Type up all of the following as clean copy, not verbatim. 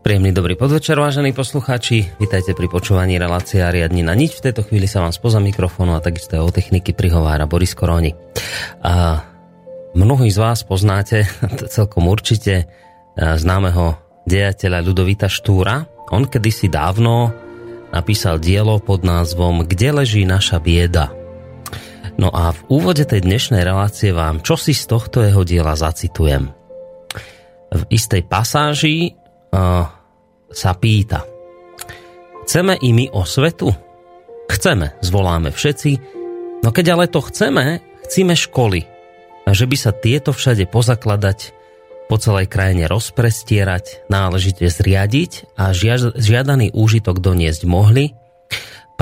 Príjemný dobrý podvečer, vážení poslucháči. Vítajte pri počúvaní relácie Ariadnina niť. V tejto chvíli sa vám spoza mikrofónu a takisto o techniky prihovára Boris Koroni. A mnohí z vás poznáte celkom určite známeho dejateľa Ludovita Štúra. On kedysi dávno napísal dielo pod názvom Kde leží naša bieda. No a v úvode tej dnešnej relácie vám čosi z tohto jeho diela zacitujem. V istej pasáži sa pýta: Chceme i my osvetu? Chceme, zvoláme všetci. No keď ale to chceme školy. A že by sa tieto všade pozakladať, po celej krajine rozprestierať, náležite zriadiť a žiadaný úžitok doniesť mohli.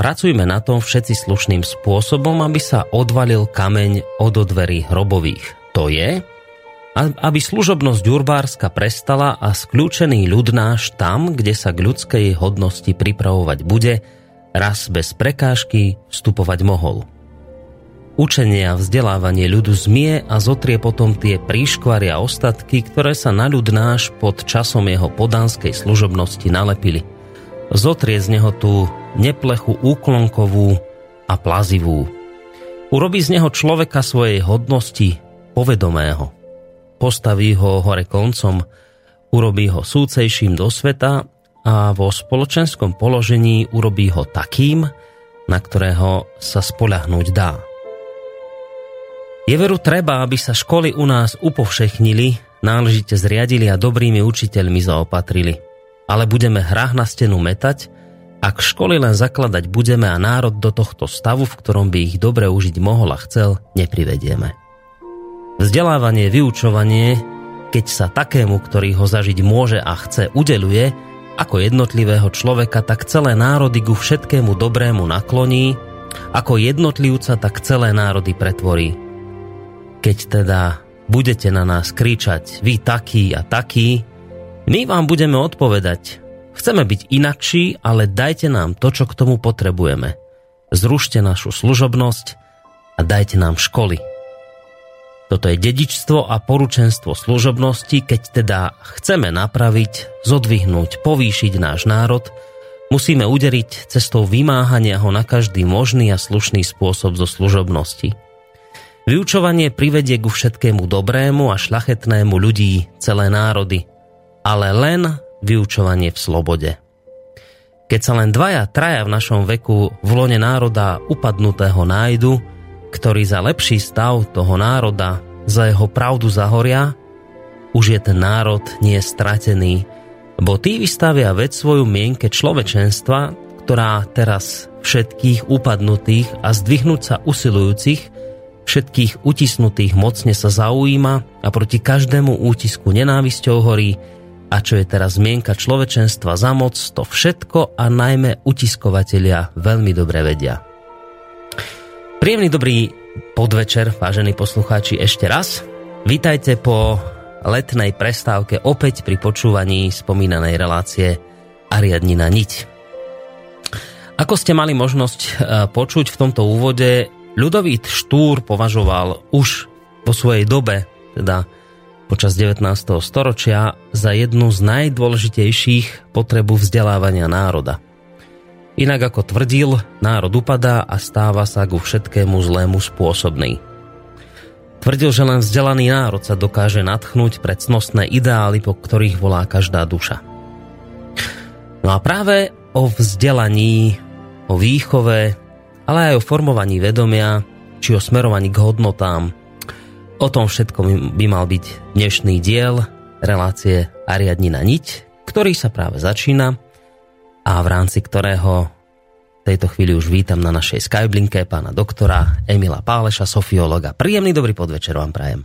Pracujme na tom všetci slušným spôsobom, aby sa odvalil kameň od dverí hrobových. To je, aby služobnosť urbárska prestala a skľúčený ľud náš tam, kde sa k ľudskej hodnosti pripravovať bude, raz bez prekážky vstupovať mohol. Učenie a vzdelávanie ľudu zmie a zotrie potom tie príškvary a ostatky, ktoré sa na ľud náš pod časom jeho podanskej služobnosti nalepili. Zotrie z neho tú neplechu úklonkovú a plazivú. Urobí z neho človeka svojej hodnosti povedomého. Postaví ho hore koncom, urobí ho súcejším do sveta a vo spoločenskom položení urobí ho takým, na ktorého sa spoľahnúť dá. Je veru treba, aby sa školy u nás upovšechnili, náležite zriadili a dobrými učiteľmi zaopatrili. Ale budeme hrách na stenu metať, ak školy len zakladať budeme a národ do tohto stavu, v ktorom by ich dobre užiť mohol a chcel, neprivedieme. Vzdelávanie, vyučovanie, keď sa takému, ktorý ho zažiť môže a chce, udeľuje, ako jednotlivého človeka, tak celé národy ku všetkému dobrému nakloní, ako jednotlivca, tak celé národy pretvorí. Keď teda budete na nás kričať, vy takí a takí, my vám budeme odpovedať, chceme byť inakší, ale dajte nám to, čo k tomu potrebujeme. Zrušte našu služobnosť a dajte nám školy. Toto je dedičstvo a poručenstvo služobnosti, keď teda chceme napraviť, zodvihnúť, povýšiť náš národ, musíme uderiť cestou vymáhania ho na každý možný a slušný spôsob zo služobnosti. Vyučovanie privedie ku všetkému dobrému a šľachetnému ľudí celé národy, ale len vyučovanie v slobode. Keď sa len dvaja, traja v našom veku v lone národa upadnutého nájdu, ktorí za lepší stav toho národa, za jeho pravdu zahoria, už je ten národ nie stratený, bo tí vystavia vec svoju mienke človečenstva, ktorá teraz všetkých upadnutých a zdvihnúť sa usilujúcich, všetkých utisnutých mocne sa zaujíma a proti každému útisku nenávisťou horí, a čo je teraz mienka človečenstva za moc, to všetko a najmä utiskovatelia veľmi dobre vedia. Príjemný dobrý podvečer, vážení poslucháči, ešte raz. Vítajte po letnej prestávke opäť pri počúvaní spomínanej relácie Ariadnina niť. Ako ste mali možnosť počuť v tomto úvode, Ludovít Štúr považoval už po svojej dobe, teda počas 19. storočia, za jednu z najdôležitejších potrebu vzdelávania národa. Inak ako tvrdil, národ upadá a stáva sa ku všetkému zlému spôsobný. Tvrdil, že len vzdelaný národ sa dokáže nadchnúť pred cnostné ideály, po ktorých volá každá duša. No a práve o vzdelaní, o výchove, ale aj o formovaní vedomia, či o smerovaní k hodnotám. O tom všetkom by mal byť dnešný diel relácie Ariadnina niť, ktorý sa práve začína a v rámci ktorého v tejto chvíli už vítam na našej Skyblinke pána doktora Emila Páleša, sofiológa. Príjemný dobrý podvečer vám prajem.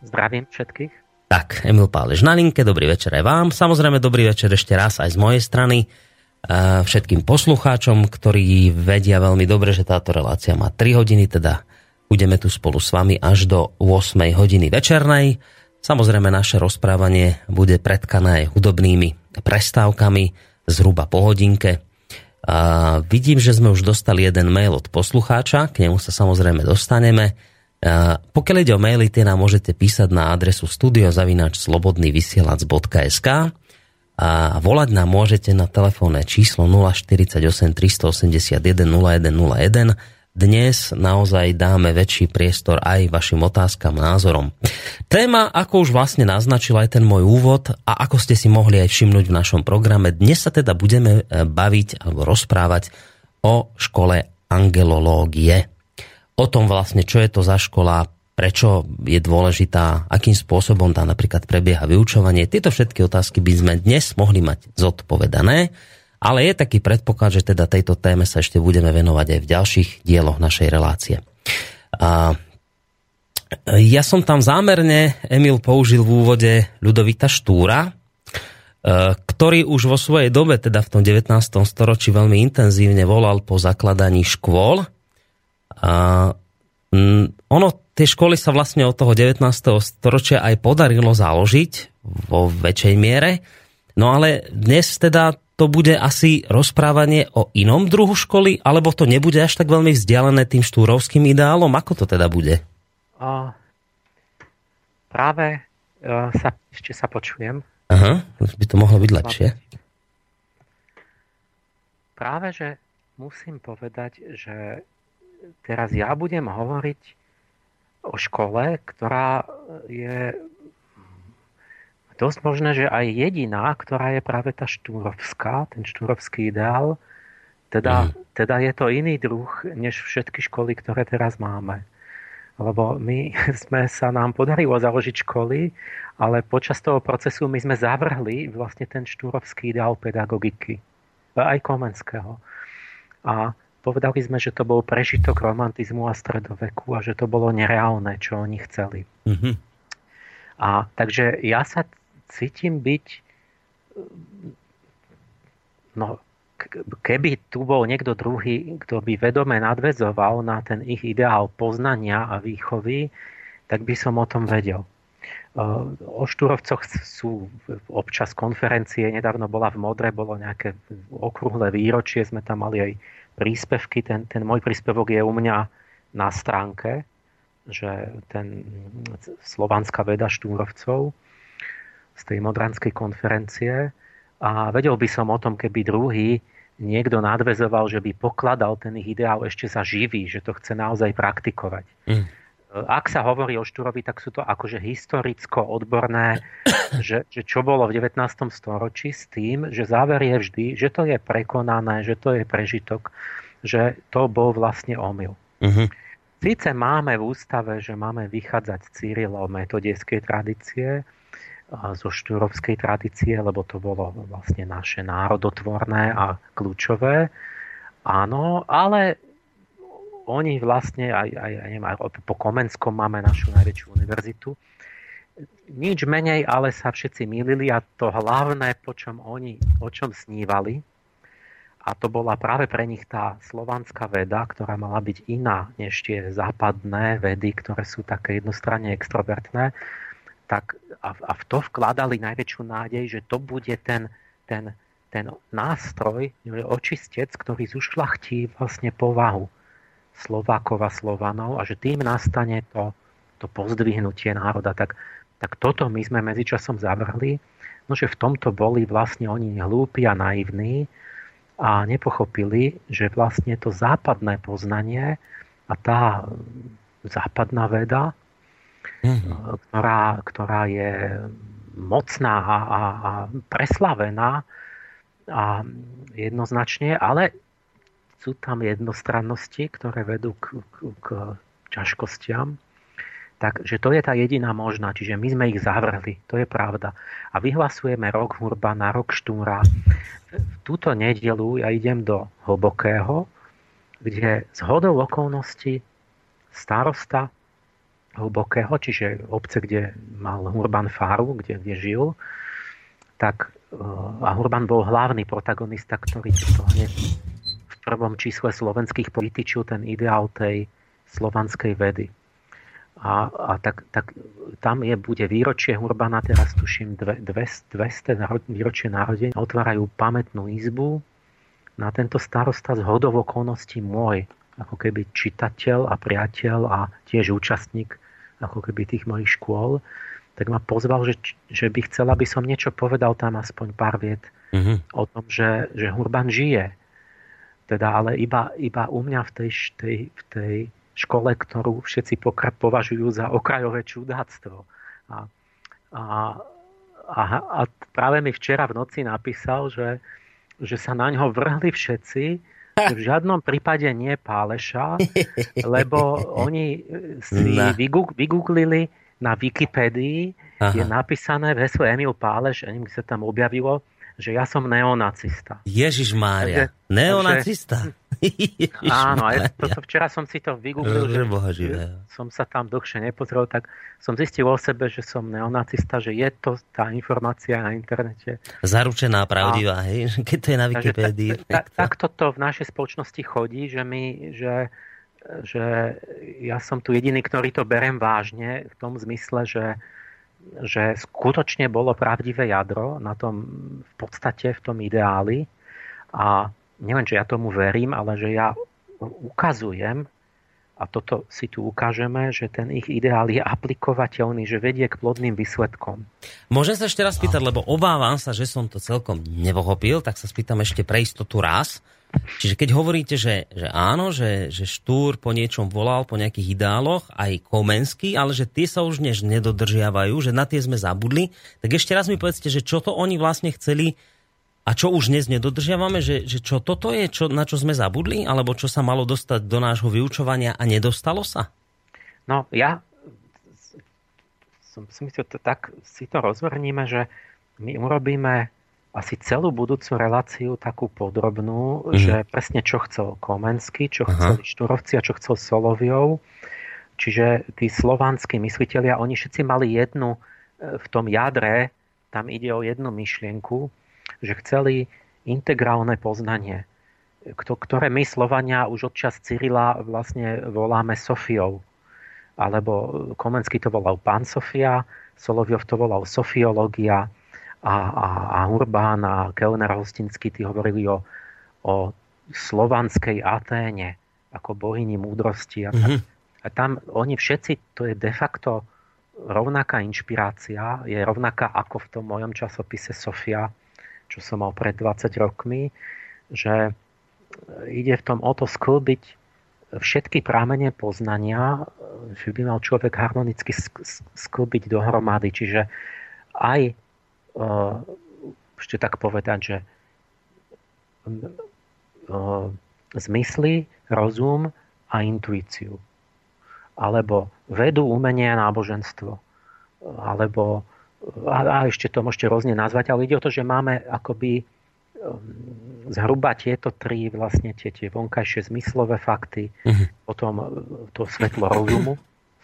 Zdravím všetkých. Tak, Emil Páleš na linke, dobrý večer aj vám. Samozrejme, dobrý večer ešte raz aj z mojej strany všetkým poslucháčom, ktorí vedia veľmi dobre, že táto relácia má 3 hodiny, teda budeme tu spolu s vami až do 8 hodiny večernej. Samozrejme, naše rozprávanie bude predkané aj hudobnými prestávkami zhruba po hodinke. Vidím, že sme už dostali jeden mail od poslucháča, k nemu sa samozrejme dostaneme. Pokiaľ ide o maily, tie nám môžete písať na adresu studio@slobodnyvysielac.sk a volať nám môžete na telefónne číslo 048 381 0101. Dnes naozaj dáme väčší priestor aj vašim otázkam, názorom. Téma, ako už vlastne naznačil aj ten môj úvod a ako ste si mohli aj všimnúť v našom programe, dnes sa teda budeme baviť alebo rozprávať o škole angelológie. O tom vlastne, čo je to za škola, prečo je dôležitá, akým spôsobom tam napríklad prebieha vyučovanie. Tieto všetky otázky by sme dnes mohli mať zodpovedané, ale je taký predpoklad, že teda tejto téme sa ešte budeme venovať aj v ďalších dieloch našej relácie. A ja som tam zámerne, Emil, použil v úvode Ľudovíta Štúra, ktorý už vo svojej dobe, teda v tom 19. storočí, veľmi intenzívne volal po zakladaní škôl. Ono, tie školy sa vlastne od toho 19. storočia aj podarilo založiť vo väčšej miere, no ale dnes teda to bude asi rozprávanie o inom druhu školy, alebo to nebude až tak veľmi vzdialené tým štúrovským ideálom? Ako to teda bude? Ešte sa počujem. Aha, už by to mohlo byť lepšie. Práve, že musím povedať, že teraz ja budem hovoriť o škole, ktorá je dosť možné, že aj jediná, ktorá je práve tá štúrovská, ten štúrovský ideál. Teda je to iný druh, než všetky školy, ktoré teraz máme. Lebo nám podarilo založiť školy, ale počas toho procesu my sme zavrhli vlastne ten štúrovský ideál pedagogiky. Aj Komenského. A povedali sme, že to bol prežitok romantizmu a stredoveku a že to bolo nereálne, čo oni chceli. Mm-hmm. A takže ja sa cítim byť, keby tu bol niekto druhý, kto by vedome nadväzoval na ten ich ideál poznania a výchovy, tak by som o tom vedel. O štúrovcoch sú občas konferencie, nedávno bola v Modre, bolo nejaké okrúhle výročie, sme tam mali aj príspevky, ten môj príspevok je u mňa na stránke, že ten Slovanská veda štúrovcov z tej modranskej konferencie, a vedel by som o tom, keby druhý niekto nadväzoval, že by pokladal ten ich ideál ešte za živý, že to chce naozaj praktikovať. Ak sa hovorí o Štúrovi, tak sú to akože historicko-odborné, že čo bolo v 19. storočí s tým, že záver je vždy, že to je prekonané, že to je prežitok, že to bol vlastne omyl. Síce máme v ústave, že máme vychádzať z Cyrilo-metodickej tradície, zo štúrovskej tradície, lebo to bolo vlastne naše národotvorné a kľúčové, áno, ale oni vlastne, aj po Komenskom máme našu najväčšiu univerzitu. Nič menej, ale sa všetci mýlili a to hlavné, o čom snívali, a to bola práve pre nich tá slovanská veda, ktorá mala byť iná než tie západné vedy, ktoré sú také jednostranne extrovertné, tak a v to vkladali najväčšiu nádej, že to bude ten nástroj, očistec, ktorý zušľachtí vlastne povahu Slovákov a Slovanov a že tým nastane to pozdvihnutie národa. Tak toto my sme medzičasom zavrhli, no že v tomto boli vlastne oni hlúpi a naivní a nepochopili, že vlastne to západné poznanie a tá západná veda, ktorá je mocná a preslavená a jednoznačne, ale sú tam jednostrannosti, ktoré vedú k ťažkostiam. Takže to je tá jediná možná. Čiže my sme ich zavrhli. To je pravda. A vyhlasujeme rok Hurbana, rok Štúra. V túto nedeľu ja idem do Hlbokého, kde zhodou okolností starosta Hlbokého, čiže obce, kde mal Hurban fáru, kde žil, tak a Hurban bol hlavný protagonista, ktorý to hneď v prvom čísle slovenských političil ten ideál tej slovanskej vedy. Tak tam bude výročie Hurbana, teraz tuším 200 výročie narodenia. Otvárajú pamätnú izbu na tento starosta zhodou okolností môj, ako keby čitateľ a priateľ a tiež účastník ako keby tých mojich škôl, tak ma pozval, že by chcel, aby som niečo povedal tam aspoň pár viet o tom, že Hurban žije. Teda ale iba u mňa v tej škole, ktorú všetci považujú za okrajové čudáctvo. A práve mi včera v noci napísal, že sa na ňo vrhli všetci, že v žiadnom prípade nie Páleša, lebo oni si vygooglili na Wikipédii, je napísané veslo Emil Páleš, a mi sa tam objavilo, že ja som neonacista. Ježišmária, neonacista. Ježišmária. Áno, včera som si to vygooglil, že som sa tam dlhšie nepozrel, tak som zistil o sebe, že som neonacista, že je to tá informácia na internete. Zaručená, pravdivá, hej? Keď to je na Wikipédii. Takto to v našej spoločnosti chodí, že ja som tu jediný, ktorý to berem vážne, v tom zmysle, že skutočne bolo pravdivé jadro na tom, v podstate v tom ideáli, a nielen, že ja tomu verím, ale že ja ukazujem, a toto si tu ukážeme, že ten ich ideál je aplikovateľný, že vedie k plodným výsledkom. Môžem sa ešte raz spýtať, lebo obávam sa, že som to celkom nepochopil, tak sa spýtam ešte pre istotu raz. Čiže keď hovoríte, že áno, že Štúr po niečom volal, po nejakých ideáloch, aj Komenský, ale že tie sa už než nedodržiavajú, že na tie sme zabudli, tak ešte raz mi povedzte, že čo to oni vlastne chceli a čo už dnes nedodržiavame, že čo toto je, na čo sme zabudli, alebo čo sa malo dostať do nášho vyučovania a nedostalo sa? No ja som si myslel, tak si to rozvrhníme, že my urobíme asi celú budúcu reláciu takú podrobnú, že presne čo chcel Komenský, čo chceli Štúrovci a čo chcel Solovjov. Čiže tí slovanskí myslitelia, oni všetci mali jednu v tom jadre, tam ide o jednu myšlienku, že chceli integrálne poznanie, ktoré my Slovania už od čas Cyrila vlastne voláme Sofiou. Alebo Komenský to volal Pán Sofia, Solovjov to volal Sofiológia, a Hurban a Kellner Hostinský, tí hovorili o slovanskej Aténe ako bohyni múdrosti. A tam oni všetci, to je de facto rovnaká inšpirácia, je rovnaká ako v tom mojom časopise Sofia, čo som mal pred 20 rokmi. že ide v tom o to sklbiť všetky pramene poznania, že by mal človek harmonicky sklbiť dohromady. Čiže aj, ešte tak povedať, že zmysly, rozum a intuíciu. Alebo vedu, umenie a náboženstvo. Alebo, a ešte to môžete rôzne nazvať, ale ide o to, že máme akoby zhruba tieto tri vlastne tie vonkajšie zmyslové fakty, potom to svetlo rozumu,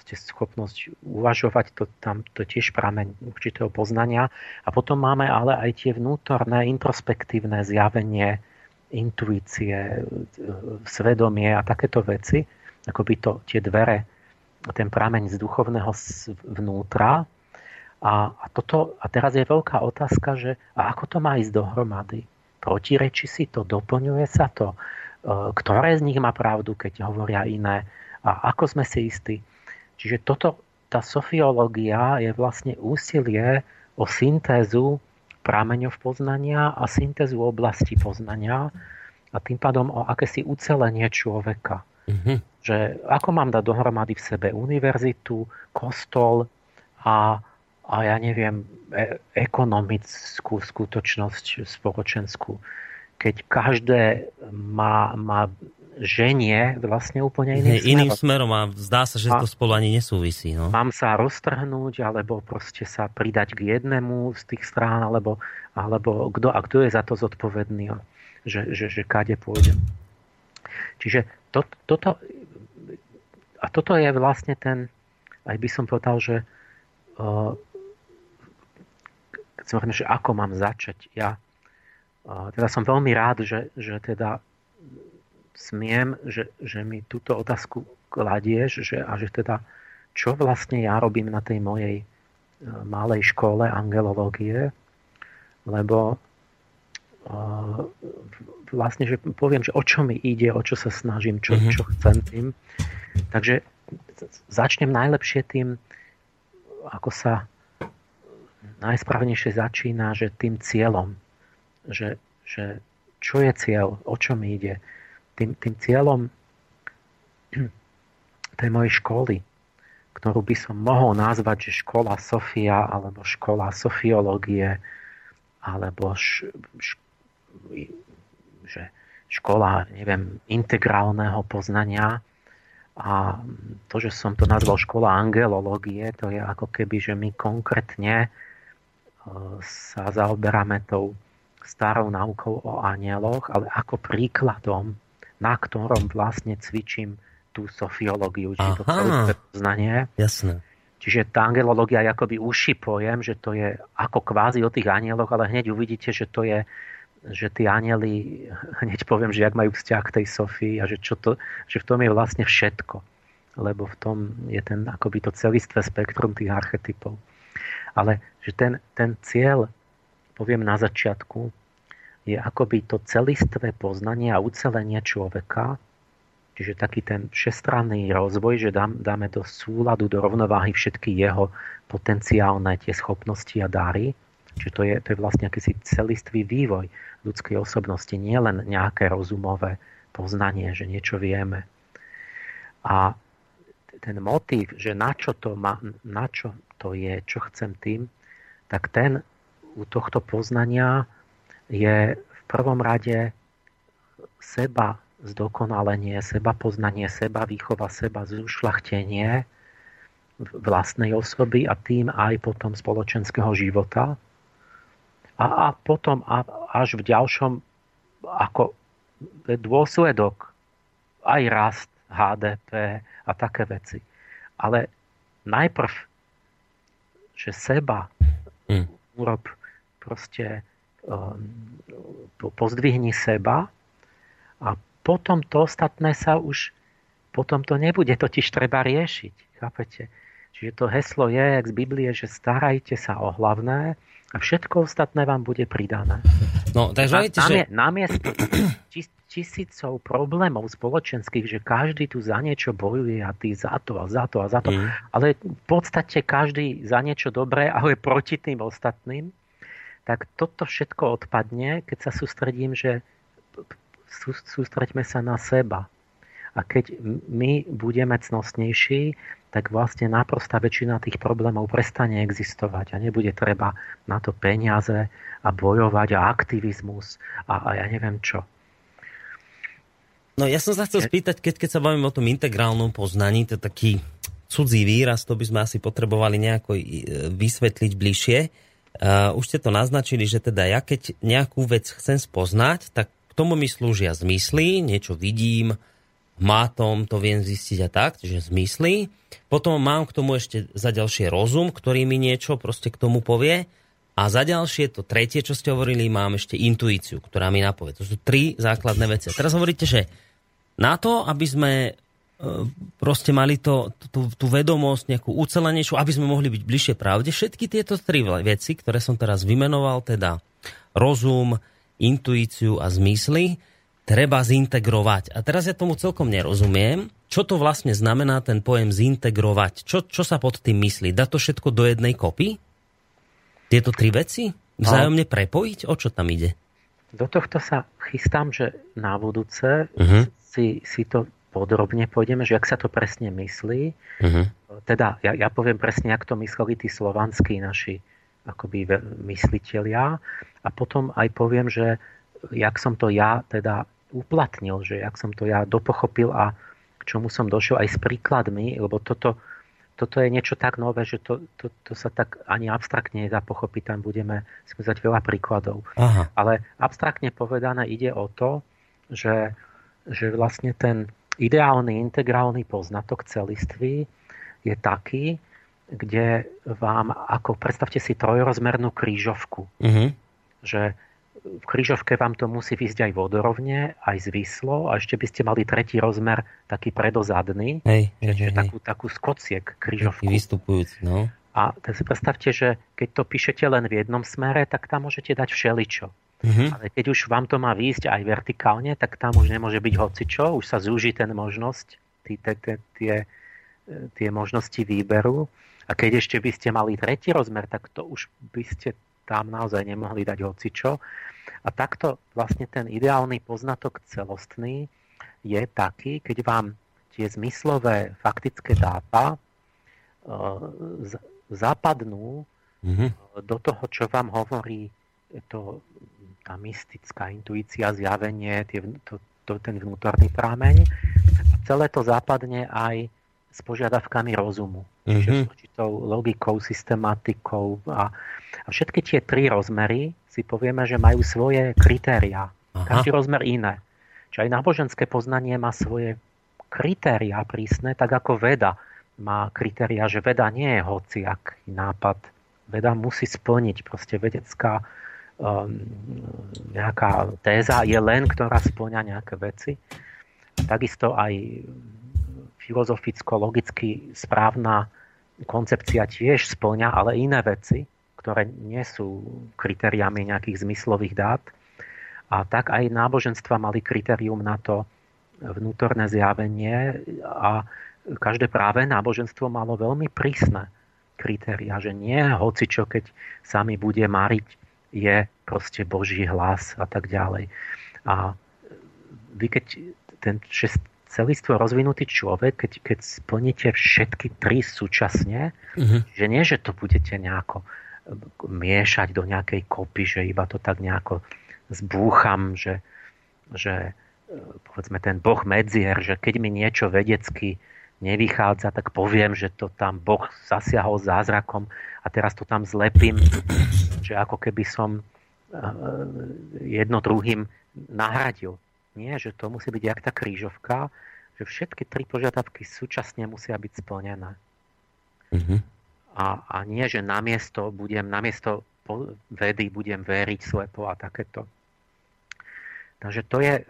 schopnosť uvažovať, to tam to tiež prameň určitého poznania. A potom máme ale aj tie vnútorné, introspektívne zjavenie, intuície, svedomie a takéto veci, akoby to, tie dvere, ten prameň z duchovného vnútra. A teraz je veľká otázka, že a ako to má ísť dohromady? Protirečí si to, doplňuje sa to, ktoré z nich má pravdu, keď hovoria iné a ako sme si istí. Čiže tá sofiológia je vlastne úsilie o syntézu prameňov poznania a syntézu oblasti poznania a tým pádom o akési ucelenie človeka. Mm-hmm. Že ako mám dať dohromady v sebe univerzitu, kostol a ja neviem, ekonomickú skutočnosť spoločenskú. Keď každé má ženie vlastne úplne iným smerom a zdá sa, že to spolu ani nesúvisí. No? Mám sa roztrhnúť, alebo proste sa pridať k jednému z tých strán, alebo kto je za to zodpovedný, že kade pôjdem. Čiže toto je vlastne ten, aj by som povedal, že že ako mám začať. Ja teda som veľmi rád, že teda smiem, že mi túto otázku kladieš a že teda čo vlastne ja robím na tej mojej malej škole angelológie, lebo vlastne, že poviem, že o čo mi ide, o čo sa snažím, čo chcem tým. Takže začnem najlepšie tým, ako sa najsprávnejšie začína, že tým cieľom, že čo je cieľ, o čo mi ide. Tým cieľom tej mojej školy, ktorú by som mohol nazvať, že škola Sofia, alebo škola sofiológie, alebo že škola, neviem, integrálneho poznania. A to, že som to nazval škola angelológie, to je ako keby, že my konkrétne sa zaoberáme tou starou naukou o anjeloch, ale ako príkladom, na ktorom vlastne cvičím tú sofiológiu, čiže to celé poznanie. Jasné. Čiže tá angelológia je akoby uši pojem, že to je ako kvázi o tých anjeloch, ale hneď uvidíte, že tí anjeli, hneď poviem, že jak majú vzťah k tej Sofii a že v tom je vlastne všetko. Lebo v tom je ten akoby to celistvé spektrum tých archetypov. Ale že ten cieľ, poviem na začiatku, je akoby to celistvé poznanie a ucelenie človeka, čiže taký ten všestranný rozvoj, že dáme do súladu, do rovnováhy všetky jeho potenciálne tie schopnosti a dary. Čiže to je vlastne akýsi celistvý vývoj ľudskej osobnosti, nie len nejaké rozumové poznanie, že niečo vieme. A ten motív, že na čo to je, čo chcem tým, tak ten u tohto poznania je v prvom rade seba zdokonalenie, seba poznanie, seba výchova, seba zušľachtenie vlastnej osoby a tým aj potom spoločenského života. A potom až v ďalšom ako dôsledok aj rast HDP a také veci. Ale najprv, že seba urob proste pozdvihni seba a potom to ostatné sa už potom to nebude totiž treba riešiť. Chápete? Čiže to heslo je z Biblie, že starajte sa o hlavné a všetko ostatné vám bude pridané. No, takže namiesto tisícov problémov spoločenských, že každý tu za niečo bojuje a ty za to a za to a za to. Ale v podstate každý za niečo dobré, ale proti tým ostatným. Tak toto všetko odpadne, keď sa sústredím, že sústreďme sa na seba. A keď my budeme cnostnejší, tak vlastne naprostá väčšina tých problémov prestane existovať a nebude treba na to peniaze a bojovať a aktivizmus a ja neviem čo. No ja som sa chcel spýtať, keď sa bavím o tom integrálnom poznaní, to je taký cudzí výraz, to by sme asi potrebovali nejako vysvetliť bližšie. Už ste to naznačili, že teda ja keď nejakú vec chcem spoznať, tak k tomu mi slúžia zmysly, niečo vidím, mátom to viem zistiť a tak, čiže zmysly. Potom mám k tomu ešte za ďalšie rozum, ktorý mi niečo proste k tomu povie. A za ďalšie, to tretie, čo ste hovorili, mám ešte intuíciu, ktorá mi napovie. To sú tri základné veci. Teraz hovoríte, že na to, aby sme proste mali tú vedomosť nejakú ucelenejšiu, aby sme mohli byť bližšie pravde, všetky tieto tri veci, ktoré som teraz vymenoval, teda rozum, intuíciu a zmysly, treba zintegrovať. A teraz ja tomu celkom nerozumiem, čo to vlastne znamená ten pojem zintegrovať. Čo sa pod tým myslí? Dá to všetko do jednej kopy? Tieto tri veci? Vzájomne prepojiť? O čo tam ide? Do tohto sa chystám, že na budúce si to podrobne pôjdeme, že jak sa to presne myslí. Teda ja poviem presne, jak to mysleli tí slovanskí naši akoby myslitelia. A potom aj poviem, že jak som to ja teda uplatnil, že jak som to ja dopochopil a k čomu som došiel aj s príkladmi, lebo toto je niečo tak nové, že to sa tak ani abstraktne nedá pochopiť. Tam budeme skúsať veľa príkladov. Aha. Ale abstraktne povedané ide o to, že vlastne ten ideálny integrálny poznatok celistvý je taký, kde vám, ako predstavte si trojrozmernú krížovku, že v krížovke vám to musí vyjsť aj vodorovne, aj zvislo a ešte by ste mali tretí rozmer, taký predozadný, takú skociek krížovku. Vystupujúci, no. A tak si predstavte, že keď to píšete len v jednom smere, tak tam môžete dať všeličo. Ale keď už vám to má vyjsť aj vertikálne, tak tam už nemôže byť hocičo, už sa zúži ten možnosť, tie možnosti výberu. A keď ešte by ste mali tretí rozmer, tak to už by ste tam naozaj nemohli dať hocičo. A takto vlastne ten ideálny poznatok celostný je taký, keď vám tie zmyslové faktické dáta zapadnú do toho, čo vám hovorí tá mystická intuícia, zjavenie, ten vnútorný prameň. A celé to zapadne aj s požiadavkami rozumu. Čiže s určitou logikou, systematikou a všetky tie tri rozmery si povieme, že majú svoje kritériá. Každý rozmer iné. Čiže aj náboženské poznanie má svoje kritériá prísne, tak ako veda má kritériá, že veda nie je hociak nápad. Veda musí splniť proste vedecká nejaká téza je len, ktorá spĺňa nejaké veci. Takisto aj filozoficko-logicky správna koncepcia tiež spĺňa, ale iné veci, ktoré nie sú kritériami nejakých zmyslových dát. A tak aj náboženstva mali kritérium na to vnútorné zjavenie a každé práve náboženstvo malo veľmi prísne kritéria, že nie hocičo, keď sa mi bude mariť, je proste Boží hlas a tak ďalej. A vy keď ten celistvo rozvinutý človek, keď splníte všetky tri súčasne, že nie, že to budete nejako miešať do nejakej kopy, že iba to tak nejako zbúcham, že povedzme ten boh medzier, že keď mi niečo vedecky nevychádza, tak poviem, že to tam boh zasiahol zázrakom a teraz to tam zlepím, že ako keby som jedno druhým nahradil. Nie, že to musí byť jak tá krížovka, že všetky tri požiadavky súčasne musia byť splnené. A nie, že namiesto vedy budem veriť slepo a takéto. Takže to je,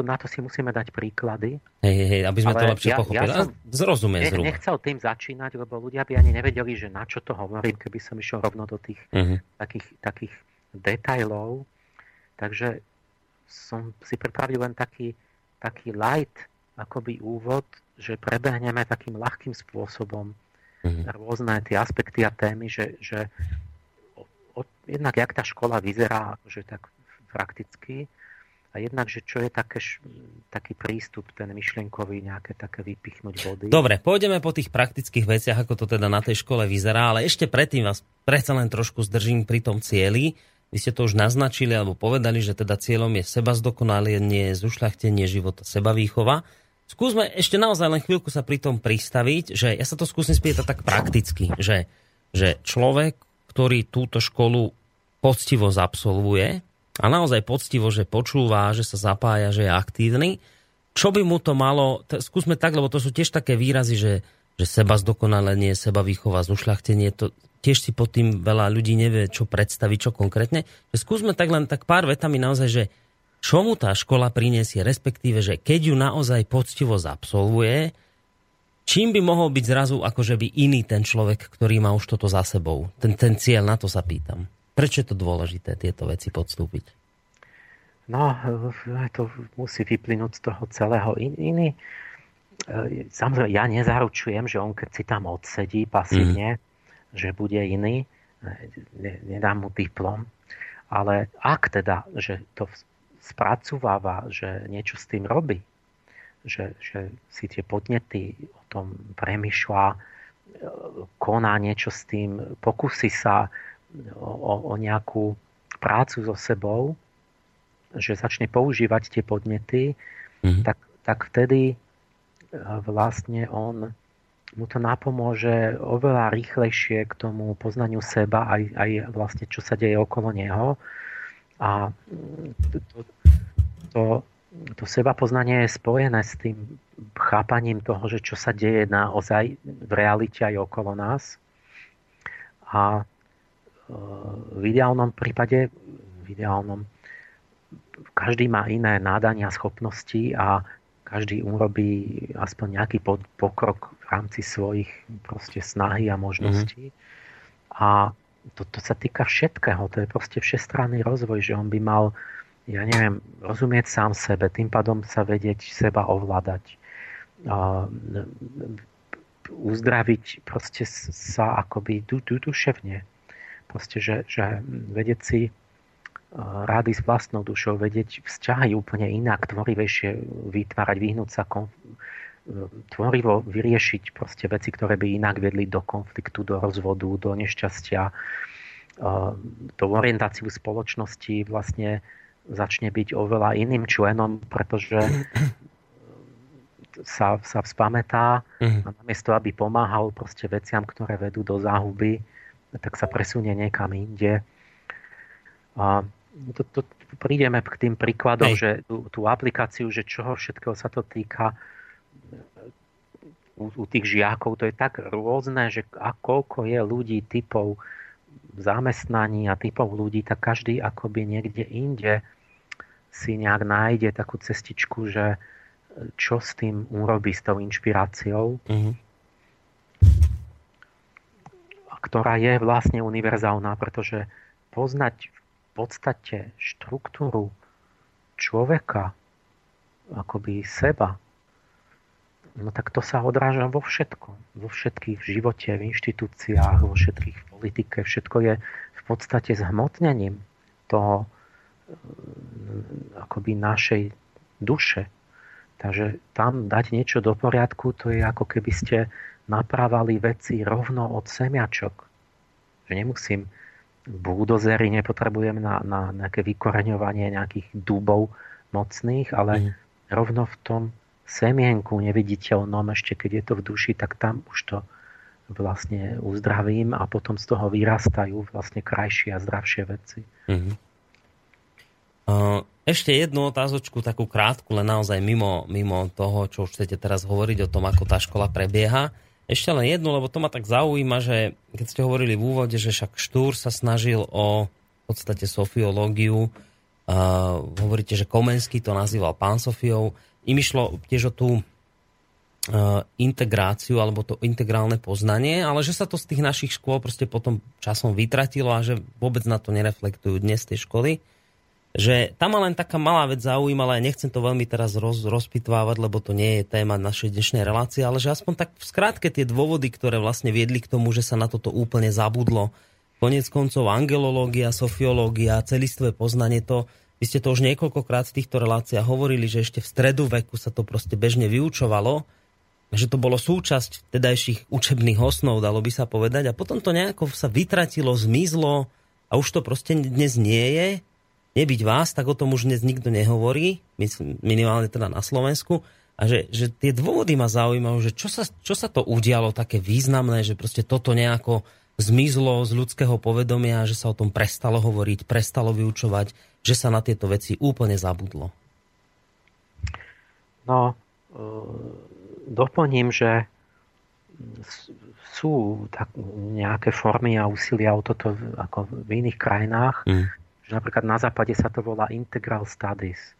na to si musíme dať príklady. Hej, aby sme to lepšie pochopili. Ja zrozumiem zhruba. Nechcel tým začínať, lebo ľudia by ani nevedeli, že na čo to hovorím, keby som išiel rovno do tých takých detailov. Takže som si pripravil len taký light akoby úvod, že prebehneme takým ľahkým spôsobom rôzne tie aspekty a témy, že jednak jak tá škola vyzerá, že tak prakticky, A jednak, že čo je taký prístup, ten myšlienkový, nejaké také vypichnúť body. Dobre, pôjdeme po tých praktických veciach, ako to teda na tej škole vyzerá, ale ešte predtým vás predsa len trošku zdržím pri tom cieli. Vy ste to už naznačili alebo povedali, že teda cieľom je seba zdokonalenie, zušľachtenie života, sebavýchova. Skúsme ešte naozaj len chvíľku sa pri tom pristaviť, že ja sa to skúsim spýtať tak prakticky, že človek, ktorý túto školu poctivo zabsolvuje, a naozaj poctivo, že počúva, že sa zapája, že je aktívny. Čo by mu to malo... Skúsme tak, lebo to sú tiež také výrazy, že seba zdokonalenie, seba výchova, zušľachtenie, to tiež si pod tým veľa ľudí nevie, čo predstaviť, čo konkrétne. Že skúsme tak len tak pár vetami naozaj, že čo mu tá škola priniesie, respektíve, že keď ju naozaj poctivo zabsolvuje, čím by mohol byť zrazu akože by iný ten človek, ktorý má už toto za sebou. Ten cieľ, na to sa pýtam. Prečo je to dôležité tieto veci podstúpiť? No, to musí vyplynúť z toho celého. Iný, samozrejme, ja nezaručujem, že on, keď si tam odsedí pasívne, že bude iný, nedám mu diplom, ale ak teda, že to spracováva, že niečo s tým robí, že si tie podnety o tom premýšľa, koná niečo s tým, pokusí sa o nejakú prácu so sebou, že začne používať tie podnety, tak vtedy vlastne on mu to napomôže oveľa rýchlejšie k tomu poznaniu seba aj vlastne čo sa deje okolo neho. A to seba poznanie je spojené s tým chápaním toho, že čo sa deje naozaj v realite aj okolo nás. A v ideálnom prípade každý má iné nádania, schopnosti a každý urobí aspoň nejaký pokrok v rámci svojich proste snahy a možností. A to sa týka všetkého, to je proste všestranný rozvoj, že on by mal, ja neviem, rozumieť sám sebe, tým pádom sa vedieť seba ovládať, uzdraviť proste sa akoby duševne. Proste, že vedieť si rádi s vlastnou dušou, vedieť vzťahy úplne inak, tvorivejšie vytvárať, vyhnúť sa tvorivo vyriešiť proste veci, ktoré by inak vedli do konfliktu, do rozvodu, do nešťastia. To orientáciu spoločnosti vlastne začne byť oveľa iným členom, pretože sa vzpamätá a namiesto, aby pomáhal proste veciam, ktoré vedú do záhuby, tak sa presunie niekam inde. A to prídeme k tým príkladom, že tú aplikáciu, že čoho všetkého sa to týka u tých žiakov, to je tak rôzne, že koľko je ľudí, typov zamestnaní a typov ľudí, tak každý akoby niekde inde si nejak nájde takú cestičku, že čo s tým urobí, s tou inšpiráciou. Ktorá je vlastne univerzálna, pretože poznať v podstate štruktúru človeka, akoby seba, no tak to sa odráža vo všetkom. Vo všetkých v živote, v inštitúciách, vo všetkých v politike. Všetko je v podstate zhmotnením toho akoby našej duše. Takže tam dať niečo do poriadku, to je ako keby ste napravali veci rovno od semiačok. Že nemusím buldozery, nepotrebujem na nejaké vykoreňovanie nejakých dubov mocných, ale rovno v tom semienku neviditeľnom, ešte keď je to v duši, tak tam už to vlastne uzdravím a potom z toho vyrastajú vlastne krajšie a zdravšie veci. Ešte jednu otázočku, takú krátku, len naozaj mimo toho, čo už chcete teraz hovoriť o tom, ako tá škola prebieha. Ešte len jednu, lebo to ma tak zaujíma, že keď ste hovorili v úvode, že však Štúr sa snažil o v podstate sofiológiu, hovoríte, že Komenský to nazýval Pán Sofiou, im išlo tiež o tú integráciu alebo to integrálne poznanie, ale že sa to z tých našich škôl proste potom časom vytratilo a že vôbec na to nereflektujú dnes tie školy. Že tam ma len taká malá vec zaujímala, ja nechcem to veľmi teraz rozpitvávať, lebo to nie je téma našej dnešnej relácie, ale že aspoň tak v skrátke tie dôvody, ktoré vlastne viedli k tomu, že sa na toto úplne zabudlo. Koniec koncov angelológia, sofiológia, celistvé poznanie, to by Vy ste to už niekoľkokrát v týchto reláciách hovorili, že ešte v stredoveku sa to proste bežne vyučovalo, že to bolo súčasť vtedajších učebných osnov, dalo by sa povedať. A potom to nejako sa vytratilo, zmizlo a už to proste dnes nie je. Nebyť vás, tak o tom už dnes nikto nehovorí, minimálne teda na Slovensku. A že tie dôvody ma zaujímajú, že čo sa to udialo také významné, že proste toto nejako zmizlo z ľudského povedomia, že sa o tom prestalo hovoriť, prestalo vyučovať, že sa na tieto veci úplne zabudlo. No, doplním, že sú nejaké formy a úsilia o toto ako v iných krajinách, že napríklad na západe sa to volá Integral Studies.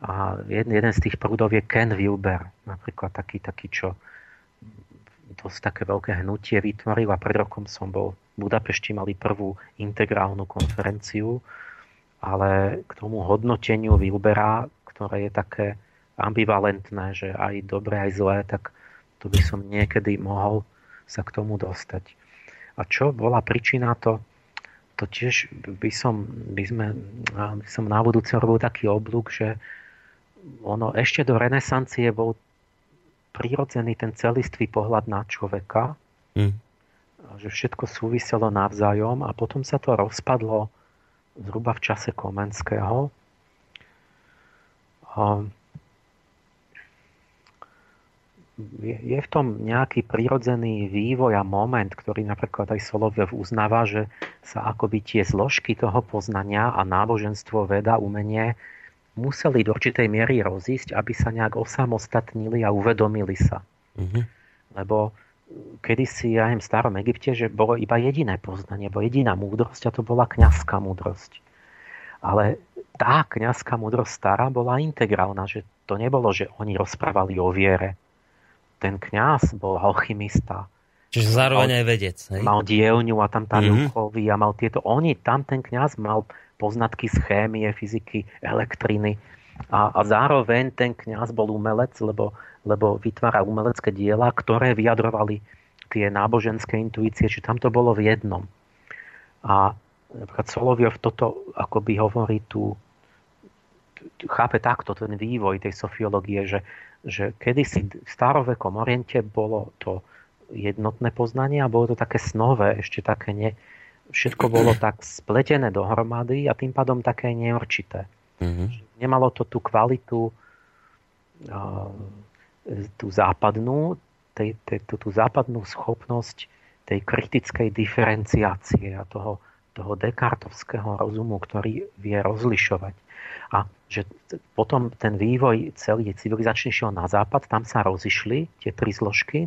A jeden z tých prúdov je Ken Wilber, napríklad taký, čo dosť také veľké hnutie vytvoril. A pred rokom som bol v Budapešti, mali prvú integrálnu konferenciu, ale k tomu hodnoteniu Wilbera, ktoré je také ambivalentné, že aj dobre, aj zlé, tak to by som niekedy mohol sa k tomu dostať. A čo bola príčina to tiež by som na budúce robil taký oblúk, že ono ešte do renesancie bol prirodzený ten celistvý pohľad na človeka, že všetko súviselo navzájom a potom sa to rozpadlo zhruba v čase Komenského. Je v tom nejaký prirodzený vývoj a moment, ktorý napríklad aj Solovjov uznáva, že sa akoby tie zložky toho poznania a náboženstvo, veda, umenie museli do určitej miery rozísť, aby sa nejak osamostatnili a uvedomili sa. Lebo kedysi, ja neviem, v starom Egypte, že bolo iba jediné poznanie, bo jediná múdrosť, a to bola kňazská múdrosť. Ale tá kňazská múdrosť stará bola integrálna, že to nebolo, že oni rozprávali o viere. Ten kňaz bol alchymista. Čiže zároveň aj vedec. Hej? Mal dielňu a tam ruchový a mal tieto. Ten kňaz mal poznatky z chémie, fyziky, elektriny. A zároveň ten kňaz bol umelec, lebo vytváral umelecké diela, ktoré vyjadrovali tie náboženské intuície. Čiže tam to bolo v jednom. A napríklad Solovjov toto akoby hovorí tu, chápe takto ten vývoj tej sofiológie, že kedysi v starovekom Oriente bolo to jednotné poznanie a bolo to také snové, ešte také všetko bolo tak spletené dohromady a tým pádom také neurčité. Nemalo to tú kvalitu tú západnú schopnosť tej kritickej diferenciácie a toho dekartovského rozumu, ktorý vie rozlišovať. A že potom ten vývoj celý civilizačný šiel na západ, tam sa rozišli tie tri zložky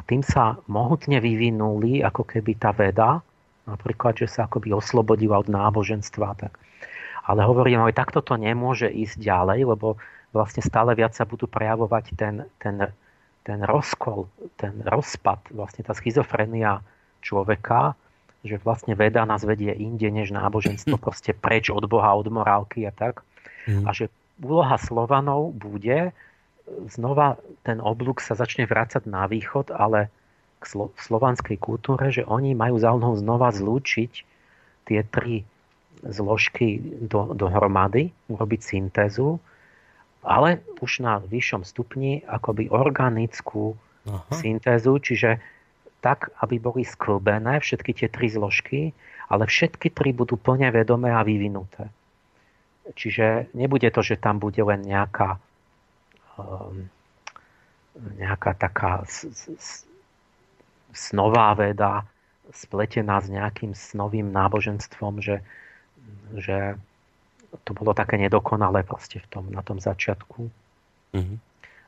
a tým sa mohutne vyvinuli ako keby tá veda, napríklad, že sa akoby oslobodila od náboženstva. Tak. Ale hovorím, že takto to nemôže ísť ďalej, lebo vlastne stále viac sa budú prejavovať ten rozkol, ten rozpad, vlastne tá schizofrenia človeka, že vlastne veda nás vedie inde než náboženstvo, proste preč od Boha, od morálky a tak. A že úloha Slovanov bude, znova ten oblúk sa začne vrácať na východ, ale k slovanskej kultúre, že oni majú záujem znova zlúčiť tie tri zložky dohromady, urobiť syntézu, ale už na vyššom stupni akoby organickú syntézu, čiže tak, aby boli sklbené všetky tie tri zložky, ale všetky tri budú plne vedomé a vyvinuté. Čiže nebude to, že tam bude len nejaká taká snová veda spletená s nejakým snovým náboženstvom, že to bolo také nedokonalé proste na tom začiatku.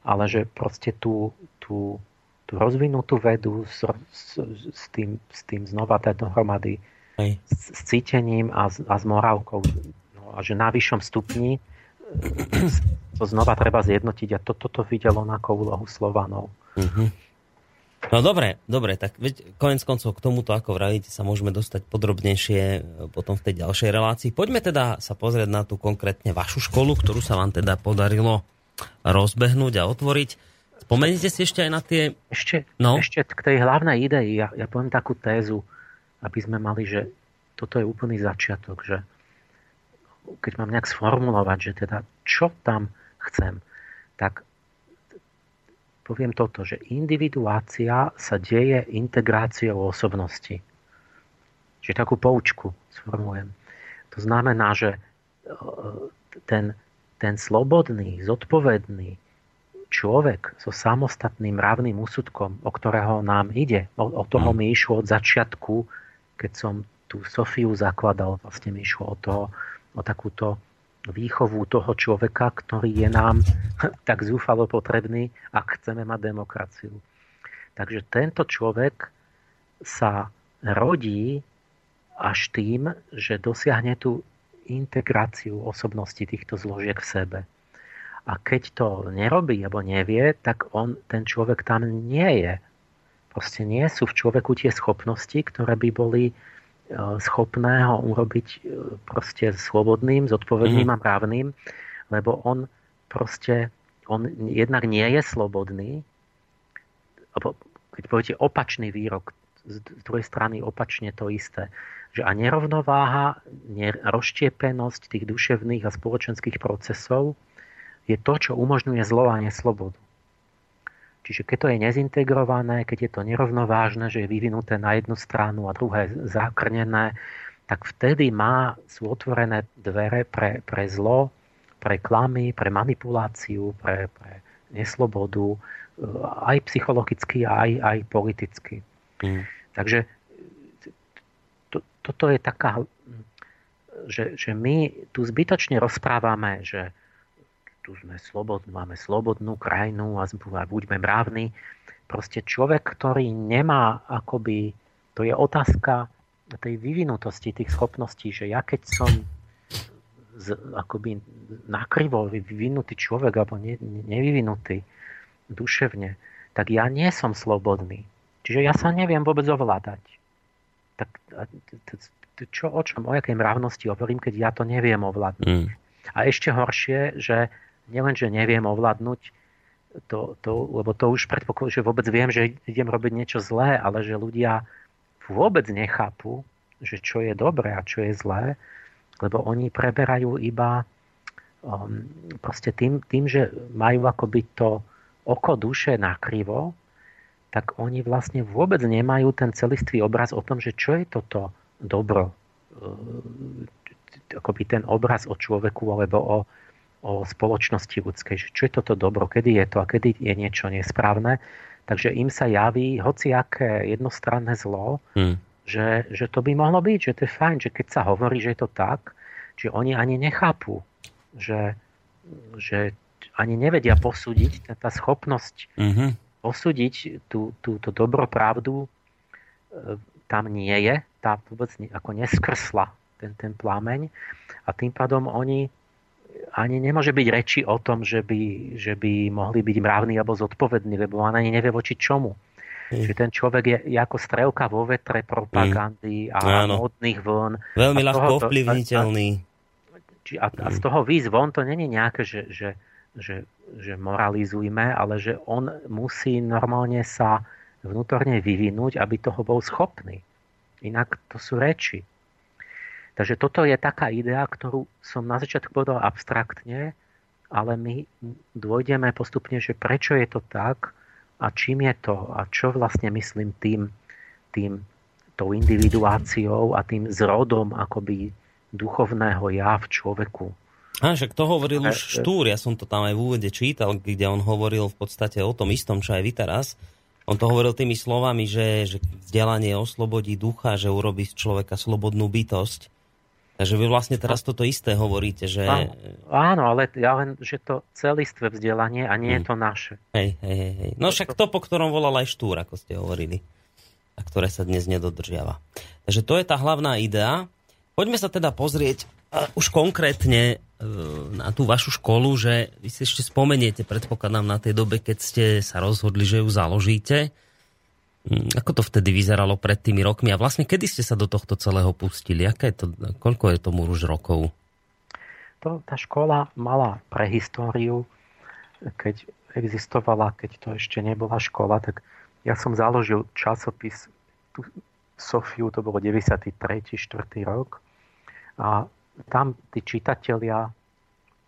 Ale že proste tú rozvinutú vedu s tým znova dohromady s cítením a s morálkou. No, a že na vyššom stupni to znova treba zjednotiť. A toto videlo ako úlohu Slovanov. No dobre, tak koniec koncov k tomuto, ako vravíte, sa môžeme dostať podrobnejšie potom v tej ďalšej relácii. Poďme teda sa pozrieť na tú konkrétne vašu školu, ktorú sa vám teda podarilo rozbehnúť a otvoriť. Spomenite si ešte aj na tie... Ešte k tej hlavnej idei. Ja poviem takú tézu, aby sme mali, že toto je úplný začiatok, že keď mám nejak sformulovať, že teda čo tam chcem, tak poviem toto, že individuácia sa deje integráciou osobnosti. Čiže takú poučku sformulujem. To znamená, že ten slobodný, zodpovedný človek so samostatným mravným úsudkom, o ktorého nám ide, o toho mi išlo od začiatku, keď som tú Sofiu zakladal, vlastne mi išlo o takúto výchovu toho človeka, ktorý je nám tak zúfalo potrebný, ak chceme mať demokraciu. Takže tento človek sa rodí až tým, že dosiahne tú integráciu osobnosti týchto zložiek v sebe. A keď to nerobí alebo nevie, tak ten človek tam nie je. Proste nie sú v človeku tie schopnosti, ktoré by boli schopné ho urobiť proste slobodným, zodpovedným a právnym, lebo on jednak nie je slobodný. Keď poviete opačný výrok, z druhej strany opačne to isté. Že a nerovnováha, rozštiepenosť tých duševných a spoločenských procesov je to, čo umožňuje zlo a neslobodu. Čiže keď to je nezintegrované, keď je to nerovnovážne, že je vyvinuté na jednu stranu a druhé zakrnené, tak vtedy sú otvorené dvere pre zlo, pre klamy, pre manipuláciu, pre neslobodu, aj psychologicky, aj politicky. Takže toto je taká, že my tu zbytočne rozprávame, že tu máme slobodnú krajinu a buďme mravní. Proste človek, ktorý nemá akoby, to je otázka tej vyvinutosti, tých schopností, že ja keď som akoby nakrivo vyvinutý človek alebo nevyvinutý duševne, tak ja nie som slobodný. Čiže ja sa neviem vôbec ovládať. Tak o jakej mravnosti hovorím, keď ja to neviem ovládnuť. A ešte horšie, že nielenže neviem ovládnuť, lebo to už predpokladám, že vôbec viem, že idem robiť niečo zlé, ale že ľudia vôbec nechápu, že čo je dobré a čo je zlé, lebo oni preberajú iba proste tým, že majú akoby to oko duše nakrivo, tak oni vlastne vôbec nemajú ten celistvý obraz o tom, že čo je toto dobro. Akoby ten obraz o človeku alebo o spoločnosti ľudskej. Že čo je toto dobro, kedy je to a kedy je niečo nesprávne. Takže im sa javí hociaké jednostranné zlo, že to by mohlo byť, že to je fajn, že keď sa hovorí, že je to tak, že oni ani nechápu, že ani nevedia posúdiť tá schopnosť posúdiť túto dobropravdu tam nie je, tá vôbec ako neskrsla ten plameň a tým pádom oni ani nemôže byť reči o tom, že by mohli byť mravní alebo zodpovední, lebo on ani nevie voči čomu. Čiže ten človek je ako strelka vo vetre propagandy a modných vln. Veľmi ľahko ovplyvniteľný. A z toho výz von to není nejaké, že moralizujme, ale že on musí normálne sa vnútorne vyvinúť, aby toho bol schopný. Inak to sú reči. Takže toto je taká idea, ktorú som na začiatku povedal abstraktne, ale my dôjdeme postupne, že prečo je to tak a čím je to a čo vlastne myslím tou individuáciou a tým zrodom akoby duchovného ja v človeku. Však to hovoril už Štúr, ja som to tam aj v úvode čítal, kde on hovoril v podstate o tom istom, čo aj vy teraz. On to hovoril tými slovami, že vzdelanie oslobodí ducha, že urobí z človeka slobodnú bytosť. Takže vy vlastne teraz toto isté hovoríte. Že... Áno, ale ja len, že to celistvé vzdelanie a nie je to naše. Hej. No však to, po ktorom volal aj Štúr, ako ste hovorili, a ktoré sa dnes nedodržiava. Takže to je tá hlavná idea. Poďme sa teda pozrieť už konkrétne na tú vašu školu, že vy si ešte spomeniete, predpokladám, na tej dobe, keď ste sa rozhodli, že ju založíte. Ako to vtedy vyzeralo pred tými rokmi? A vlastne, kedy ste sa do tohto celého pustili? Koľko je tomu už rokov? Tá škola mala prehistóriu, keď existovala, keď to ešte nebola škola, tak ja som založil časopis Sofiu, to bolo 93. 4. rok a tam tí čitatelia,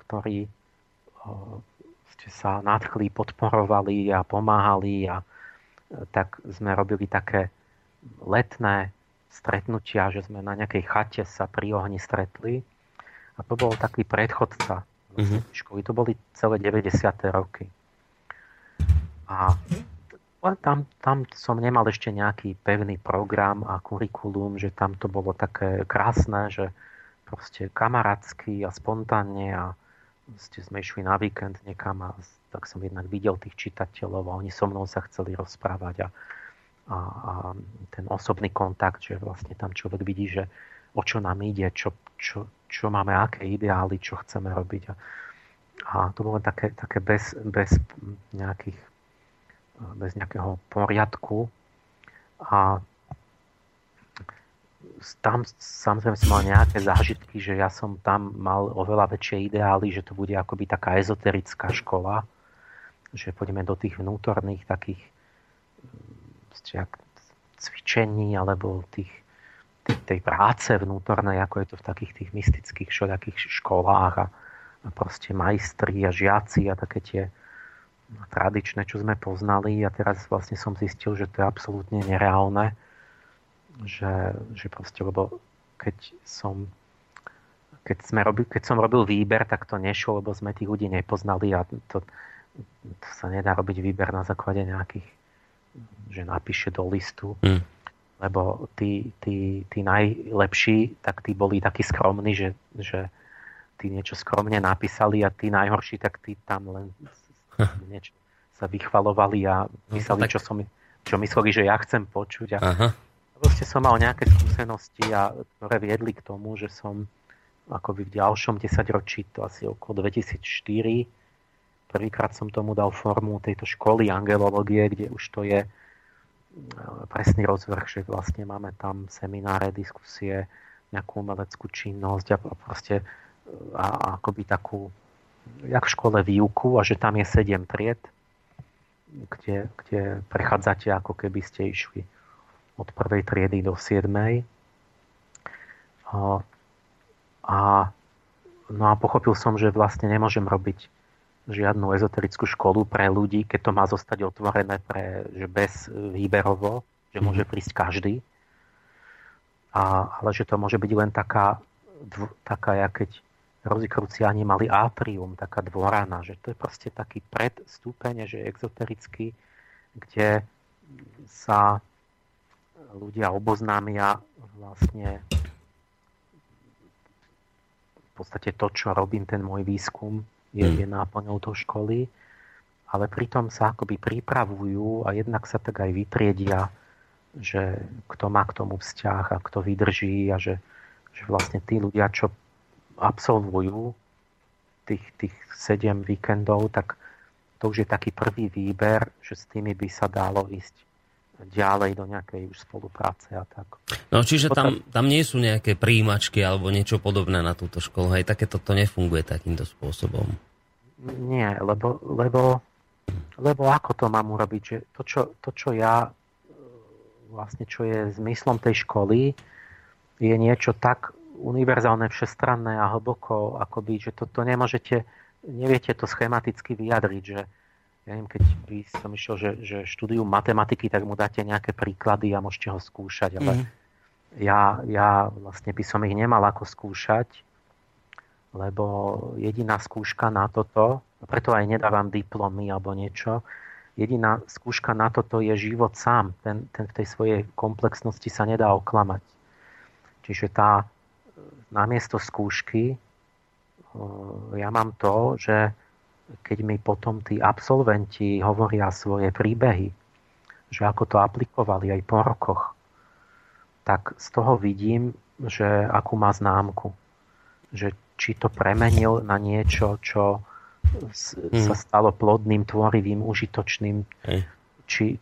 ktorí ste sa nadchli, podporovali a pomáhali, a tak sme robili také letné stretnutia, že sme na nejakej chate sa pri ohni stretli. A to bol taký predchodca školy. To boli celé 90. roky. A tam som nemal ešte nejaký pevný program a kurikulum, že tam to bolo také krásne, že proste kamarátsky a spontánne, a sme išli na víkend niekam a tak som jednak videl tých čitateľov a oni so mnou sa chceli rozprávať, a ten osobný kontakt, že vlastne tam človek vidí, že o čo nám ide, čo máme, aké ideály, čo chceme robiť. A to bolo také bez nejakého poriadku. A tam samozrejme som mal nejaké zážitky, že ja som tam mal oveľa väčšie ideály, že to bude akoby taká ezoterická škola, že pôjdeme do tých vnútorných takých cvičení alebo tej práce vnútornej, ako je to v takých tých mystických všelijakých školách, a proste majstri a žiaci a také tie tradičné, čo sme poznali. A teraz vlastne som zistil, že to je absolútne nereálne, že proste, lebo keď som robil výber, tak to nešlo, lebo sme tých ľudí nepoznali, a to sa nedá robiť výber na základe nejakých, že napíše do listu, lebo tí najlepší, tak tí boli takí skromní, že tí niečo skromne napísali, a tí najhorší, tak tí tam len niečo sa vychvalovali a mysleli, čo mysleli, že ja chcem počuť. A proste som mal nejaké skúsenosti, ktoré viedli k tomu, že som akoby v ďalšom 10-ročí, to asi okolo 2004, prvýkrát som tomu dal formu tejto školy angelológie, kde už to je presný rozvrh, že vlastne máme tam semináre, diskusie, nejakú umeleckú činnosť a proste a akoby takú, jak v škole, výuku, a že tam je 7 tried, kde prechádzate, ako keby ste išli od 1. triedy do 7. No a pochopil som, že vlastne nemôžem robiť žiadnu ezoterickú školu pre ľudí, keď to má zostať otvorené že bez výberovo, že môže prísť každý. Ale že to môže byť len taká ja keď rozikruciáni mali atrium, taká dvorana, že to je proste taký predstúpeň, že exoterický, kde sa ľudia oboznámia vlastne v podstate to, čo robím, ten môj výskum je náplňou toho školy, ale pritom sa akoby pripravujú a jednak sa tak aj vytriedia, že kto má k tomu vzťah a kto vydrží, a že vlastne tí ľudia, čo absolvujú tých 7 víkendov, tak to už je taký prvý výber, že s tými by sa dalo ísť ďalej do nejakej už spolupráce a tak. No, čiže tam nie sú nejaké prijímačky alebo niečo podobné na túto školu. Hej, takéto to nefunguje takýmto spôsobom. Nie, lebo ako to mám urobiť? Že to, čo ja vlastne, čo je zmyslom tej školy, je niečo tak univerzálne, všestranné a hlboko, akoby, že to neviete to schematicky vyjadriť, že ja neviem, keď by som išiel, že štúdium matematiky, tak mu dáte nejaké príklady a môžete ho skúšať, ale ja vlastne by som ich nemal ako skúšať, lebo jediná skúška na toto, preto aj nedávam diplomy alebo niečo, jediná skúška na toto je život sám, ten v tej svojej komplexnosti sa nedá oklamať. Čiže tá namiesto skúšky ja mám to, že keď mi potom tí absolventi hovoria svoje príbehy, že ako to aplikovali aj po rokoch, tak z toho vidím, že akú má známku. Že či to premenil na niečo, čo sa stalo plodným, tvorivým, užitočným, či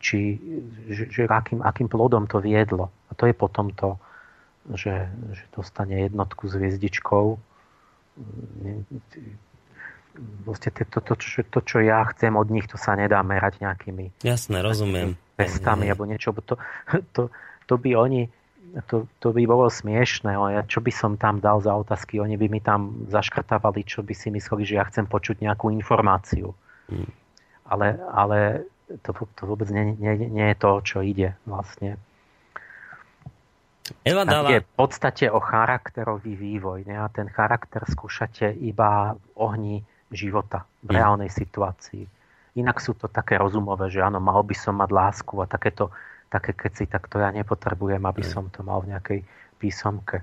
akým plodom to viedlo. A to je potom to, že dostane jednotku s hviezdičkou. Vlastne to, čo ja chcem od nich, to sa nedá merať nejakými... Jasné, rozumiem. ...testami alebo niečo. To by oni to by bolo smiešné. Ja, čo by som tam dal za otázky? Oni by mi tam zaškrtávali, čo by si mysleli, že ja chcem počuť nejakú informáciu. Ale to vôbec nie je to, čo ide vlastne. Je v podstate o charakterový vývoj. Ne? A ten charakter skúšate iba v ohni života, v reálnej situácii. Inak sú to také rozumové, že áno, mal by som mať lásku a také keci, tak to ja nepotrebujem, aby som to mal v nejakej písomke.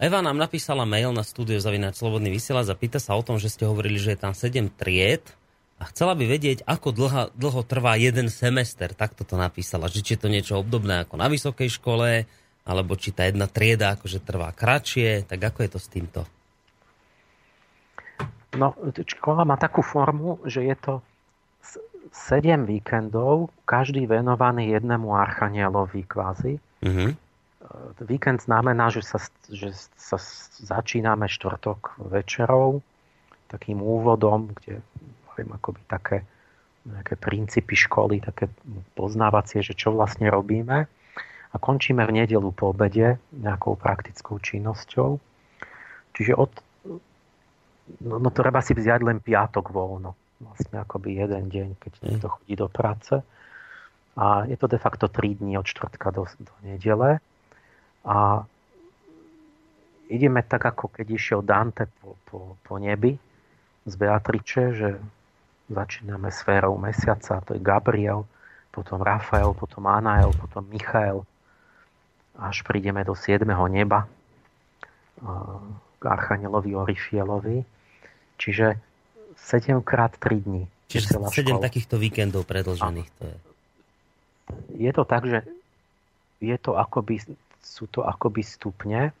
Eva nám napísala mail na studio@slobodnyvysielac a pýta sa o tom, že ste hovorili, že je tam 7 tried a chcela by vedieť, ako dlho trvá jeden semester. Takto to napísala. Či je to niečo obdobné ako na vysokej škole, alebo či tá jedna trieda akože trvá kratšie, tak ako je to s týmto? No, škola má takú formu, že je to 7 víkendov, každý venovaný jednému archanielovi kvázi. Mm-hmm. Víkend znamená, že sa začíname štvrtok večerou takým úvodom, kde hovorím akoby také nejaké princípy školy, také poznávacie, že čo vlastne robíme. A končíme v nedeľu po obede nejakou praktickou činnosťou. Čiže no treba si vziať len piatok voľno. Vlastne akoby jeden deň, keď niekto chodí do práce. A je to de facto 3 dní od štvrtka do nedele. A ideme tak, ako keď išiel Dante po nebi z Beatriče, že začíname sférou mesiaca, to je Gabriel, potom Rafael, potom Anael, potom Michal. Až prídeme do 7. neba k Archanielovi Orifielovi. Čiže 7x3 dní. Čiže 7 takýchto víkendov predĺžených. Je to tak, že sú to akoby stupne,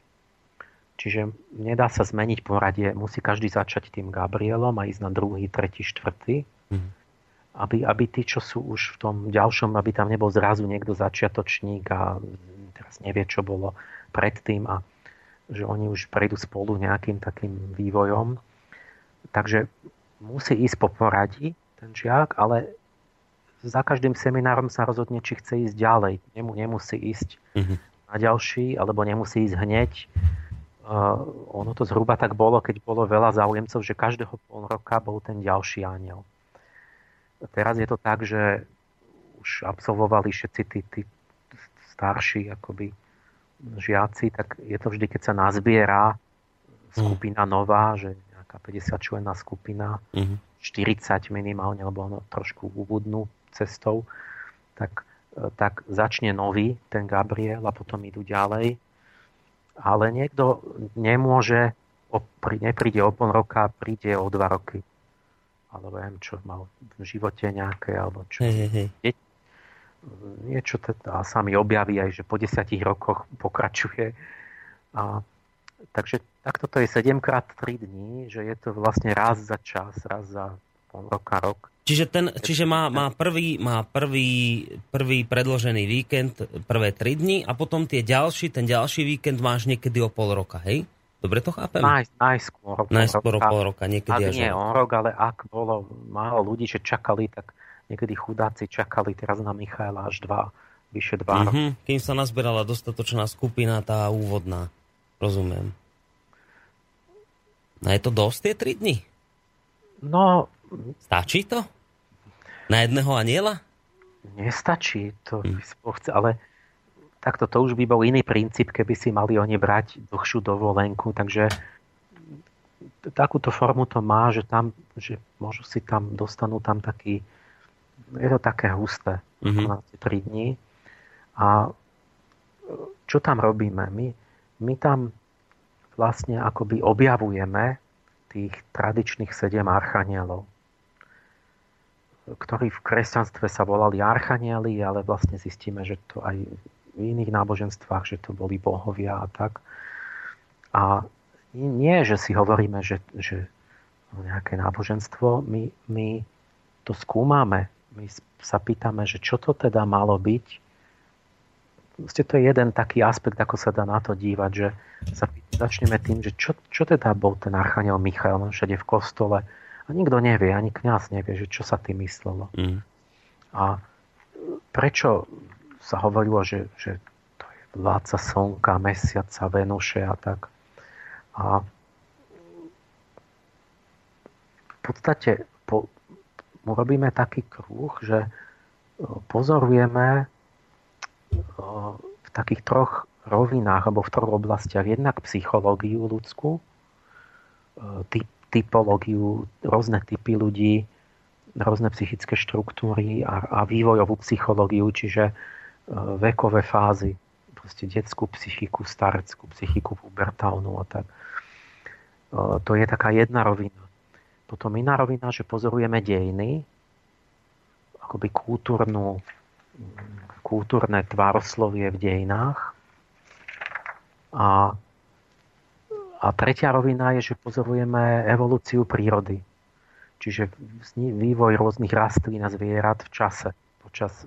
čiže nedá sa zmeniť poradie. Musí každý začať tým Gabrielom a ísť na druhý, tretí, štvrtý. Aby tí, čo sú už v tom ďalšom, aby tam nebol zrazu niekto začiatočník a teraz nevie, čo bolo predtým a že oni už prejdú spolu nejakým takým vývojom. Takže musí ísť po poradí ten žiak, ale za každým seminárom sa rozhodne, či chce ísť ďalej. Nemusí ísť na ďalší, alebo nemusí ísť hneď. Ono to zhruba tak bolo, keď bolo veľa záujemcov, že každého pol roka bol ten ďalší aniel. Teraz je to tak, že už absolvovali všetci tí starší akoby žiaci, tak je to vždy, keď sa nazbiera skupina nová, že 50 členná skupina, 40 minimálne, lebo ono trošku ubudnú cestou, tak začne nový ten Gabriel a potom idú ďalej. Ale niekto nemôže, nepríde o pol roka, príde o 2 roky. Alebo viem, čo mal v živote nejaké, alebo čo. Niečo teda sa mi objaví aj, že po 10 rokoch pokračuje. Takže takto to je 7x3 dní, že je to vlastne raz za čas, raz za pol roka, rok. Čiže má prvý predložený víkend, prvé 3 dni a potom ten ďalší víkend máš niekedy o pol roka, hej? Dobre to chápem? Najskôr o pol roka, niekedy až nie o rok, ale ak bolo málo ľudí, že čakali, tak niekedy chudáci čakali teraz na Michala až vyše 2 roky. Kým sa nazberala dostatočná skupina, tá úvodná. Rozumiem. No je to dosť tie 3 dni? No... Stačí to? Na jedného aniela? Nestačí to, ale takto to už by bol iný princíp, keby si mali oni brať dlhšiu dovolenku, takže takúto formu to má, že môžu si tam, dostanú tam taký, je to také husté, 3 dní. A čo tam robíme? My tam vlastne akoby objavujeme tých tradičných 7 archanielov, ktorí v kresťanstve sa volali archanieli, ale vlastne zistíme, že to aj v iných náboženstvách, že to boli bohovia a tak. A nie, že si hovoríme, že nejaké náboženstvo, my to skúmame, my sa pýtame, že čo to teda malo byť. Vlastne to je jeden taký aspekt, ako sa dá na to dívať, že začneme tým, že čo teda bol ten archaniel Michal všade v kostole a nikto nevie, ani kňaz nevie, že čo sa tým myslelo. A prečo sa hovorilo, že to je vládca slnka, mesiaca, Venuše a tak. A v podstate robíme taký kruh, že pozorujeme v takých troch rovinách alebo v troch oblastiach. Jednak psychológiu ľudskú, typológiu, rôzne typy ľudí, rôzne psychické štruktúry a vývojovú psychológiu, čiže vekové fázy, proste detskú psychiku, stareckú psychiku, pubertálnu a tak. To je taká jedna rovina. Potom iná rovina, že pozorujeme dejiny, akoby kultúrne tvároslovie v dejinách. A tretia rovina je, že pozorujeme evolúciu prírody. Čiže vývoj rôznych rastlín a zvierat v čase,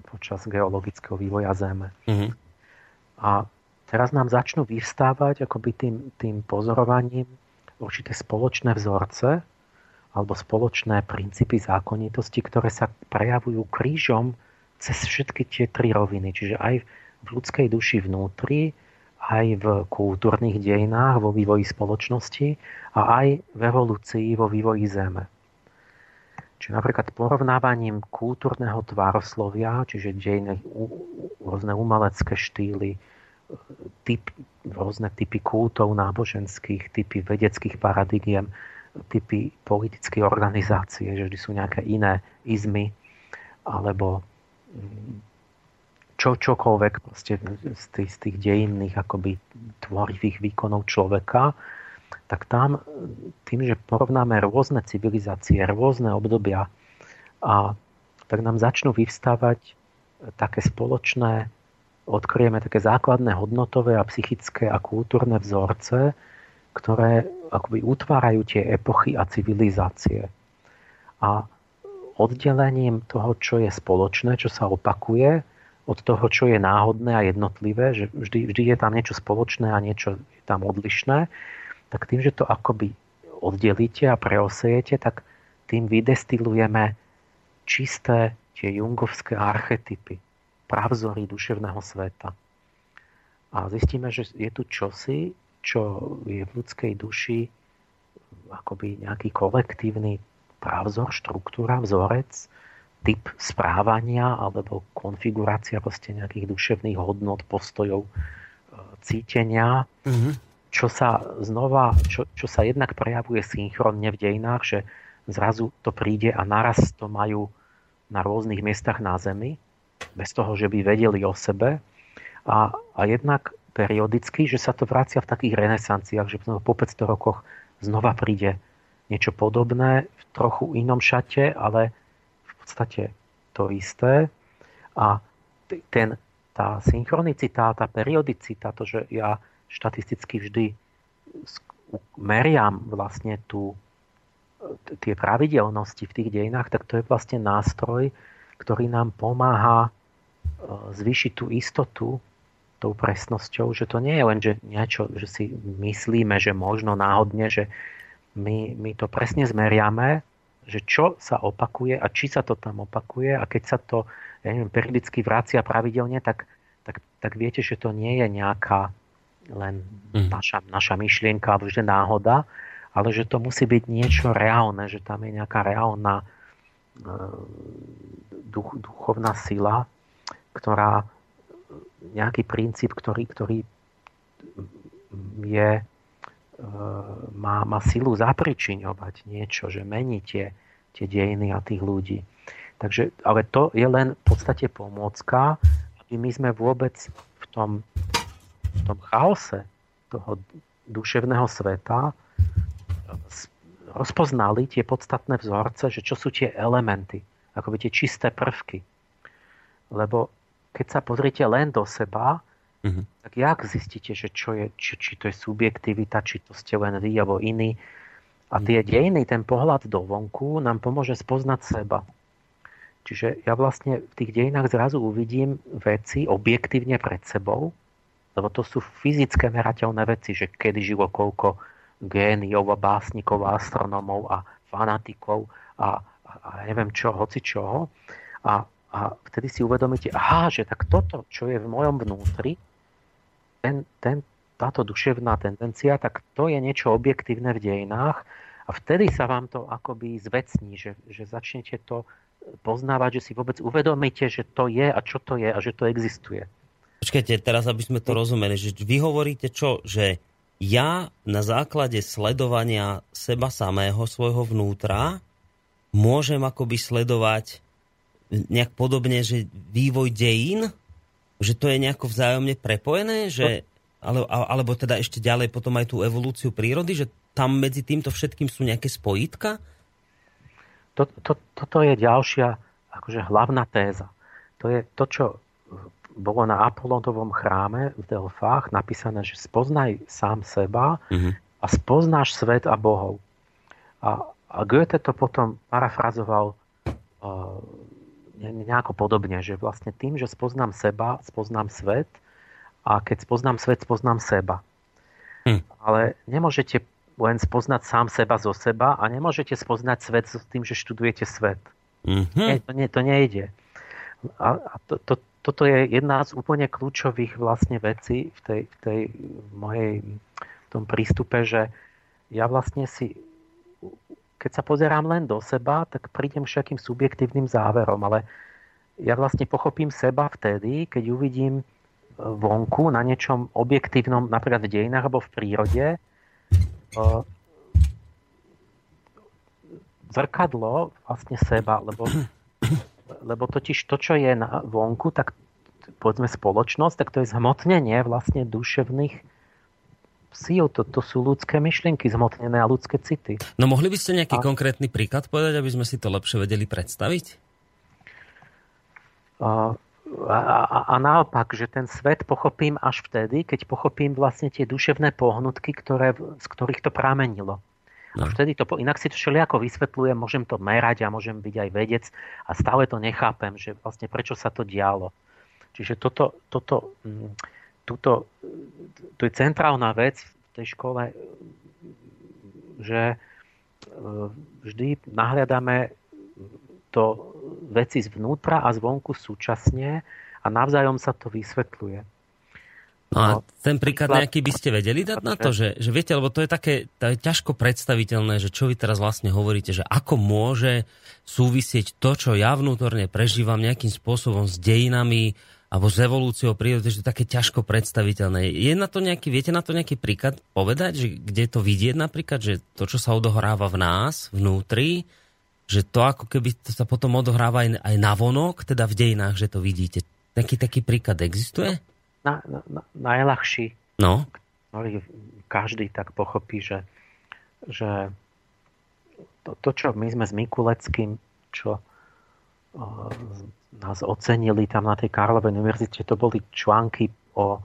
počas geologického vývoja Zeme. Mm-hmm. A teraz nám začnú vyvstávať akoby tým pozorovaním určité spoločné vzorce alebo spoločné princípy zákonitosti, ktoré sa prejavujú krížom cez všetky tie tri roviny. Čiže aj v ľudskej duši vnútri, aj v kultúrnych dejinách, vo vývoji spoločnosti a aj v evolúcii, vo vývoji Zeme. Čiže napríklad porovnávaním kultúrneho tvároslovia, čiže dejiny, rôzne umelecké štýly, rôzne typy kultov náboženských, typy vedeckých paradigiem, typy politickej organizácie, že vždy sú nejaké iné izmy, alebo čokoľvek proste z tých dejinných akoby tvorivých výkonov človeka, tak tam tým, že porovnáme rôzne civilizácie, rôzne obdobia, a tak nám začnú vyvstávať také spoločné, odkryjeme také základné hodnotové a psychické a kultúrne vzorce, ktoré akoby utvárajú tie epochy a civilizácie. A oddelením toho, čo je spoločné, čo sa opakuje, od toho, čo je náhodné a jednotlivé, že vždy je tam niečo spoločné a niečo je tam odlišné, tak tým, že to akoby oddelíte a preosejete, tak tým vydestilujeme čisté tie jungovské archetypy, pravzory duševného sveta. A zistíme, že je tu čosi, čo je v ľudskej duši akoby nejaký kolektívny pravzor, štruktúra, vzorec, typ správania alebo konfigurácia proste nejakých duševných hodnot, postojov, cítenia, čo sa jednak prejavuje synchronne v dejinách, že zrazu to príde a naraz to majú na rôznych miestach na Zemi, bez toho, že by vedeli o sebe. A jednak periodicky, že sa to vracia v takých renesanciách, že po 500 rokoch znova príde niečo podobné, v trochu inom šate, ale v podstate to isté. A tá synchronicita, tá periodicita, to, že ja štatisticky vždy meriam vlastne tie pravidelnosti v tých dejinách, tak to je vlastne nástroj, ktorý nám pomáha zvýšiť tú istotu tou presnosťou, že to nie je len, že niečo, že si myslíme, že možno náhodne, že my to presne zmeriame, že čo sa opakuje a či sa to tam opakuje, a keď sa to periodicky vracia pravidelne, tak viete, že to nie je nejaká len naša myšlienka alebo že náhoda, ale že to musí byť niečo reálne, že tam je nejaká reálna duchovná sila, ktorá nejaký princíp, ktorý je, má silu zapričiňovať niečo, že mení tie dejiny a tých ľudí. Takže, ale to je len v podstate pomôcka, aby my sme vôbec v tom chaose toho duševného sveta rozpoznali tie podstatné vzorce, že čo sú tie elementy, akoby tie čisté prvky. Lebo keď sa pozrite len do seba, tak jak zistíte, že čo je, či to je subjektivita, či to ste len vy alebo iní. A tie dejiny, ten pohľad dovonku nám pomôže spoznať seba. Čiže ja vlastne v tých dejinách zrazu uvidím veci objektívne pred sebou, lebo to sú fyzické merateľné veci, že kedy žilo koľko géniov a básnikov a astronómov a fanatikov a neviem čo, hoci čoho. A vtedy si uvedomíte, že tak toto, čo je v mojom vnútri, táto duševná tendencia, tak to je niečo objektívne v dejinách a vtedy sa vám to akoby zvecní, že začnete to poznávať, že si vôbec uvedomíte, že to je a čo to je a že to existuje. Počkajte, teraz aby sme to rozumeli, že vy hovoríte čo, že ja na základe sledovania seba samého, svojho vnútra, môžem akoby sledovať nejak podobne, že vývoj dejín, že to je nejako vzájomne prepojené, že, alebo teda ešte ďalej potom aj tú evolúciu prírody, že tam medzi týmto všetkým sú nejaké spojitka? Toto je ďalšia akože hlavná téza. To je to, čo bolo na Apolónovom chráme v Delfách napísané, že spoznaj sám seba a spoznáš svet a bohov. A Goethe to potom parafrazoval nejako podobne, že vlastne tým, že spoznám seba, spoznám svet a keď spoznám svet, spoznám seba. Ale nemôžete len spoznať sám seba zo seba a nemôžete spoznať svet s tým, že študujete svet. To nejde. A toto je jedna z úplne kľúčových vlastne vecí v tom prístupe, že ja vlastne si keď sa pozerám len do seba, tak prídem všetkým subjektívnym záverom, ale ja vlastne pochopím seba vtedy, keď uvidím vonku na niečom objektívnom, napríklad v dejinách alebo v prírode. Zrkadlo vlastne seba, lebo totiž to, čo je na vonku, tak povedzme spoločnosť, tak to je zhmotnenie vlastne duševných síl, to sú ľudské myšlienky zmotnené a ľudské city. No mohli by ste nejaký konkrétny príklad povedať, aby sme si to lepšie vedeli predstaviť? A naopak, že ten svet pochopím až vtedy, keď pochopím vlastne tie duševné pohnutky, z ktorých to pramenilo. No. Vtedy inak si to všelijako vysvetľujem, môžem to merať a môžem byť aj vedec a stále to nechápem, že vlastne prečo sa to dialo. Čiže to je centrálna vec v tej škole, že vždy nahliadame to veci zvnútra a zvonku súčasne a navzájom sa to vysvetľuje. A ten príklad nejaký by ste vedeli dať na to, že viete, lebo to je také ťažko predstaviteľné, že čo vy teraz vlastne hovoríte, že ako môže súvisieť to, čo ja vnútorne prežívam nejakým spôsobom s dejinami alebo s evolúciou prírody, že to je také ťažko predstaviteľné. Viete na to nejaký príklad povedať, že kde to vidieť napríklad, že to, čo sa odohráva v nás, vnútri, že to ako keby to sa potom odohráva aj navonok, teda v dejinách, že to vidíte. Taký príklad existuje? Najľahší, ktorý každý tak pochopí, že to, čo my sme s Mikuleckým, čo nás ocenili tam na tej Karlovej univerzite, to boli články o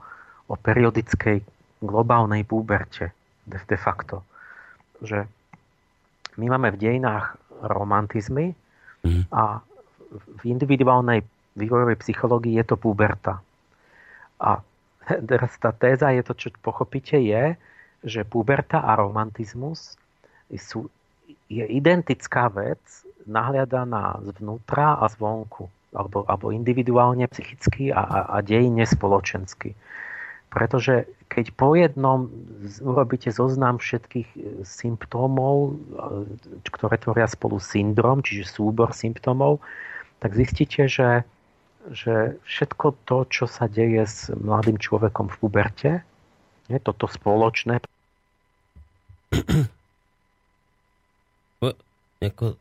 periodickej globálnej púberte de facto. Že my máme v dejinách romantizmy a v individuálnej vývojovej psychológii je to púberta. A teraz tá téza je to, čo pochopíte, je, že púberta a romantizmus je identická vec, nahliadaná zvnútra a zvonku. Alebo individuálne, psychicky a dejine spoločensky. Pretože keď po jednom urobíte zoznam všetkých symptómov, ktoré tvoria spolu syndrom, čiže súbor symptómov, tak zistíte, že všetko to, čo sa deje s mladým človekom v puberte, je toto spoločné.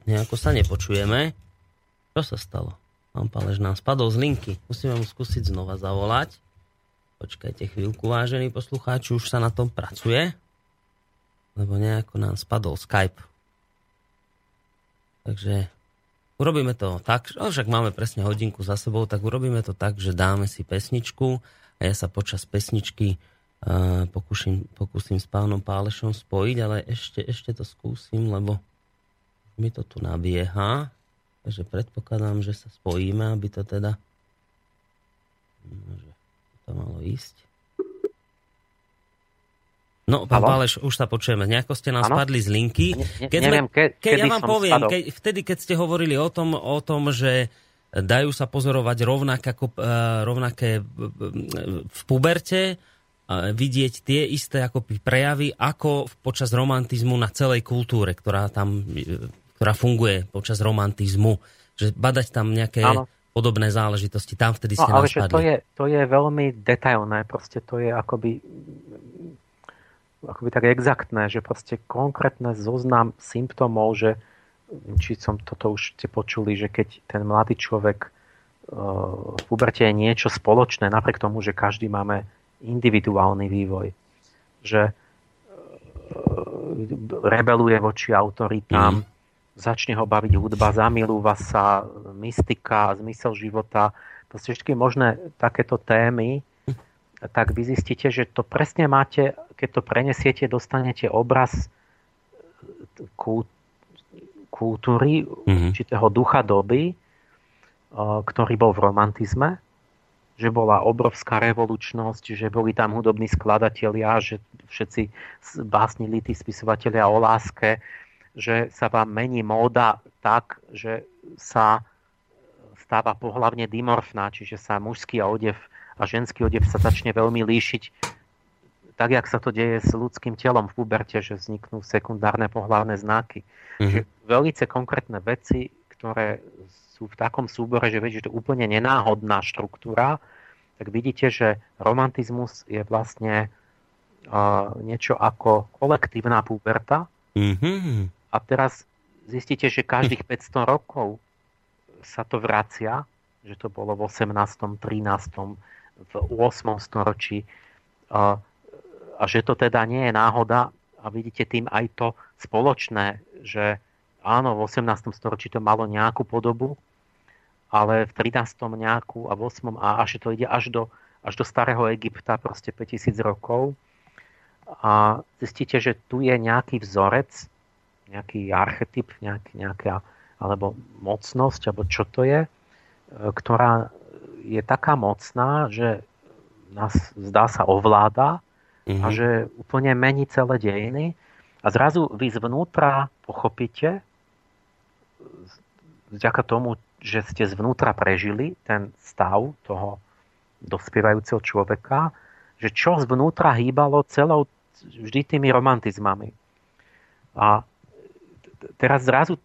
Nejako sa nepočujeme. Čo sa stalo? Pán Páleš nám spadol z linky. Musíme mu skúsiť znova zavolať. Počkajte chvíľku, vážení poslucháči, už sa na tom pracuje. Lebo nejako nám spadol Skype. Takže urobíme to tak, však máme presne hodinku za sebou, tak urobíme to tak, že dáme si pesničku a ja sa počas pesničky pokúsim s pánom Pálešom spojiť, ale ešte to skúsim, lebo mi to tu nabieha. Takže predpokladám, že sa spojíme, aby to teda to malo ísť. No, pán Páleš, už sa počujeme. Nejako ste nám spadli z linky. Ja vám poviem, keď ste hovorili o tom, že dajú sa pozorovať rovnaké v puberte vidieť tie isté akoby prejavy, ako počas romantizmu na celej kultúre, ktorá funguje počas romantizmu. Že badať tam nejaké podobné záležitosti. Tam vtedy ste nás padli. To je veľmi detailné. Proste to je akoby tak exaktné, že proste konkrétne zoznam symptómov, že či som toto už ste počuli, že keď ten mladý človek v puberte je niečo spoločné, napriek tomu, že každý máme individuálny vývoj, že rebeluje voči autoritám, začne ho baviť hudba, zamilúva sa, mystika, zmysel života, proste všetky možné takéto témy, tak vy zistíte, že to presne máte, keď to prenesiete, dostanete obraz kultúry, určitého ducha doby, ktorý bol v romantizme, že bola obrovská revolučnosť, že boli tam hudobní skladatelia, že všetci básnili tí spisovatelia o láske, že sa vám mení móda tak, že sa stáva pohlavne dimorfná, čiže sa mužský odev a ženský odev sa začne veľmi líšiť, tak, jak sa to deje s ľudským telom v puberte, že vzniknú sekundárne pohlavné znaky. Čiže veľce konkrétne veci, ktoré sú v takom súbore, že viete, že to je úplne nenáhodná štruktúra, tak vidíte, že romantizmus je vlastne niečo ako kolektívna puberta. A teraz zistíte, že každých 500 rokov sa to vracia, že to bolo v 18., 13., v 8. storočí a že to teda nie je náhoda a vidíte tým aj to spoločné, že áno, v 18. storočí to malo nejakú podobu, ale v 13. nejakú a v 8. a až to ide až do starého Egypta, proste 5000 rokov a zistíte, že tu je nejaký vzorec, nejaký archetyp, nejaká alebo mocnosť, alebo čo to je, ktorá je taká mocná, že nás zdá sa ovláda a že úplne mení celé dejiny a zrazu vy zvnútra pochopíte vďaka tomu, že ste zvnútra prežili ten stav toho dospievajúceho človeka, že čo zvnútra hýbalo celou vždy tými romantizmami. A teraz zrazu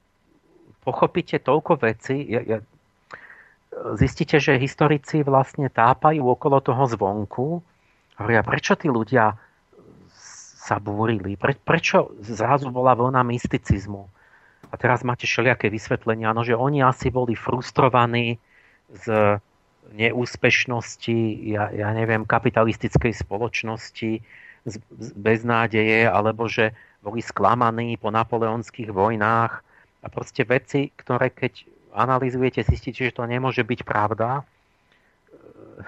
pochopíte toľko vecí, zistíte, že historici vlastne tápajú okolo toho zvonku. Hovoria, prečo tí ľudia sa búrili? Prečo zrazu bola vlna mysticizmu? A teraz máte všelijaké vysvetlenia, no, že oni asi boli frustrovaní z neúspešnosti, ja neviem, kapitalistickej spoločnosti, z beznádeje, alebo že boli sklamaní po napoleonských vojnách. A proste veci, ktoré keď analyzujete, zistíte, že to nemôže byť pravda,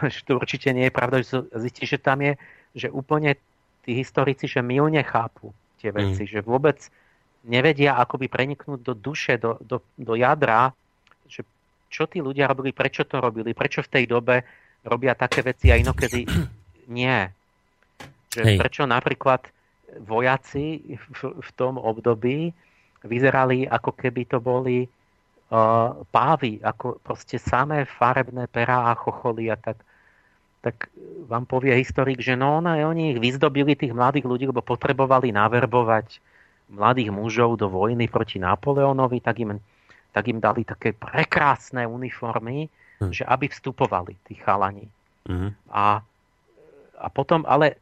že to určite nie je pravda, že zistíte, že tam je, že úplne tí historici, že mylne chápu tie veci, že vôbec nevedia akoby preniknúť do duše, do jadra, že čo tí ľudia robili, prečo to robili, prečo v tej dobe robia také veci a inokedy nie. Že prečo napríklad vojaci v tom období vyzerali, ako keby to boli pávy, ako proste samé farebné perá a chocholy a tak vám povie historik, že oni ich vyzdobili, tých mladých ľudí, lebo potrebovali naverbovať mladých mužov do vojny proti Napoleónovi, tak im dali také prekrásne uniformy, že aby vstupovali tí chalani. A potom, ale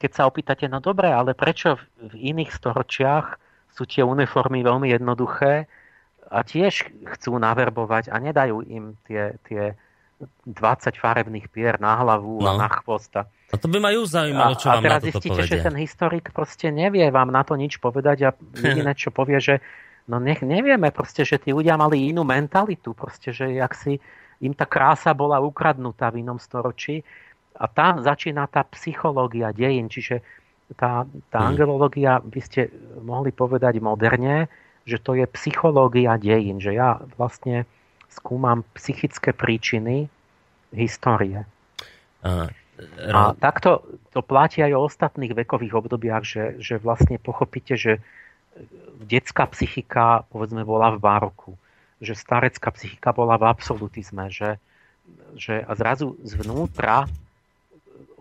keď sa opýtate, no dobre, ale prečo v iných storočiach sú tie uniformy veľmi jednoduché, a tiež chcú naverbovať a nedajú im tie 20 farebných pier na hlavu a na chvost. A to by ma ju zaujímalo, čo vám na toto povedia. A teraz zistíte, že ten historik proste nevie vám na to nič povedať a jediné, čo povie, že nevieme proste, že tí ľudia mali inú mentalitu, proste, že jaksi im tá krása bola ukradnutá v inom storočí a tam začína tá psychológia dejín, čiže tá angelológia by ste mohli povedať moderne, že to je psychológia dejín, že ja vlastne skúmam psychické príčiny histórie. A takto to platí aj o ostatných vekových obdobiach, že vlastne pochopíte, že detská psychika, povedzme, bola v baroku, že starecká psychika bola v absolutizme, že a zrazu zvnútra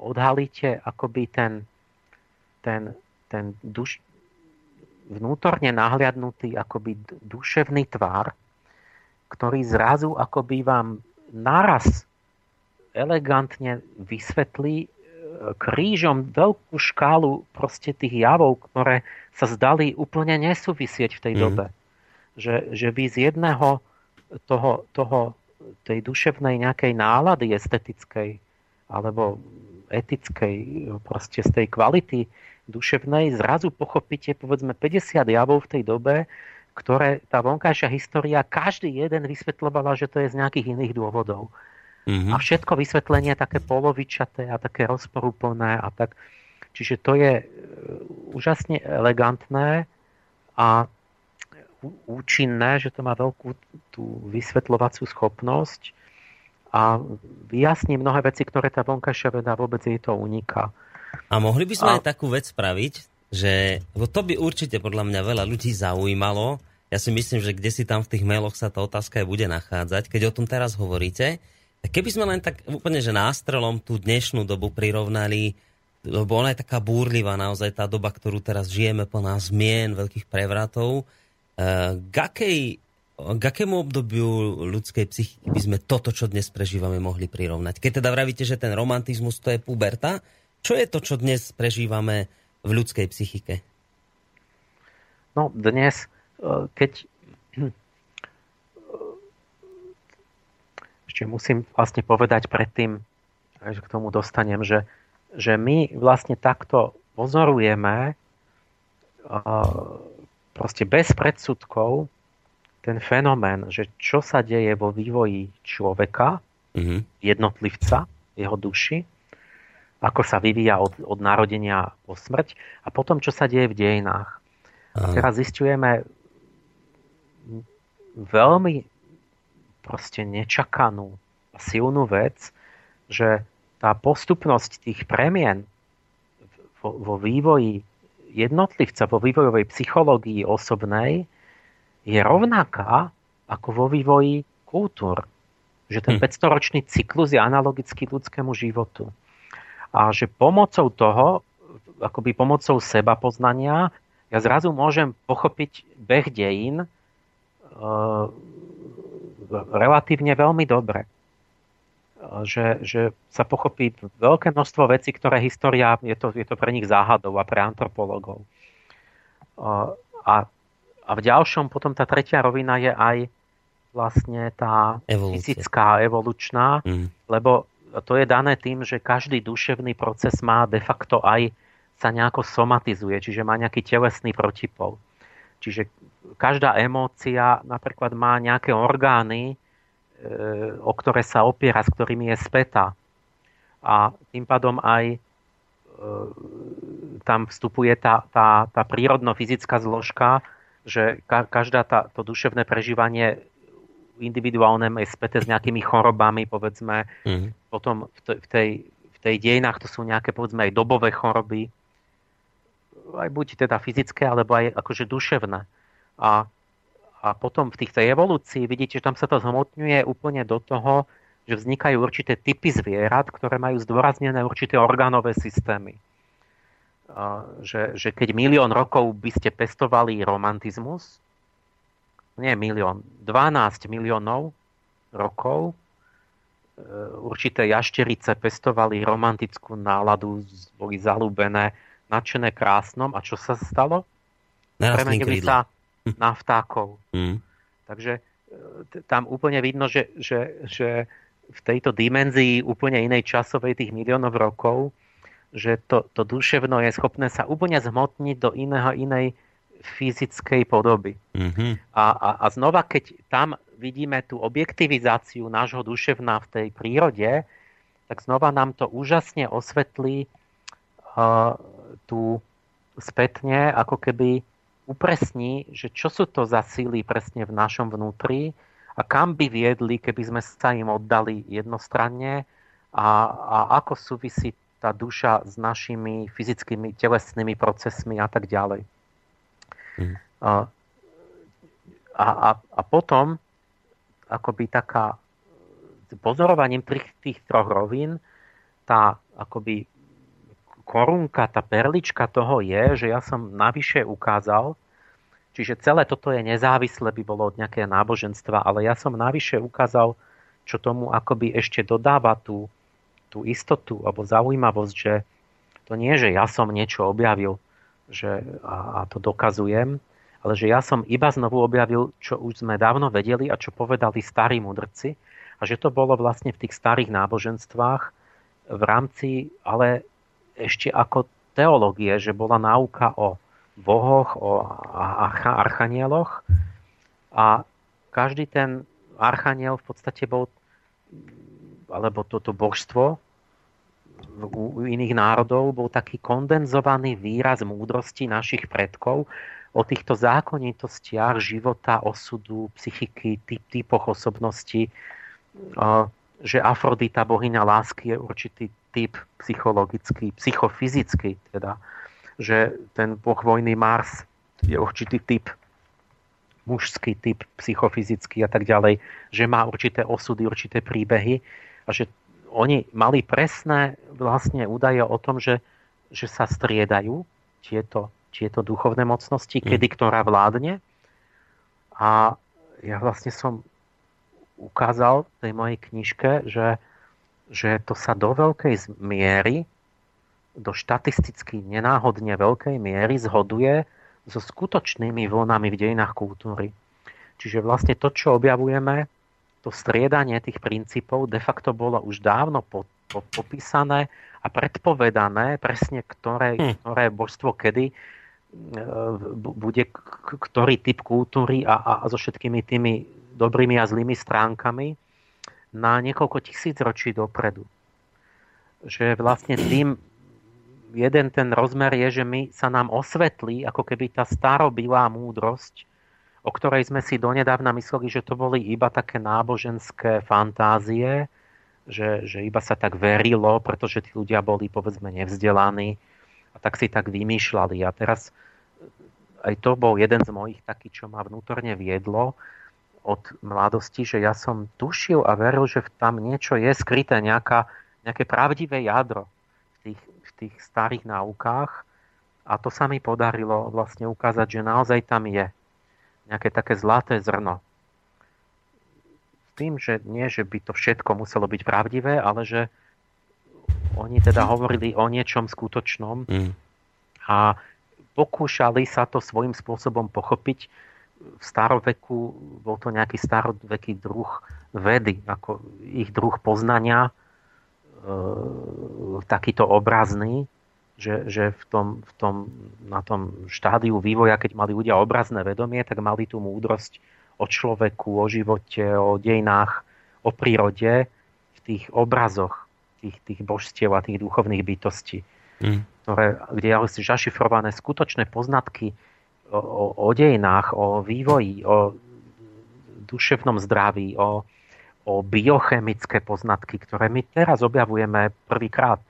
odhalíte akoby ten vnútorne nahliadnutý akoby duševný tvár, ktorý zrazu akoby vám naraz elegantne vysvetlí krížom veľkú škálu proste tých javov, ktoré sa zdali úplne nesúvisieť v tej dobe. Že vy z jedného tej duševnej nejakej nálady estetickej alebo etickej, proste z tej kvality duševnej zrazu pochopíte povedzme 50 javov v tej dobe, ktoré tá vonkajšia história, každý jeden vysvetľovala, že to je z nejakých iných dôvodov. A všetko vysvetlenie je také polovičaté a také rozporúplné a tak. Čiže to je úžasne elegantné a účinné, že to má veľkú tú vysvetľovaciu schopnosť a vyjasní mnohé veci, ktoré tá vonkajšia veda vôbec jej to uniká. A mohli by sme aj takú vec spraviť, že to by určite podľa mňa veľa ľudí zaujímalo. Ja si myslím, že kde si tam v tých mailoch sa tá otázka aj bude nachádzať, keď o tom teraz hovoríte. Keby sme len tak úplne, že nástrelom tú dnešnú dobu prirovnali, lebo ona je taká búrlivá naozaj tá doba, ktorú teraz žijeme, plná zmien, veľkých prevratov. K akému obdobiu ľudskej psychiky by sme toto, čo dnes prežívame, mohli prirovnať? Keď teda vravíte, že ten romantizmus to je puberta, čo je to, čo dnes prežívame v ľudskej psychike? No dnes, keď ešte musím vlastne povedať predtým, že k tomu dostanem, že my vlastne takto pozorujeme proste bez predsudkov ten fenomén, že čo sa deje vo vývoji človeka, jednotlivca, jeho duši, ako sa vyvíja od narodenia po smrť a potom, čo sa deje v dejinách. A teraz zisťujeme veľmi proste nečakanú a silnú vec, že tá postupnosť tých premien vo vývoji jednotlivca, vo vývojovej psychológii osobnej je rovnaká ako vo vývoji kultúr. Že ten 500-ročný cyklus je analogický ľudskému životu. A že pomocou toho, akoby pomocou seba poznania, ja zrazu môžem pochopiť beh dejín relatívne veľmi dobre. Že sa pochopí veľké množstvo vecí, ktoré história, je to pre nich záhadou a pre antropologov. A v ďalšom potom tá tretia rovina je aj vlastne tá fyzická, evolučná, lebo to je dané tým, že každý duševný proces má de facto aj sa nejako somatizuje, čiže má nejaký telesný protipol. Čiže každá emócia napríklad má nejaké orgány, o ktoré sa opiera, s ktorými je spätá. A tým pádom aj tam vstupuje tá prírodno-fyzická zložka, že každá to duševné prežívanie individuálne je späté s nejakými chorobami, povedzme. Potom v tej dejinách to sú nejaké, povedzme, aj dobové choroby. Aj buď teda fyzické, alebo aj akože duševné. A potom v tej evolúcii vidíte, že tam sa to zhmotňuje úplne do toho, že vznikajú určité typy zvierat, ktoré majú zdôraznené určité orgánové systémy. Že keď 1 000 000 rokov by ste pestovali romantizmus, nie 1 000 000, 12 000 000 rokov určité jašterice pestovali romantickú náladu, boli zalúbené, nadšené krásnom. A čo sa stalo? Premenili sa na vtákov. Takže tam úplne vidno, že v tejto dimenzii úplne inej časovej tých miliónov rokov, že to duševno je schopné sa úplne zhmotniť do inej fyzickej podoby. A znova, keď tam vidíme tú objektivizáciu nášho duševna v tej prírode, tak znova nám to úžasne osvetlí tu spätne, ako keby upresní, že čo sú to za síly presne v našom vnútri a kam by viedli, keby sme sa im oddali jednostranne a ako súvisí tá duša s našimi fyzickými, telesnými procesmi a tak ďalej. A potom akoby pozorovaním tých troch rovín tá akoby korunka, tá perlička toho je, že ja som navyše ukázal, čiže celé toto je nezávislé, by bolo od nejakého náboženstva, ale ja som navyše ukázal, čo tomu akoby ešte dodáva tú istotu alebo zaujímavosť, že to nie, že ja som niečo objavil, že, a to dokazujem, ale že ja som iba znovu objavil, čo už sme dávno vedeli a čo povedali starí mudrci, a že to bolo vlastne v tých starých náboženstvách v rámci, ale ešte ako teológie, že bola náuka o bohoch, o archanieloch, a každý ten archaniel v podstate bol, alebo toto božstvo u iných národov bol taký kondenzovaný výraz múdrosti našich predkov o týchto zákonitostiach života, osudu, psychiky, typoch osobnosti, že Afrodita, bohyňa lásky, je určitý typ psychologický, psychofyzický teda, že ten pochvojný Mars je určitý typ, mužský typ psychofyzický a tak ďalej, že má určité osudy, určité príbehy, a že oni mali presné vlastne údaje o tom, že sa striedajú tieto duchovné mocnosti, kedy ktorá vládne. A ja vlastne som ukázal v tej mojej knižke, že to sa do veľkej miery, do štatisticky nenáhodne veľkej miery zhoduje so skutočnými vlnami v dejinách kultúry. Čiže vlastne to, čo objavujeme, to striedanie tých princípov de facto bolo už dávno popísané a predpovedané presne, ktoré božstvo kedy bude ktorý typ kultúry a so všetkými tými dobrými a zlými stránkami na niekoľko tisíc ročí dopredu. Že vlastne tým jeden ten rozmer je, že my sa nám osvetlí ako keby tá starobylá múdrosť, o ktorej sme si donedávna mysleli, že to boli iba také náboženské fantázie, že iba sa tak verilo, pretože tí ľudia boli, povedzme, nevzdelaní a tak si tak vymýšľali. A teraz aj to bol jeden z mojich taký, čo ma vnútorne viedlo od mladosti, že ja som tušil a veril, že tam niečo je skryté, nejaké pravdivé jadro v tých starých náukách, a to sa mi podarilo vlastne ukázať, že naozaj tam je nejaké také zlaté zrno. S tým, že nie, že by to všetko muselo byť pravdivé, ale že oni teda hovorili o niečom skutočnom a pokúšali sa to svojím spôsobom pochopiť. V staroveku bol to nejaký staroveký druh vedy, ako ich druh poznania, takýto obrazný, že na tom štádiu vývoja, keď mali ľudia obrazné vedomie, tak mali tú múdrosť o človeku, o živote, o dejinách, o prírode v tých obrazoch tých božstiev a tých duchovných bytostí, kde sú zašifrované skutočné poznatky o dejinách, o vývoji, o duševnom zdraví, o biochemické poznatky, ktoré my teraz objavujeme prvýkrát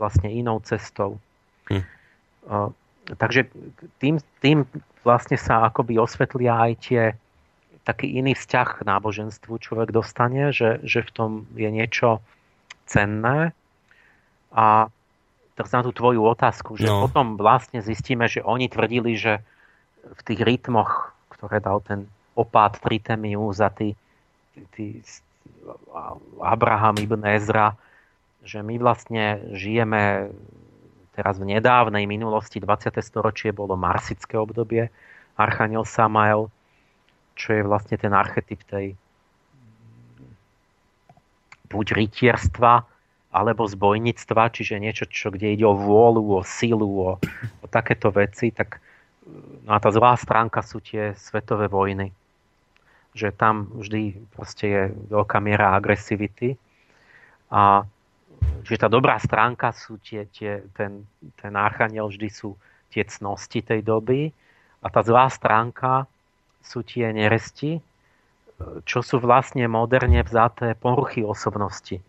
vlastne inou cestou. Takže tým vlastne sa akoby osvetlia aj taký iný vzťah k náboženstvu človek dostane, že v tom je niečo cenné. A teraz na tú tvoju otázku, že potom vlastne zistíme, že oni tvrdili, že v tých rytmoch, ktoré dal ten opát Tritemius a tí Abraham ibn Ezra, že my vlastne žijeme teraz v nedávnej minulosti, 20. storočie bolo marsické obdobie, archaniel Samael, čo je vlastne ten archetyp tej buď rytierstva, alebo zbojníctva, čiže niečo, kde ide o vôľu, o silu, o takéto veci, tak no a tá zlá stránka sú tie svetové vojny. Že tam vždy proste je veľká miera agresivity. A čiže tá dobrá stránka sú ten archaniel, vždy sú tie cnosti tej doby, a tá zlá stránka sú tie neresti, čo sú vlastne moderne vzaté poruchy osobnosti.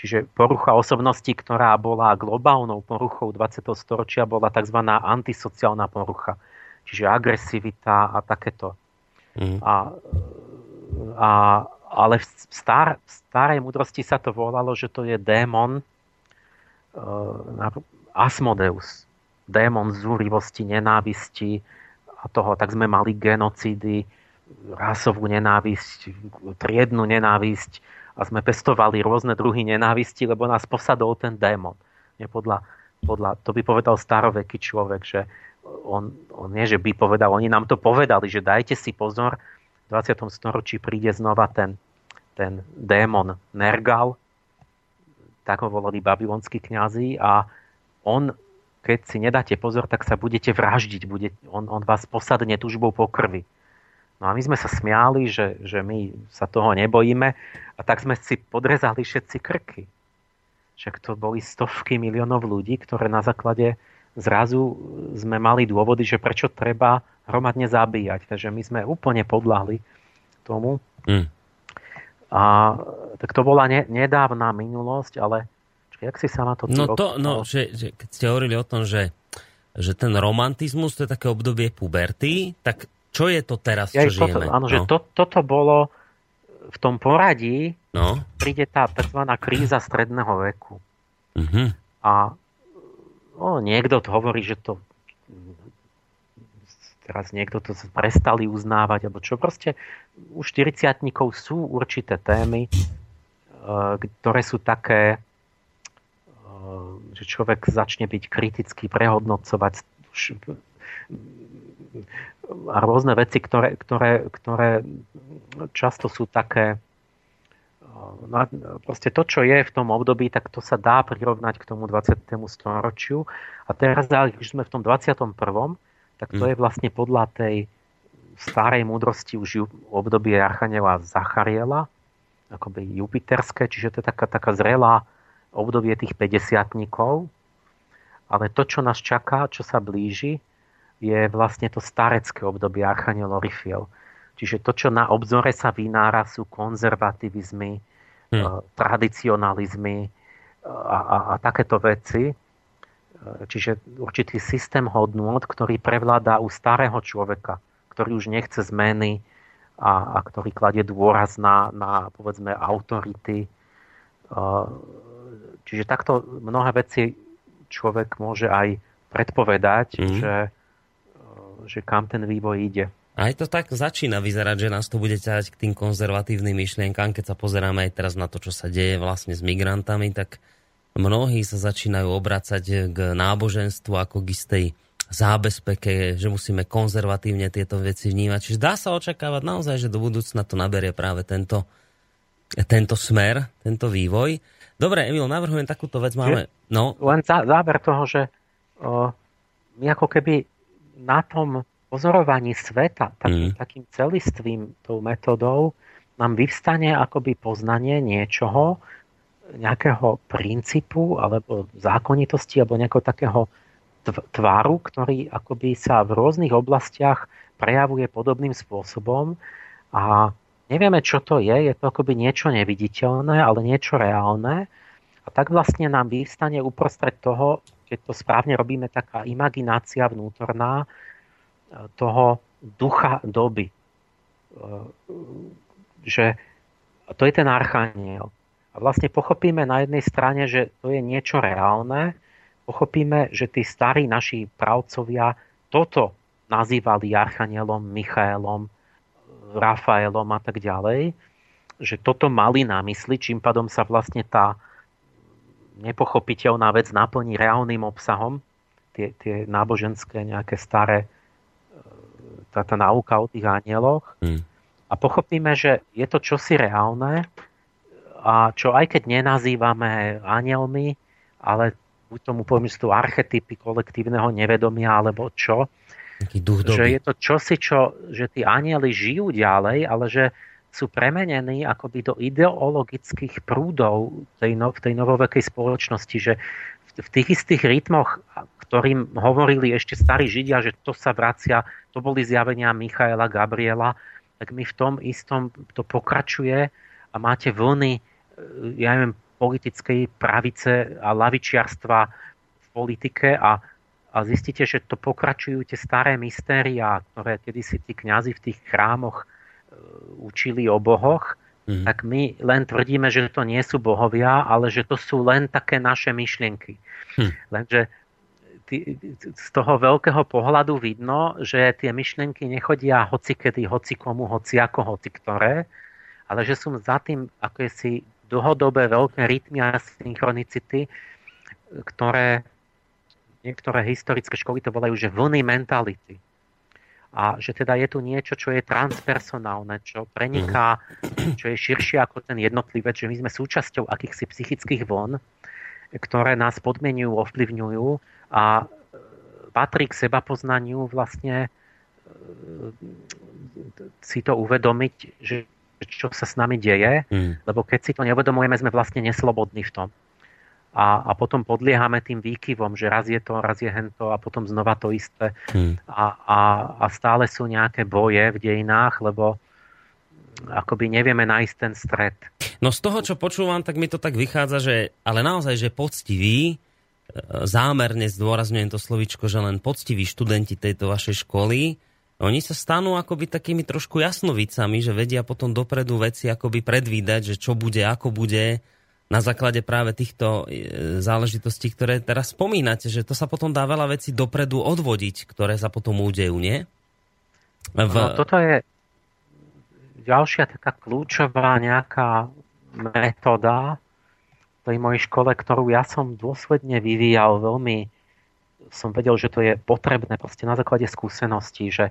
Čiže porucha osobnosti, ktorá bola globálnou poruchou 20. storočia, bola tzv. Antisociálna porucha. Čiže agresivita a takéto. Ale v starej múdrosti sa to volalo, že to je démon. Asmodeus, démon zúrivosti, nenávisti a toho, tak sme mali genocídy, rasovú nenávisť, triednu nenávisť a sme pestovali rôzne druhy nenávisti, lebo nás posadol ten démon. To by povedal staroveký človek, že on nie, že by povedal, oni nám to povedali, že dajte si pozor, v 20. storočí príde znova ten démon Nergal, tak ho volali babylonskí kňazi, a on, keď si nedáte pozor, tak sa budete vraždiť, on vás posadne tužbou po krvi. No a my sme sa smiali, že my sa toho nebojíme, a tak sme si podrezali všetci krky. Však to boli stovky miliónov ľudí, ktoré na základe zrazu sme mali dôvody, že prečo treba hromadne zabíjať. Takže my sme úplne podľahli tomu. A tak to bola nedávna minulosť, ale jak si sa na to... že keď ste hovorili o tom, že ten romantizmus, to je také obdobie puberty, tak čo je to teraz, čo žijeme? Toto bolo v tom poradí, príde tá tzv. Kríza stredného veku. Uh-huh. A niekto to hovorí, že to teraz niekto to prestali uznávať, alebo čo, proste u 40-tníkov sú určité témy, ktoré sú také, že človek začne byť kritický, prehodnocovať a rôzne veci, ktoré často sú také, proste to, čo je v tom období, tak to sa dá prirovnať k tomu 20. storočiu. A teraz, keď sme v tom 21., tak to je vlastne podľa tej starej múdrosti už obdobie Archaniela Zachariela, akoby jupiterské, čiže to je taká zrelá obdobie tých 50-tníkov. Ale to, čo nás čaká, čo sa blíži, je vlastne to starecké obdobie Archaniel Orifiel. Čiže to, čo na obzore sa vynára, sú konzervativizmy, tradicionalizmy a takéto veci. Čiže určitý systém hodnôt, ktorý prevládá u starého človeka, ktorý už nechce zmeny a ktorý kladie dôraz na povedzme, autority. Čiže takto mnohé veci človek môže aj predpovedať, že kam ten vývoj ide. Aj to tak začína vyzerať, že nás to bude ťahať k tým konzervatívnym myšlienkám, keď sa pozeráme aj teraz na to, čo sa deje vlastne s migrantami, tak mnohí sa začínajú obracať k náboženstvu ako k istej zábezpeke, že musíme konzervatívne tieto veci vnímať. Čiže dá sa očakávať naozaj, že do budúcna to naberie práve tento smer, tento vývoj. Dobre, Emil, navrhujem takúto vec. Máme... Len záver toho, že my ako keby na tom pozorovaní sveta takým celistvým tou metodou nám vyvstane akoby poznanie niečoho, nejakého princípu alebo zákonitosti alebo nejakého takého tvaru, ktorý akoby sa v rôznych oblastiach prejavuje podobným spôsobom a nevieme, čo to je to akoby niečo neviditeľné, ale niečo reálne, a tak vlastne nám vyvstane uprostred toho, keď to správne robíme, taká imaginácia vnútorná toho ducha doby, že to je ten Archaniel. A vlastne pochopíme na jednej strane, že to je niečo reálne, pochopíme, že tí starí naši pravcovia toto nazývali Archanielom, Michaelom, Rafaelom a tak ďalej, že toto mali na mysli, čím pádom sa vlastne tá nepochopiteľná vec naplní reálnym obsahom, tie náboženské nejaké staré, tá náuka o tých anjeloch. A pochopíme, že je to čosi reálne, a čo aj keď nenazývame anjelmi, ale buď tomu poviem, že sú archetypy kolektívneho nevedomia, alebo čo. Že je to čosi, že tí anjeli žijú ďalej, ale že sú premenení akoby do ideologických prúdov v tej novovekej spoločnosti, že v tých istých rytmoch, ktorým hovorili ešte starí Židia, že to sa vracia, to boli zjavenia Michaela, Gabriela, tak mi v tom istom to pokračuje. A máte vlny, politickej pravice a lavičiarstva v politike a zistíte, že to pokračujú tie staré mystériá, ktoré kedysi tí kňazi v tých chrámoch učili o bohoch, tak my len tvrdíme, že to nie sú bohovia, ale že to sú len také naše myšlienky. Lenže z toho veľkého pohľadu vidno, že tie myšlienky nechodia hocikedy, hocikomu, hociako, hociktore, ale že sú za tým akési dlhodobé veľké rytmy a synchronicity, ktoré niektoré historické školy to volajú, že vlny mentality. A že teda je tu niečo, čo je transpersonálne, čo preniká, čo je širšie ako ten jednotlivec, že my sme súčasťou akýchsi psychických vln, ktoré nás podmienujú, ovplyvňujú a patrí k sebapoznaniu vlastne si to uvedomiť, že čo sa s nami deje, lebo keď si to neuvedomujeme, sme vlastne neslobodní v tom. A potom podliehame tým výkyvom, že raz je to, raz je hento a potom znova to isté. A stále sú nejaké boje v dejinách, lebo akoby nevieme nájsť ten stred. No z toho, čo počúvam, tak mi to tak vychádza, že ale naozaj, že poctiví, zámerne zdôrazňujem to slovíčko, že len poctiví študenti tejto vašej školy, oni sa stanú akoby takými trošku jasnovicami, že vedia potom dopredu veci akoby predvídať, že čo bude, ako bude, na základe práve týchto záležitostí, ktoré teraz spomínate, že to sa potom dá veľa vecí dopredu odvodiť, ktoré sa potom udejú, nie? No, toto je ďalšia taká kľúčová nejaká metóda v tej mojej škole, ktorú ja som dôsledne vyvíjal, veľmi som vedel, že to je potrebné proste na základe skúseností, že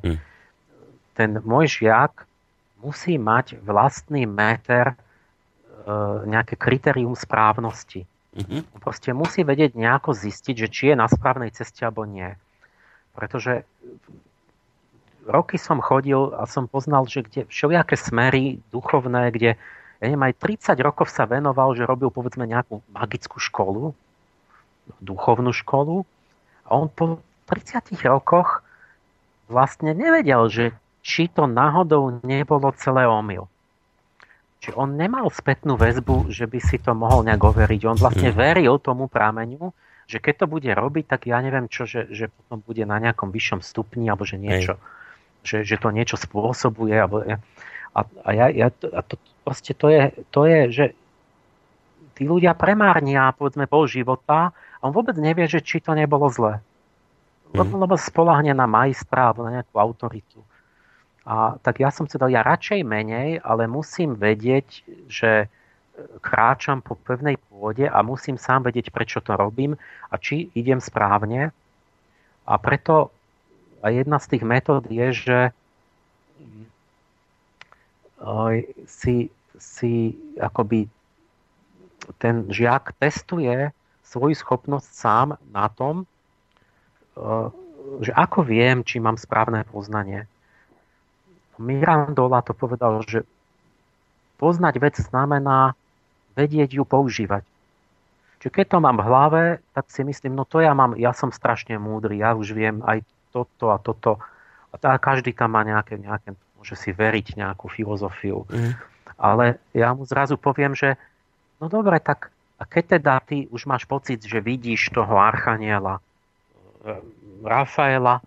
ten môj žiak musí mať vlastný meter, nejaké kritérium správnosti. Proste musí vedieť nejako zistiť, že či je na správnej ceste alebo nie. Pretože roky som chodil a som poznal, že kde všelijaké smery duchovné, kde ja neviem, aj 30 rokov sa venoval, že robil povedzme nejakú magickú školu, duchovnú školu a on po 30 rokoch vlastne nevedel, že či to náhodou nebolo celé omyl. Čiže on nemal spätnú väzbu, že by si to mohol nejak overiť. On vlastne veril tomu prameniu, že keď to bude robiť, tak ja neviem čo, že potom bude na nejakom vyššom stupni, alebo že niečo, že to niečo spôsobuje. Alebo, to je, že tí ľudia premárnia, povedzme, pol života a on vôbec nevie, že či to nebolo zle. Lebo spoľahne na majstra alebo na nejakú autoritu. A tak ja som chcel, ja radšej menej, ale musím vedieť, že kráčam po pevnej pôde a musím sám vedieť, prečo to robím a či idem správne. A preto a jedna z tých metód je, že si akoby ten žiak testuje svoju schopnosť sám na tom, že ako viem, či mám správne poznanie. Mirandola to povedal, že poznať vec znamená vedieť ju používať. Čiže keď to mám v hlave, tak si myslím, no to ja som strašne múdry, ja už viem aj toto a toto. A každý tam má nejaké môže si veriť nejakú filozofiu. Ale ja mu zrazu poviem, že no dobre, tak a keď teda ty už máš pocit, že vidíš toho archaniela, Rafaela,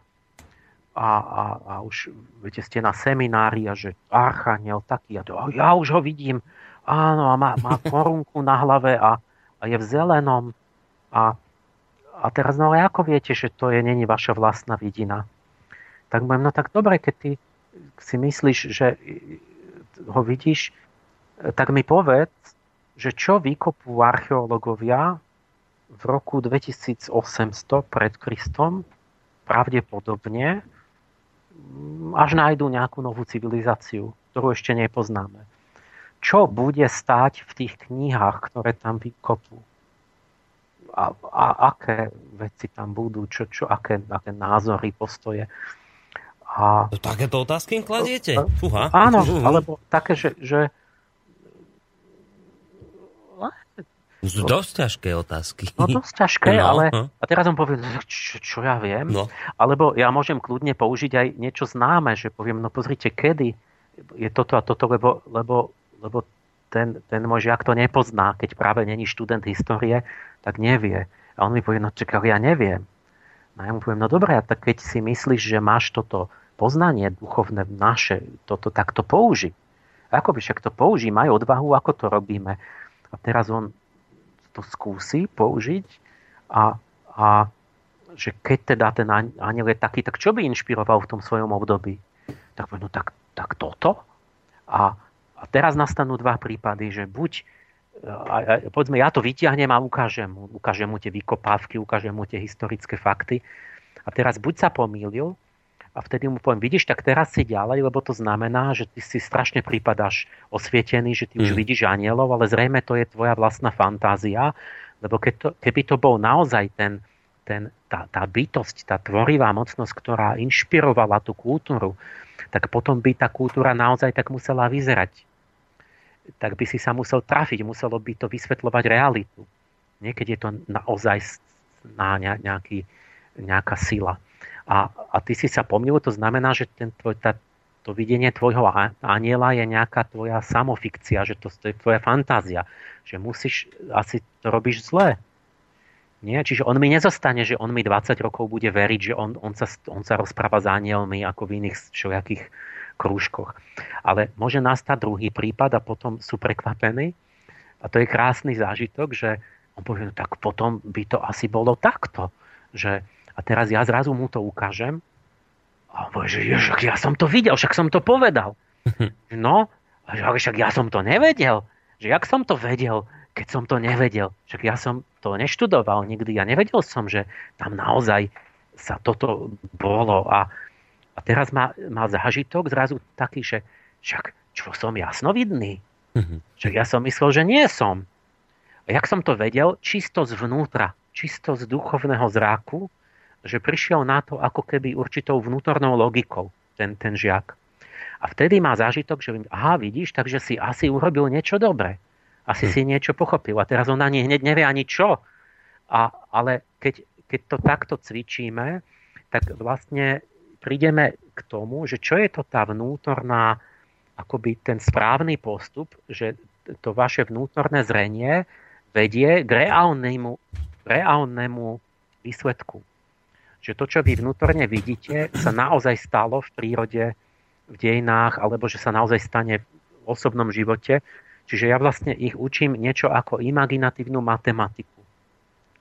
a už viete, ste na seminári a že archaniel taký a to, ja už ho vidím, áno, a má korunku na hlave a je v zelenom a teraz, no ale ako viete, že to je neni vaša vlastná vidina, tak budem, no tak dobre, keď ty si myslíš, že ho vidíš, tak mi povedz, že čo vykopú archeológovia v roku 2800 pred Kristom pravdepodobne až nájdú nejakú novú civilizáciu, ktorú ešte nepoznáme. Čo bude stáť v tých knihách, ktoré tam vykopú? A aké veci tam budú? Aké názory, postoje? Takéto otázky im kladiete? Fúha. Áno, alebo také, že... Dosť ťažké otázky. No dosť ťažké, ale... A teraz som poviem, čo ja viem. No. Alebo ja môžem kľudne použiť aj niečo známe, že poviem, no pozrite, kedy je toto a toto, lebo ten môj žiak to nepozná. Keď práve není študent histórie, tak nevie. A on mi povie, no čakaj, ja neviem. No ja mu poviem, no dobre, tak keď si myslíš, že máš toto poznanie duchovné naše, toto takto použij. Akoby však to použij, maj odvahu, ako to robíme. A teraz on to skúsi použiť a že keď teda ten anjel je taký, tak čo by inšpiroval v tom svojom období? Tak povedal, no tak toto? A teraz nastanú dva prípady, že buď povedzme, ja to vytiahnem a ukážem mu tie vykopávky, ukážem mu tie historické fakty. A teraz buď sa pomýlil a vtedy mu poviem, vidíš, tak teraz si ďalej, lebo to znamená, že ty si strašne prípadaš osvietený, že ty už vidíš anielov, ale zrejme to je tvoja vlastná fantázia, lebo keby to bol naozaj tá bytosť, tá tvorivá mocnosť, ktorá inšpirovala tú kultúru, tak potom by tá kultúra naozaj tak musela vyzerať. Tak by si sa musel trafiť, muselo by to vysvetľovať realitu. Niekedy je to naozaj nejaká sila. A ty si sa pomýlil, to znamená, že to videnie tvojho anjela je nejaká tvoja samofikcia, že to je tvoja fantázia, že musíš, asi to robíš zle. Nie? Čiže on mi nezostane, že on mi 20 rokov bude veriť, že on sa rozpráva s anjelmi ako v iných všelijakých krúžkoch. Ale môže nastať druhý prípad a potom sú prekvapení. A to je krásny zážitok, že on povie, tak potom by to asi bolo takto. Že, a teraz ja zrazu mu to ukážem a on povie, že ja som to videl, však som to povedal. No, ale však ja som to nevedel. Že jak som to vedel, keď som to nevedel. Však ja som to neštudoval nikdy. Ja nevedel som, že tam naozaj sa toto bolo a teraz má zážitok zrazu taký, že však čo som jasnovidný. Však ja som myslel, že nie som. A jak som to vedel, čisto zvnútra, čisto z duchovného zráku, že prišiel na to ako keby určitou vnútornou logikou ten žiak. A vtedy má zážitok, že aha, vidíš, takže si asi urobil niečo dobré. Asi si niečo pochopil. A teraz on ani hneď nevie ani čo. Ale keď to takto cvičíme, tak vlastne prídeme k tomu, že čo je to tá vnútorná, akoby ten správny postup, že to vaše vnútorné zrenie vedie k reálnemu výsledku. Že to, čo vy vnútorne vidíte, sa naozaj stalo v prírode, v dejinách, alebo že sa naozaj stane v osobnom živote. Čiže ja vlastne ich učím niečo ako imaginatívnu matematiku.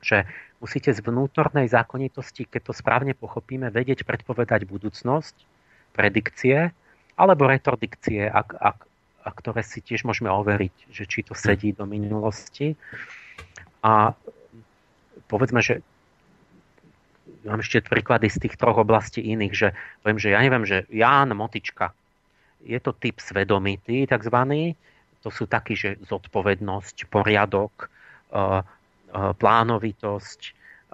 Že musíte z vnútornej zákonitosti, keď to správne pochopíme, vedieť predpovedať budúcnosť, predikcie alebo retrodikcie, a ktoré si tiež môžeme overiť, že či to sedí do minulosti. A povedzme, že mám ešte príklady z tých troch oblastí iných, že poviem, že ja neviem, že Ján Motička je to typ svedomitý, takzvaný, to sú takí, že zodpovednosť, poriadok, plánovitosť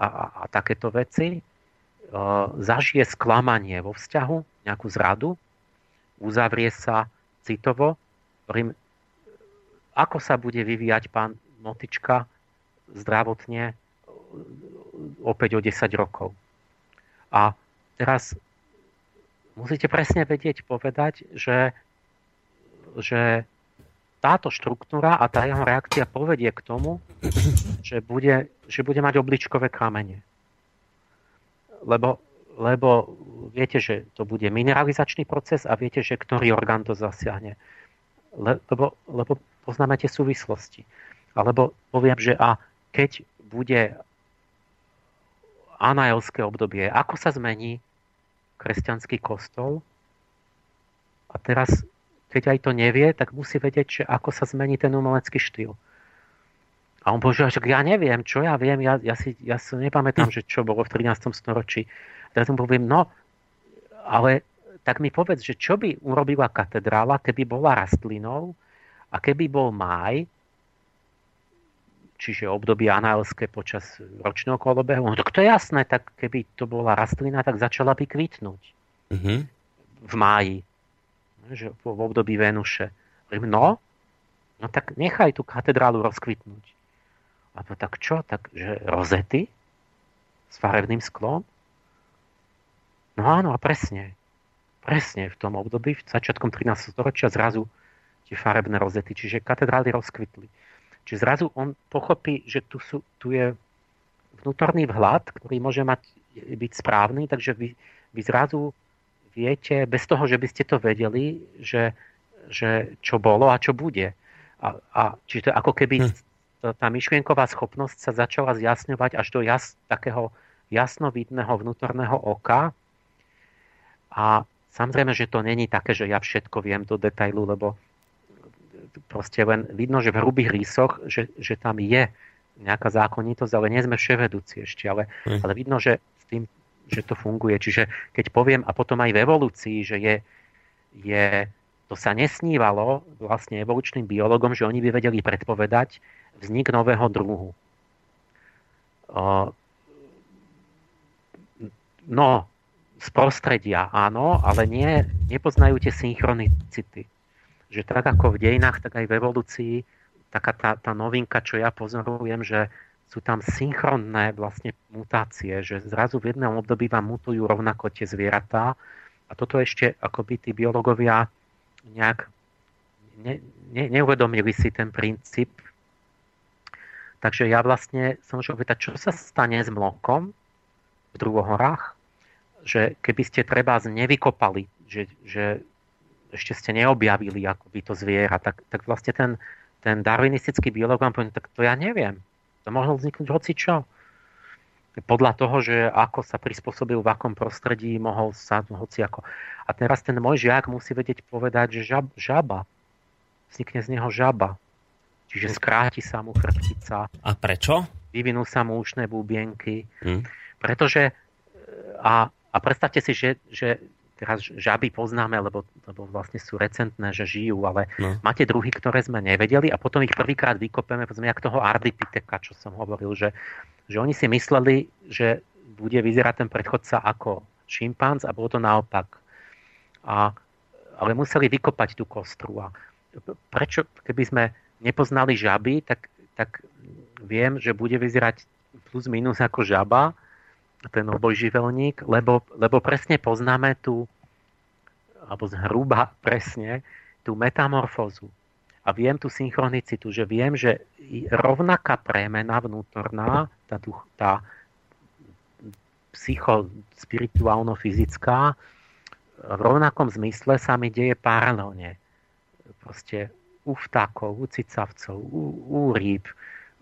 a takéto veci. Zažije sklamanie vo vzťahu, nejakú zradu, uzavrie sa citovo. Ako sa bude vyvíjať pán Motička zdravotne opäť o 10 rokov. A teraz musíte presne vedieť povedať, že táto štruktúra a tá jeho reakcia povedie k tomu, že bude mať obličkové kamene. Lebo viete, že to bude mineralizačný proces a viete, že ktorý orgán to zasiahne. Lebo poznáme tie súvislosti. Alebo poviem, že a keď bude anaelské obdobie, ako sa zmení kresťanský kostol? A teraz keď aj to nevie, tak musí vedieť, že ako sa zmení ten umelecký štýl. A on povedal, že ja neviem, čo ja viem, ja si nepamätám, že čo bolo v 13. storočí. A teraz mu poviem, no, ale tak mi povedz, že čo by urobila katedrála, keby bola rastlinou a keby bol máj, čiže obdobie anaelské počas ročného kolobehu. No tak to je jasné, tak keby to bola rastlina, tak začala by kvitnúť v máji. Že v období Venuše. No tak nechaj tú katedrálu rozkvitnúť. A to tak čo? Takže rozety s farebným sklom? No áno, a presne. Presne v tom období, v začiatkom 13. storočia zrazu tie farebné rozety, čiže katedrály rozkvitli. Čiže zrazu on pochopí, že tu je vnútorný vhľad, ktorý môže byť správny, takže vy zrazu viete, bez toho, že by ste to vedeli, že čo bolo a čo bude. Čiže to ako keby tá myšlienková schopnosť sa začala zjasňovať až do takého jasnovidného vnútorného oka. A samozrejme, že to není také, že ja všetko viem do detailu, lebo proste len vidno, že v hrubých rysoch, že tam je nejaká zákonitosť, ale nie sme vševedúci ešte, ale vidno, že s tým, že to funguje. Čiže keď poviem, a potom aj v evolúcii, že to sa nesnívalo vlastne evolučným biológom, že oni by vedeli predpovedať vznik nového druhu. No, z prostredia áno, ale nepoznajú tie synchronicity. Že tak ako v dejinách, tak aj v evolúcii taká tá novinka, čo ja pozorujem, že sú tam synchronné vlastne mutácie, že zrazu v jednom období vám mutujú rovnako tie zvieratá a toto ešte akoby tí biológovia nejak neuvedomili si ten princíp. Takže ja vlastne som môžem povedať, čo sa stane s mlokom v druhohorách, že keby ste treba nevykopali, že ešte ste neobjavili akoby to zviera, tak vlastne ten darwinistický biológ vám povie, tak to ja neviem. To mohlo vzniknúť hocičo. Podľa toho, že ako sa prispôsobil, v akom prostredí, mohol sa hociako. A teraz ten môj žiak musí vedieť povedať, že žaba. Vznikne z neho žaba. Čiže skráti sa mu chrbtica. A prečo? Vyvinú sa mu ušné bubienky. Pretože a predstavte si, že teraz žaby poznáme, lebo vlastne sú recentné, že žijú, ale máte druhy, ktoré sme nevedeli a potom ich prvýkrát vykopeme, povedzme, jak toho ardipiteka, čo som hovoril, že oni si mysleli, že bude vyzerať ten predchodca ako šimpanz a bolo to naopak. Ale museli vykopať tú kostru. A prečo, keby sme nepoznali žaby, tak viem, že bude vyzerať plus minus ako žaba, ten obojživelník, lebo presne poznáme zhruba presne tú metamorfózu. A viem tú synchronicitu, že viem, že rovnaká prémena vnútorná, tá psycho-spirituálno-fyzická, v rovnakom zmysle sa mi deje paralelne. Proste u vtákov, u cicavcov, u rýb,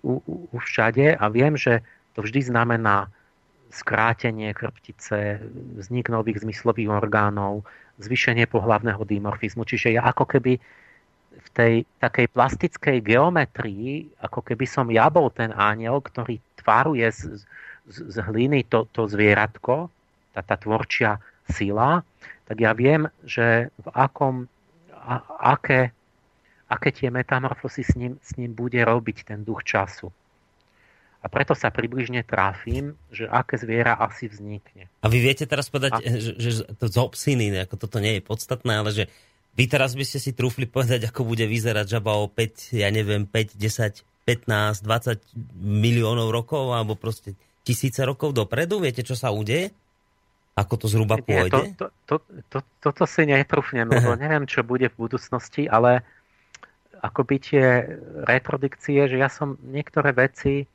u všade. A viem, že to vždy znamená skrátenie chrbtice, vznik nových zmyslových orgánov, zvýšenie pohlavného dimorfizmu. Čiže ja ako keby v tej takej plastickej geometrii, ako keby som ja bol ten aniel, ktorý tváruje z hliny to zvieratko, tá tvorčia sila, tak ja viem, že aké tie metamorfózy s ním bude robiť ten duch času. A preto sa približne tráfim, že aké zviera asi vznikne. A vy viete teraz povedať, že to z obsiny, ako toto nie je podstatné, ale že vy teraz by ste si trúfli povedať, ako bude vyzerať žaba o 5, ja neviem, 5, 10, 15, 20 miliónov rokov, alebo proste tisíce rokov dopredu. Viete, čo sa udeje? Ako to zhruba pôjde? Toto si netrúfnem, lebo neviem, čo bude v budúcnosti, ale akoby tie reprodukcie, že ja som niektoré veci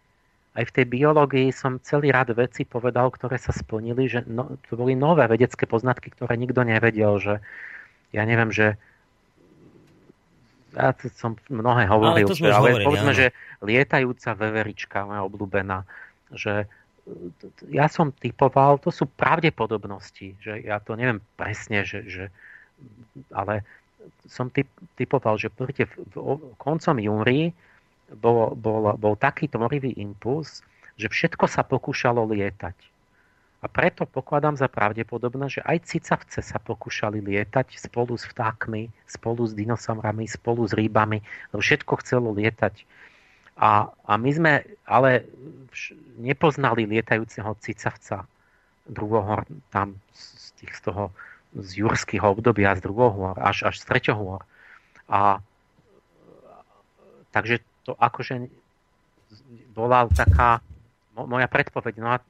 aj v tej biológii som celý rád veci povedal, ktoré sa splnili, že to boli nové vedecké poznatky, ktoré nikto nevedel, že ja neviem, že ja som mnohé hovoril, povedzme, že lietajúca veverička moja obľúbená, že ja som typoval, to sú pravdepodobnosti, že ja to neviem presne, ale som typoval, že koncom júna bol taký tvorivý impuls, že všetko sa pokúšalo lietať. A preto pokladám za pravdepodobné, že aj cicavce sa pokúšali lietať spolu s vtákmi, spolu s dinosaurami, spolu s rýbami. Všetko chcelo lietať. A my sme ale nepoznali lietajúceho cicavca druhohor, tam z jurského obdobia, z druhohor, až z treťohor. Takže to akože bola taká moja predpoveď. No a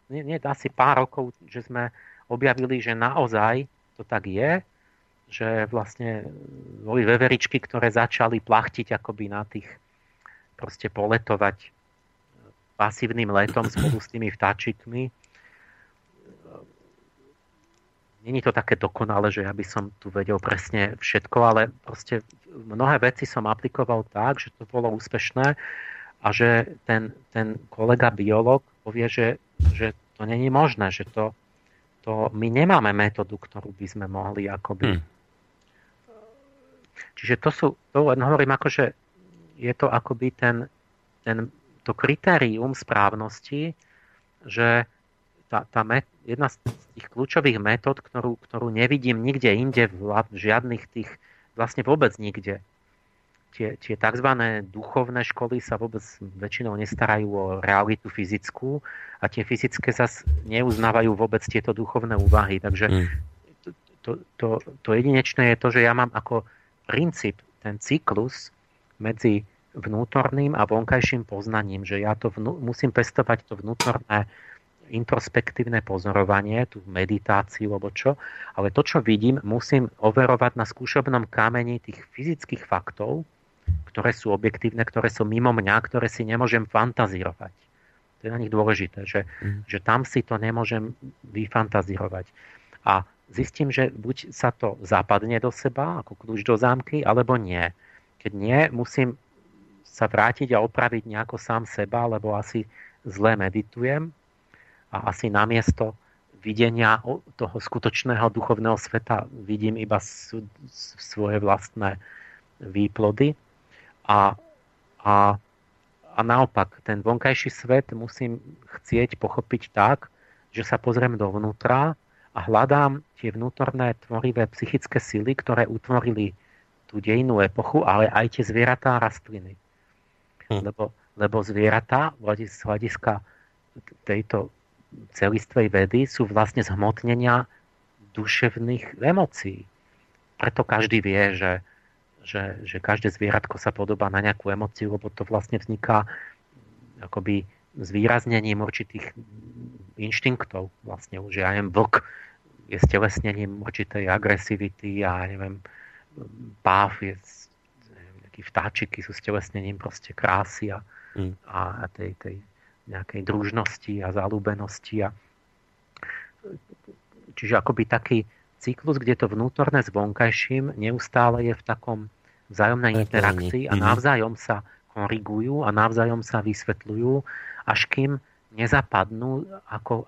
asi pár rokov, že sme objavili, že naozaj to tak je, že vlastne boli veveričky, ktoré začali plachtiť akoby na tých, proste poletovať pasívnym letom spolu s tými vtáčikmi. Není to také dokonalé, že ja by som tu vedel presne všetko, ale proste mnohé veci som aplikoval tak, že to bolo úspešné a že ten kolega biológ povie, že To není možné, že to my nemáme metódu, ktorú by sme mohli akoby... Čiže to len hovorím ako, že je to akoby to kritérium správnosti, že jedna z tých kľúčových metód, ktorú nevidím nikde inde, v žiadnych tých, vlastne vôbec nikde. Tie tzv. Duchovné školy sa vôbec väčšinou nestarajú o realitu fyzickú a tie fyzické zase neuznávajú vôbec tieto duchovné úvahy. Takže to jedinečné je to, že ja mám ako princíp ten cyklus medzi vnútorným a vonkajším poznaním, že ja musím pestovať to vnútorné introspektívne pozorovanie, tú meditáciu alebo čo, ale to, čo vidím, musím overovať na skúšobnom kameni tých fyzických faktov, ktoré sú objektívne, ktoré sú mimo mňa, ktoré si nemôžem fantazírovať. To je na nich dôležité, že tam si to nemôžem vyfantazírovať. A zistím, že buď sa to zapadne do seba, ako kľúč do zámky, alebo nie. Keď nie, musím sa vrátiť a opraviť nejako sám seba, lebo asi zle meditujem, a asi namiesto videnia toho skutočného duchovného sveta vidím iba svoje vlastné výplody. A naopak, ten vonkajší svet musím chcieť pochopiť tak, že sa pozriem dovnútra a hľadám tie vnútorné tvorivé psychické sily, ktoré utvorili tú dejinnú epochu, ale aj tie zvieratá a rastliny. Lebo zvieratá z hľadiska tejto celistvej vedy sú vlastne zhmotnenia duševných emócií. Preto každý vie, že každé zvieratko sa podobá na nejakú emóciu, lebo to vlastne vzniká akoby zvýraznením určitých inštinktov. Vlastne už, ja neviem, vlk je stelesnením určitej agresivity a páv je nejaký vtáčiky sú stelesnením proste krásy a tej nejakej družnosti a zalúbenosti. Čiže akoby taký cyklus, kde to vnútorné s vonkajším neustále je v takom vzájomnej interakcii a navzájom sa korigujú a navzájom sa vysvetľujú, až kým nezapadnú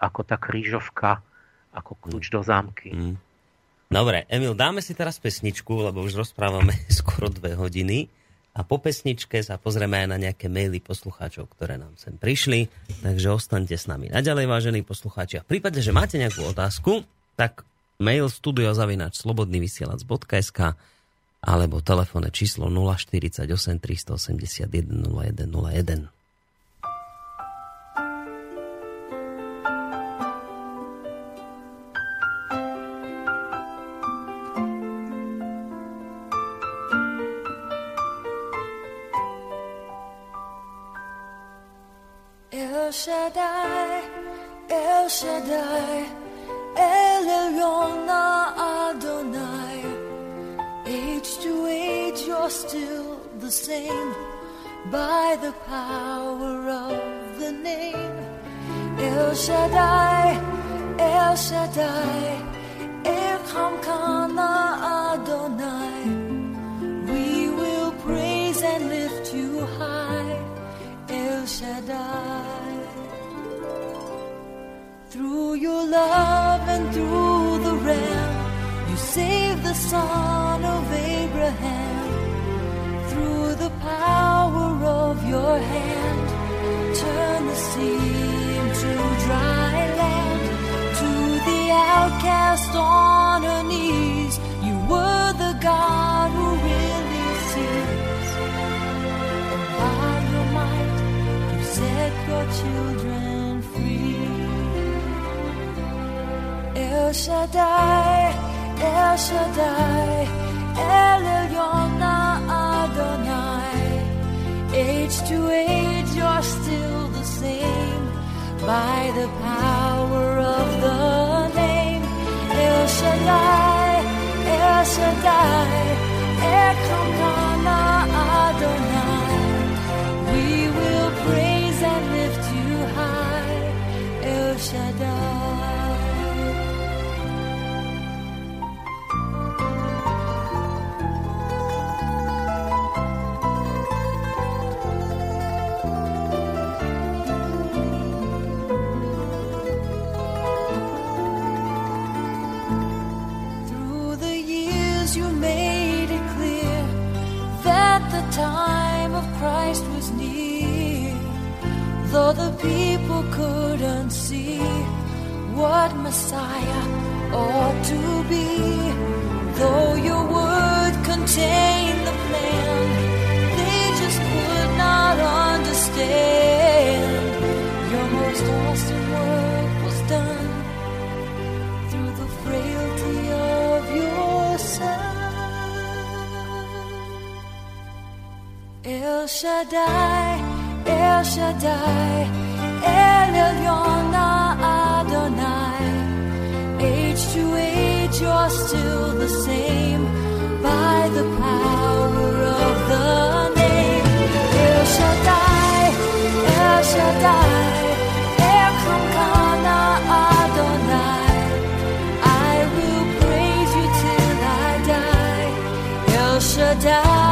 ako tá krížovka, ako kľúč do zámky. Dobre, Emil, dáme si teraz pesničku, lebo už rozprávame skoro 2 hodiny. A po pesničke sa pozrieme aj na nejaké maily poslucháčov, ktoré nám sem prišli. Takže ostaňte s nami naďalej, vážení poslucháči. A v prípade, že máte nejakú otázku, tak mail studio@slobodnyvysielac.sk alebo telefónne číslo 048 381 0101. El Shaddai, El Elyon Adonai. Age to age, you're still the same. By the power of the name, El Shaddai, El Shaddai, Elchamkana Adonai. We will praise and lift you high, El Shaddai. Through your love and through the Ram, you saved the son of Abraham. Through the power of your hand, turn the sea into dry land. To the outcast on her knees, you were the God who really sees. And by your might, you set your children. El Shaddai, El Shaddai, El Elyon Adonai. Age to age, you're still the same. By the power of the name, El Shaddai, El Shaddai, Elchamkana Adonai. We will praise and lift you high, El Shaddai. what Messiah ought to be, though your word contained the plan, they just could not understand. Your most awesome work was done through the frailty of your Son. El Shaddai, El Shaddai, El Elyon Adonai, age to age you're still the same, by the power of the name. El Shaddai, El Shaddai, Elyon Adonai, I will praise you till I die. El Shaddai,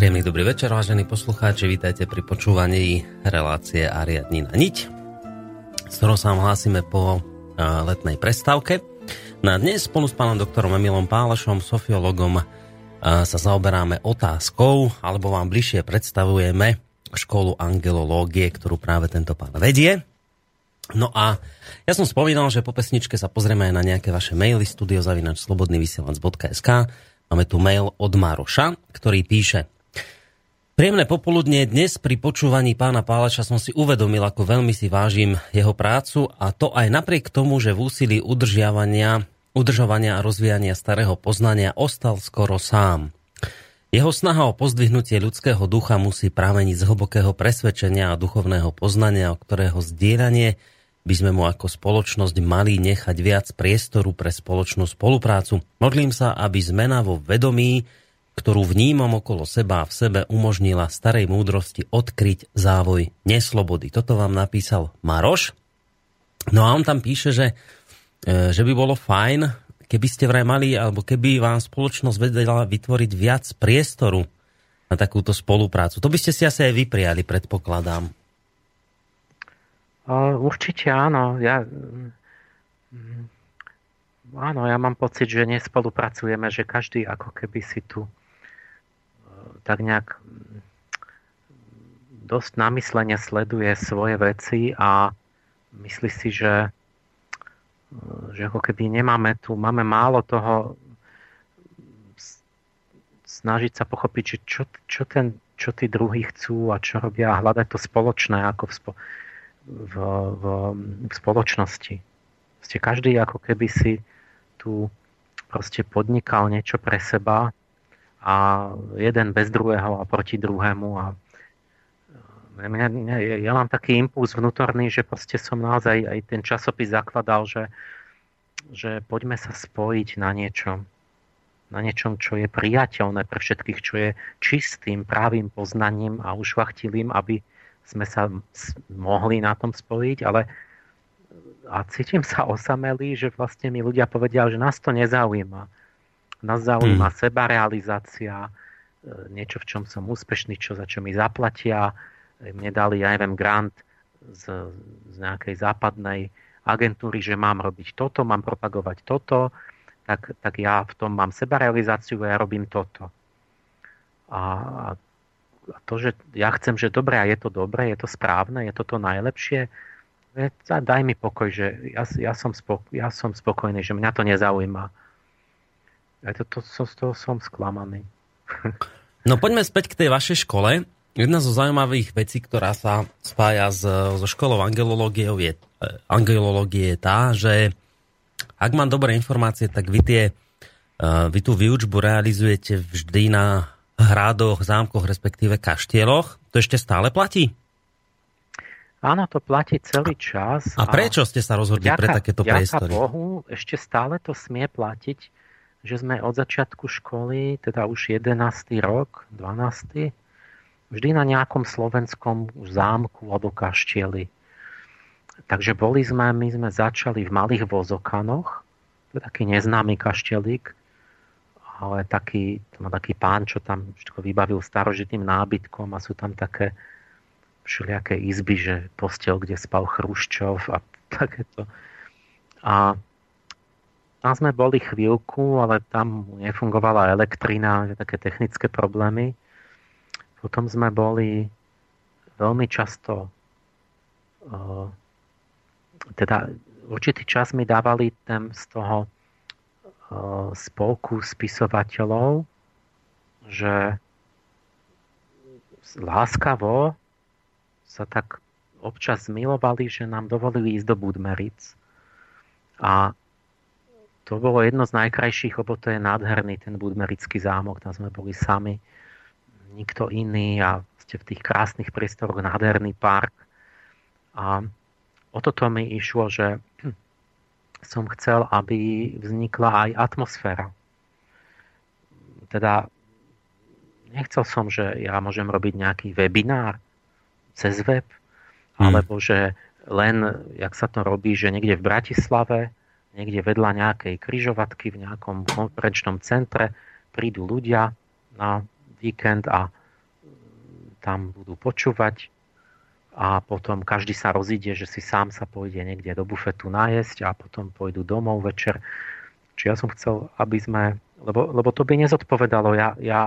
Príjemný dobrý večer, vážení poslucháči, vítajte pri počúvaní relácie Ariadnina niť, s ktorou sa vám hlásime po letnej prestávke. Na dnes spolu s pánom doktorom Emilom Pálešom, sofiologom, sa zaoberáme otázkou, alebo vám bližšie predstavujeme školu angelológie, ktorú práve tento pán vedie. No a ja som spomínal, že po pesničke sa pozrieme aj na nejaké vaše maily studio@slobodnyvysielac.sk. Máme tu mail od Maroša, ktorý píše: Príjemné popoludne, dnes pri počúvaní pána Páleša som si uvedomil, ako veľmi si vážim jeho prácu, a to aj napriek tomu, že v úsilí udržovania a rozvíjania starého poznania ostal skoro sám. Jeho snaha o pozdvihnutie ľudského ducha musí prameniť z hlbokého presvedčenia a duchovného poznania, o ktorého zdieľanie by sme mu ako spoločnosť mali nechať viac priestoru pre spoločnú spoluprácu. Modlím sa, aby zmena vo vedomí, ktorú vnímam okolo seba a v sebe, umožnila starej múdrosti odkryť závoj neslobody. Toto vám napísal Maroš. No a on tam píše, že by bolo fajn, keby ste vraj mali, alebo keby vám spoločnosť vedela vytvoriť viac priestoru na takúto spoluprácu. To by ste si asi aj vypriali, predpokladám. Určite áno. Ja mám pocit, že nespolupracujeme, že každý ako keby si tu tak nejak dosť namyslene sleduje svoje veci a myslí si, že ako keby máme málo toho snažiť sa pochopiť, že čo tí druhí chcú a čo robia, a hľadať to spoločné ako v spoločnosti. Proste každý ako keby si tu proste podnikal niečo pre seba, a jeden bez druhého a proti druhému, a ja mám taký impuls vnútorný, že proste som naozaj aj ten časopis zakladal, že poďme sa spojiť na niečom, čo je priateľné pre všetkých, čo je čistým, právým poznaním a ušlachtilým, aby sme sa mohli na tom spojiť, ale cítim sa osamelý, že vlastne mi ľudia povedia, že nás to nezaujíma. Nás zaujíma sebarealizácia, niečo, v čom som úspešný, za čo mi zaplatia. Mne dali, grant z nejakej západnej agentúry, že mám robiť toto, mám propagovať toto, tak ja v tom mám sebarealizáciu a ja robím toto. A to, že ja chcem, že dobre, je to správne, je to najlepšie, daj mi pokoj, že ja som spokojný, že mňa to nezaujíma. Aj z toho som sklamaný. No poďme späť k tej vašej škole. Jedna zo zaujímavých vecí, ktorá sa spája so školou angelológie je tá, že ak mám dobré informácie, tak vy tú výučbu realizujete vždy na hradoch, zámkoch, respektíve kaštieloch. To ešte stále platí? Áno, to platí celý čas. A prečo ste sa rozhodli pre takéto priestory? Vďaka Bohu, ešte stále to smie platiť, že sme od začiatku školy, teda už 11. rok, 12. Vždy na nejakom slovenskom zámku odokaštieli. Takže my sme začali v Malých Vozokanoch, to je taký neznámy kaštielik, ale to má taký pán, čo tam všetko vybavil starožitným nábytkom a sú tam také všelijaké izby, že posteľ, kde spal Chruščov a takéto. A tam sme boli chvíľku, ale tam nefungovala elektrina, také technické problémy. Potom sme boli veľmi často, teda určitý čas mi dávali tam z toho spolku spisovateľov, že láskavo sa tak občas milovali, že nám dovolili ísť do Budmeric. A to bolo jedno z najkrajších, lebo to je nádherný ten budmerický zámok. Tam sme boli sami, nikto iný a ste v tých krásnych priestoroch, nádherný park. A o toto mi išlo, že som chcel, aby vznikla aj atmosféra. Teda nechcel som, že ja môžem robiť nejaký webinár cez web, alebo že len, jak sa to robí, že niekde v Bratislave, niekde vedľa nejakej križovatky v nejakom konferenčnom centre prídu ľudia na víkend a tam budú počúvať a potom každý sa rozíde, že si sám sa pôjde niekde do bufetu najesť a potom pôjdu domov večer. Čiže ja som chcel, aby sme... Lebo to by nezodpovedalo. Ja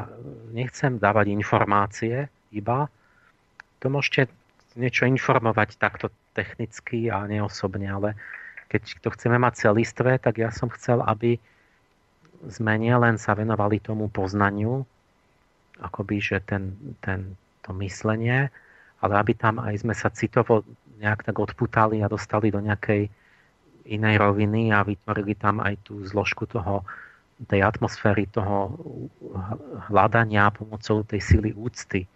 nechcem dávať informácie iba. To môžete niečo informovať takto technicky a neosobne, ale keď to chceme mať celistvé, tak ja som chcel, aby sme nielen sa venovali tomu poznaniu, akoby, že to myslenie, ale aby tam aj sme sa citovo nejak tak odputali a dostali do nejakej inej roviny a vytvorili tam aj tú zložku tej atmosféry, toho hľadania pomocou tej sily úcty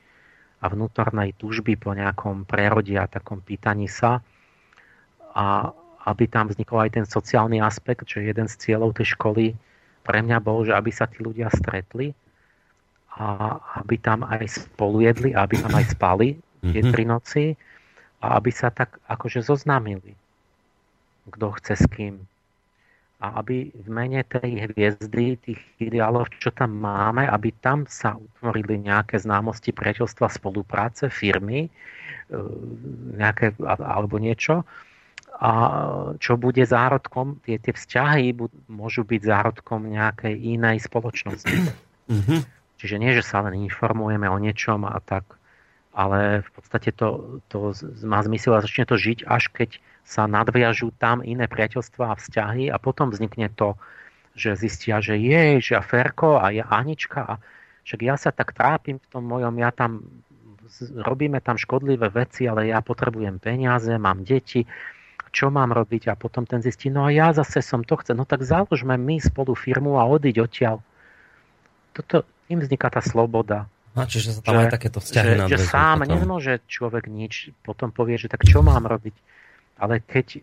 a vnútornej túžby po nejakom prerode a takom pýtaní sa a aby tam vznikol aj ten sociálny aspekt, že jeden z cieľov tej školy pre mňa bol, že aby sa tí ľudia stretli a aby tam aj spolu jedli, aby tam aj spali tie 3 noci a aby sa tak akože zoznámili, kto chce s kým. A aby v mene tej hviezdy, tých ideálov, čo tam máme, aby tam sa utvorili nejaké známosti, priateľstva, spolupráce, firmy, nejaké, alebo niečo, a čo bude zárodkom, tie vzťahy môžu byť zárodkom nejakej inej spoločnosti. Čiže nie, že sa len informujeme o niečom a tak, ale v podstate to má zmysel a začne to žiť, až keď sa nadviažú tam iné priateľstvá a vzťahy a potom vznikne to, že zistia, že že a Ferko a Anička a však ja sa tak trápim v tom mojom, ja tam robíme tam škodlivé veci, ale ja potrebujem peniaze, mám deti, čo mám robiť a potom ten zistí, no a ja zase som to chcel, no tak založme my spolu firmu a odíď odtiaľ. Tým vzniká tá sloboda. A čiže sa tam aj takéto vzťahy nadväzujú. Že sám potom nemôže človek nič, potom povie, že tak čo mám robiť. Ale keď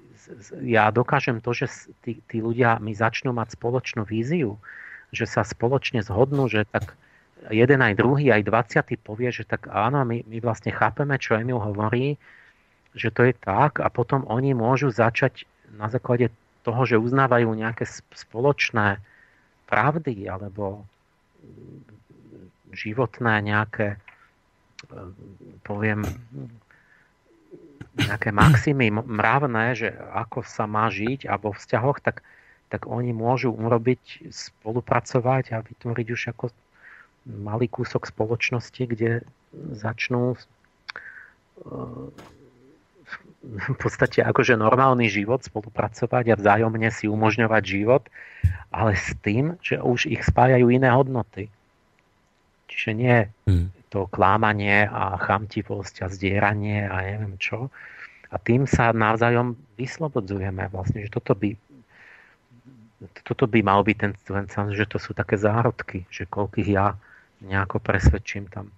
ja dokážem to, že tí ľudia mi začnú mať spoločnú víziu, že sa spoločne zhodnú, že tak jeden aj druhý, aj 20. povie, že tak áno, my vlastne chápeme, čo Emil hovorí, že to je tak a potom oni môžu začať na základe toho, že uznávajú nejaké spoločné pravdy alebo životné nejaké nejaké maximy mravné, že ako sa má žiť a vo vzťahoch, tak oni môžu urobiť, spolupracovať a vytvoriť už ako malý kúsok spoločnosti, kde začnú v podstate akože normálny život, spolupracovať a vzájomne si umožňovať život, ale s tým, že už ich spájajú iné hodnoty. Čiže nie to klámanie a chamtivosť a zdieranie a neviem čo. A tým sa navzájom vyslobodzujeme vlastne, že toto by mal byť ten že to sú také zárodky, že koľkých ja nejako presvedčím tam.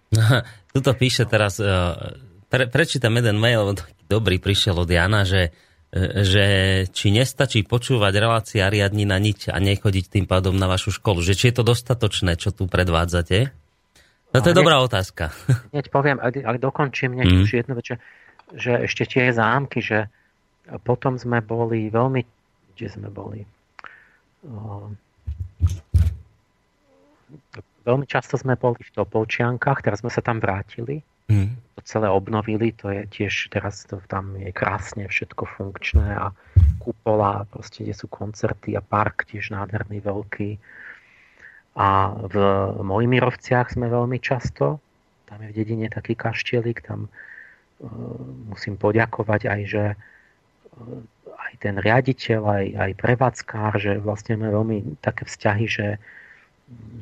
Tuto píše teraz... Prečítam jeden mail, dobrý, prišiel od Jana, že či nestačí počúvať relácie Ariadnina niť a nechodiť tým pádom na vašu školu. Že či je to dostatočné, čo tu predvádzate? No to je dobrá otázka. Hneď poviem, ale dokončím už jednu vec, že ešte tie zámky, že potom sme boli veľmi... Kde sme boli? Veľmi často sme boli v Topolčiankach, teraz sme sa tam vrátili. To celé obnovili, to je tiež teraz to, tam je krásne všetko funkčné a kupola, proste kde sú koncerty a park tiež nádherný veľký. A v Mojmirovciach sme veľmi často, tam je v dedine taký kaštielik, tam musím poďakovať aj, že aj ten riaditeľ, aj prevádzkár, že vlastne máme veľmi také vzťahy, že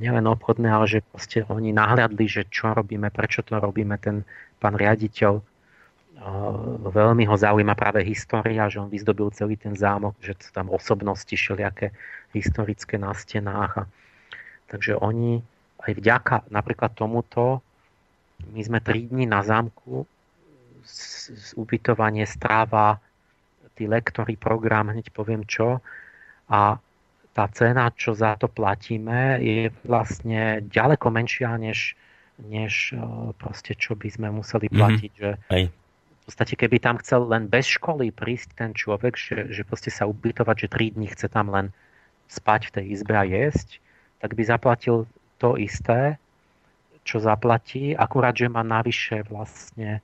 nielen obchodné, ale že proste oni nahliadli, že čo robíme, prečo to robíme. Ten pán riaditeľ, veľmi ho zaujíma práve história, že on vyzdobil celý ten zámok, že sú tam osobnosti všelijaké historické na stenách. Takže oni aj vďaka napríklad tomuto, my sme 3 dní na zámku, ubytovanie, stráva, tí lektori, program, hneď poviem čo, a tá cena, čo za to platíme, je vlastne ďaleko menšia, než proste, čo by sme museli platiť. Že v podstate, keby tam chcel len bez školy prísť ten človek, že proste sa ubytovať, že 3 dní chce tam len spať v tej izbe a jesť, tak by zaplatil to isté, čo zaplatí, akurát, že má navyše vlastne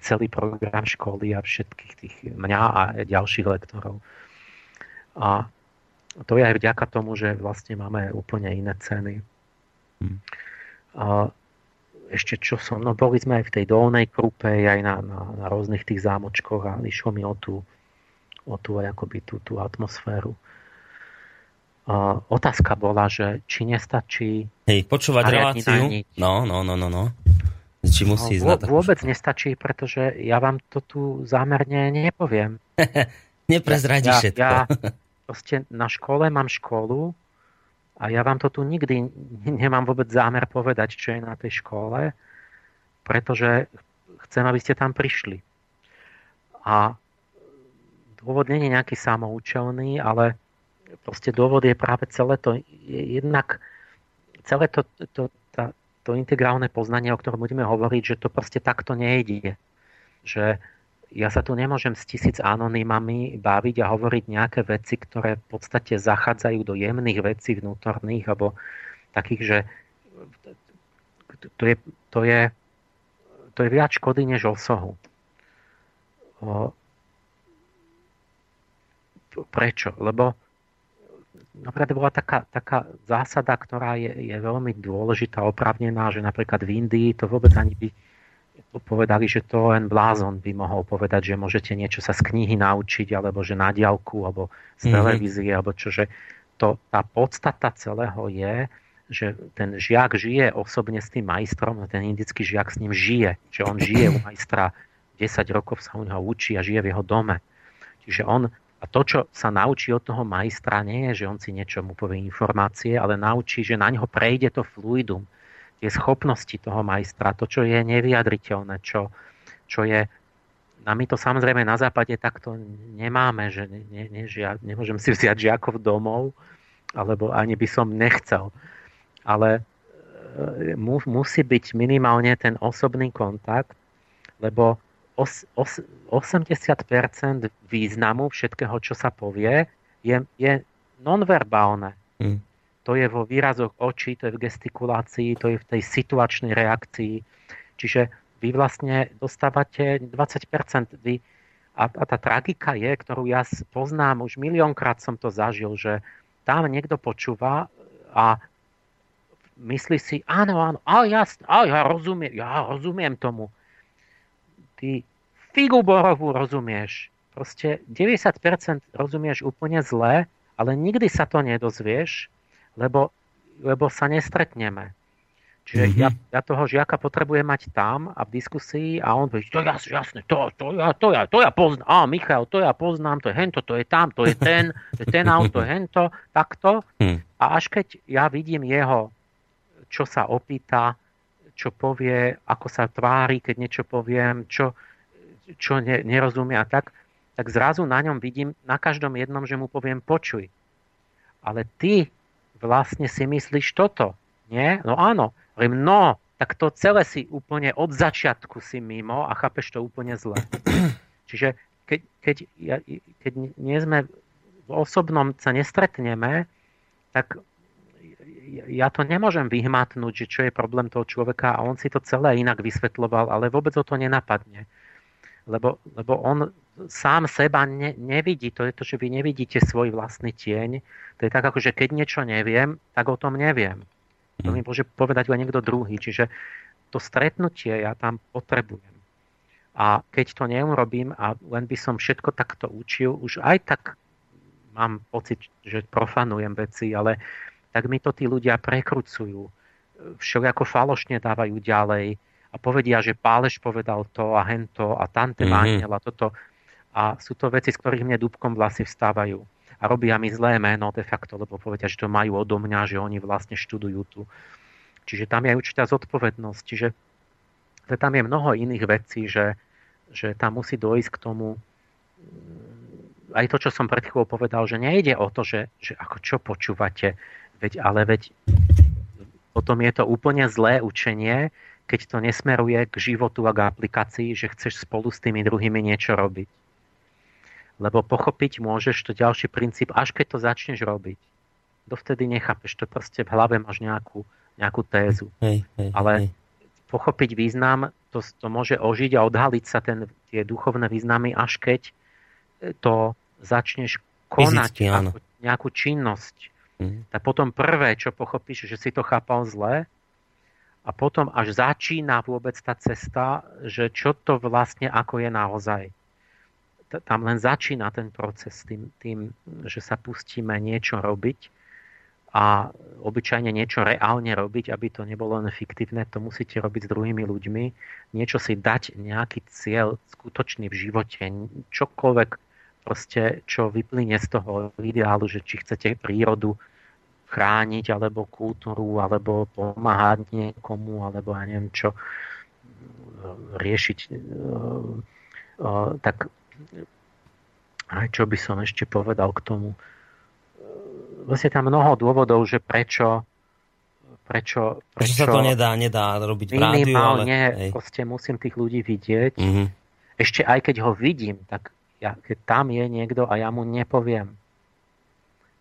celý program školy a všetkých tých mňa a ďalších lektorov. A to je aj vďaka tomu, že vlastne máme úplne iné ceny. A ešte čo som... No boli sme aj v tej dolnej Krupe, aj na rôznych tých zámočkoch a išlo mi o tú akoby tú atmosféru. A otázka bola, že či nestačí... Hej, počúvať reláciu? No. Či musí ísť na takú... Vôbec nestačí, pretože ja vám to tu zámerne nepoviem. Neprezradí všetko. Proste na škole mám školu a ja vám to tu nikdy nemám vôbec zámer povedať, čo je na tej škole, pretože chcem, aby ste tam prišli. A dôvod nie je nejaký samoučelný, ale proste dôvod je práve celé to, jednak celé to integrálne poznanie, o ktorom budeme hovoriť, že to proste takto nejde. Že ja sa tu nemôžem s 1000 anonymami baviť a hovoriť nejaké veci, ktoré v podstate zachádzajú do jemných vecí vnútorných, alebo takých, že to je viac škody než osohu. Prečo? Lebo napríklad bola taká zásada, ktorá je veľmi dôležitá, oprávnená, že napríklad v Indii to vôbec ani by povedali, že to len blázon by mohol povedať, že môžete niečo sa z knihy naučiť, alebo že na diaľku, alebo z televízie, alebo čože. Tá podstata celého je, že ten žiak žije osobne s tým majstrom, ten indický žiak s ním žije, že on žije u majstra, 10 rokov sa u neho učí a žije v jeho dome. Čiže on, a to, čo sa naučí od toho majstra, nie je, že on si niečo mu povie informácie, ale naučí, že na neho prejde to fluidum, tie schopnosti toho majstra, to, čo je nevyjadriteľné, čo je... A my to samozrejme na západe takto nemáme, že nemôžem si vziať žiakov domov, alebo ani by som nechcel. Ale musí byť minimálne ten osobný kontakt, lebo 80% významu všetkého, čo sa povie, je nonverbálne. To je vo výrazoch očí, to je v gestikulácii, to je v tej situačnej reakcii. Čiže vy vlastne dostávate 20%. A tá tragika je, ktorú ja poznám, už miliónkrát som to zažil, že tam niekto počúva a myslí si, áno, ja rozumiem tomu. Ty figu borovú rozumieš. Proste 90% rozumieš úplne zle, ale nikdy sa to nedozvieš, lebo sa nestretneme. Čiže ja toho žiaka potrebujem mať tam a v diskusii a on povie, to ja poznám, Michal, to ja poznám, to je hento, to je tam, to je ten auto, hento, takto. A až keď ja vidím jeho, čo sa opýta, čo povie, ako sa tvári, keď niečo poviem, čo nerozumie a tak zrazu na ňom vidím, na každom jednom, že mu poviem, počuj. Ale ty vlastne si myslíš toto, nie? No áno. No, tak to celé si úplne od začiatku si mimo a chápeš to úplne zle. Čiže keď nie sme v osobnom, sa nestretneme, tak ja to nemôžem vyhmatnúť, že čo je problém toho človeka a on si to celé inak vysvetľoval, ale vôbec o to nenapadne. Lebo on sám seba nevidí. To je to, že vy nevidíte svoj vlastný tieň. To je tak, ako že keď niečo neviem, tak o tom neviem. To mi môže povedať len niekto druhý. Čiže to stretnutie ja tam potrebujem. A keď to neurobím a len by som všetko takto učil, už aj tak mám pocit, že profanujem veci, ale tak mi to tí ľudia prekrucujú. Všelijako falošne dávajú ďalej a povedia, že Páleš povedal to a hento a Dante Maniel a toto. A sú to veci, z ktorých mne dúbkom vlasy vstávajú. A robia mi zlé meno de facto, lebo povedia, že to majú odo mňa, že oni vlastne študujú tu. Čiže tam je určitá zodpovednosť. Čiže tam je mnoho iných vecí, že tam musí dojsť k tomu aj to, čo som pred chvíľou povedal, že nejde o to, že ako čo počúvate, ale potom je to úplne zlé učenie, keď to nesmeruje k životu a k aplikácii, že chceš spolu s tými druhými niečo robiť. Lebo pochopiť môžeš to ďalší princíp, až keď to začneš robiť. Dovtedy nechápeš, to proste v hlave máš nejakú tézu. Hej. Pochopiť význam, to môže ožiť a odhaliť sa tie duchovné významy, až keď to začneš konať fyzicky, ako nejakú činnosť. Tak potom prvé, čo pochopíš, že si to chápal zle, a potom až začína vôbec tá cesta, že čo to vlastne ako je naozaj. Tam len začína ten proces tým, že sa pustíme niečo robiť a obyčajne niečo reálne robiť, aby to nebolo len fiktívne, to musíte robiť s druhými ľuďmi, niečo si dať, nejaký cieľ skutočný v živote, čokoľvek proste, čo vyplynie z toho ideálu, že či chcete prírodu chrániť, alebo kultúru, alebo pomáhať niekomu, alebo ja neviem čo riešiť, tak aj čo by som ešte povedal k tomu. Vlastne tam mnoho dôvodov, že prečo sa to nedá robiť v rádiu, ale proste musím tých ľudí vidieť. Ešte aj keď ho vidím, tak keď tam je niekto a ja mu nepoviem.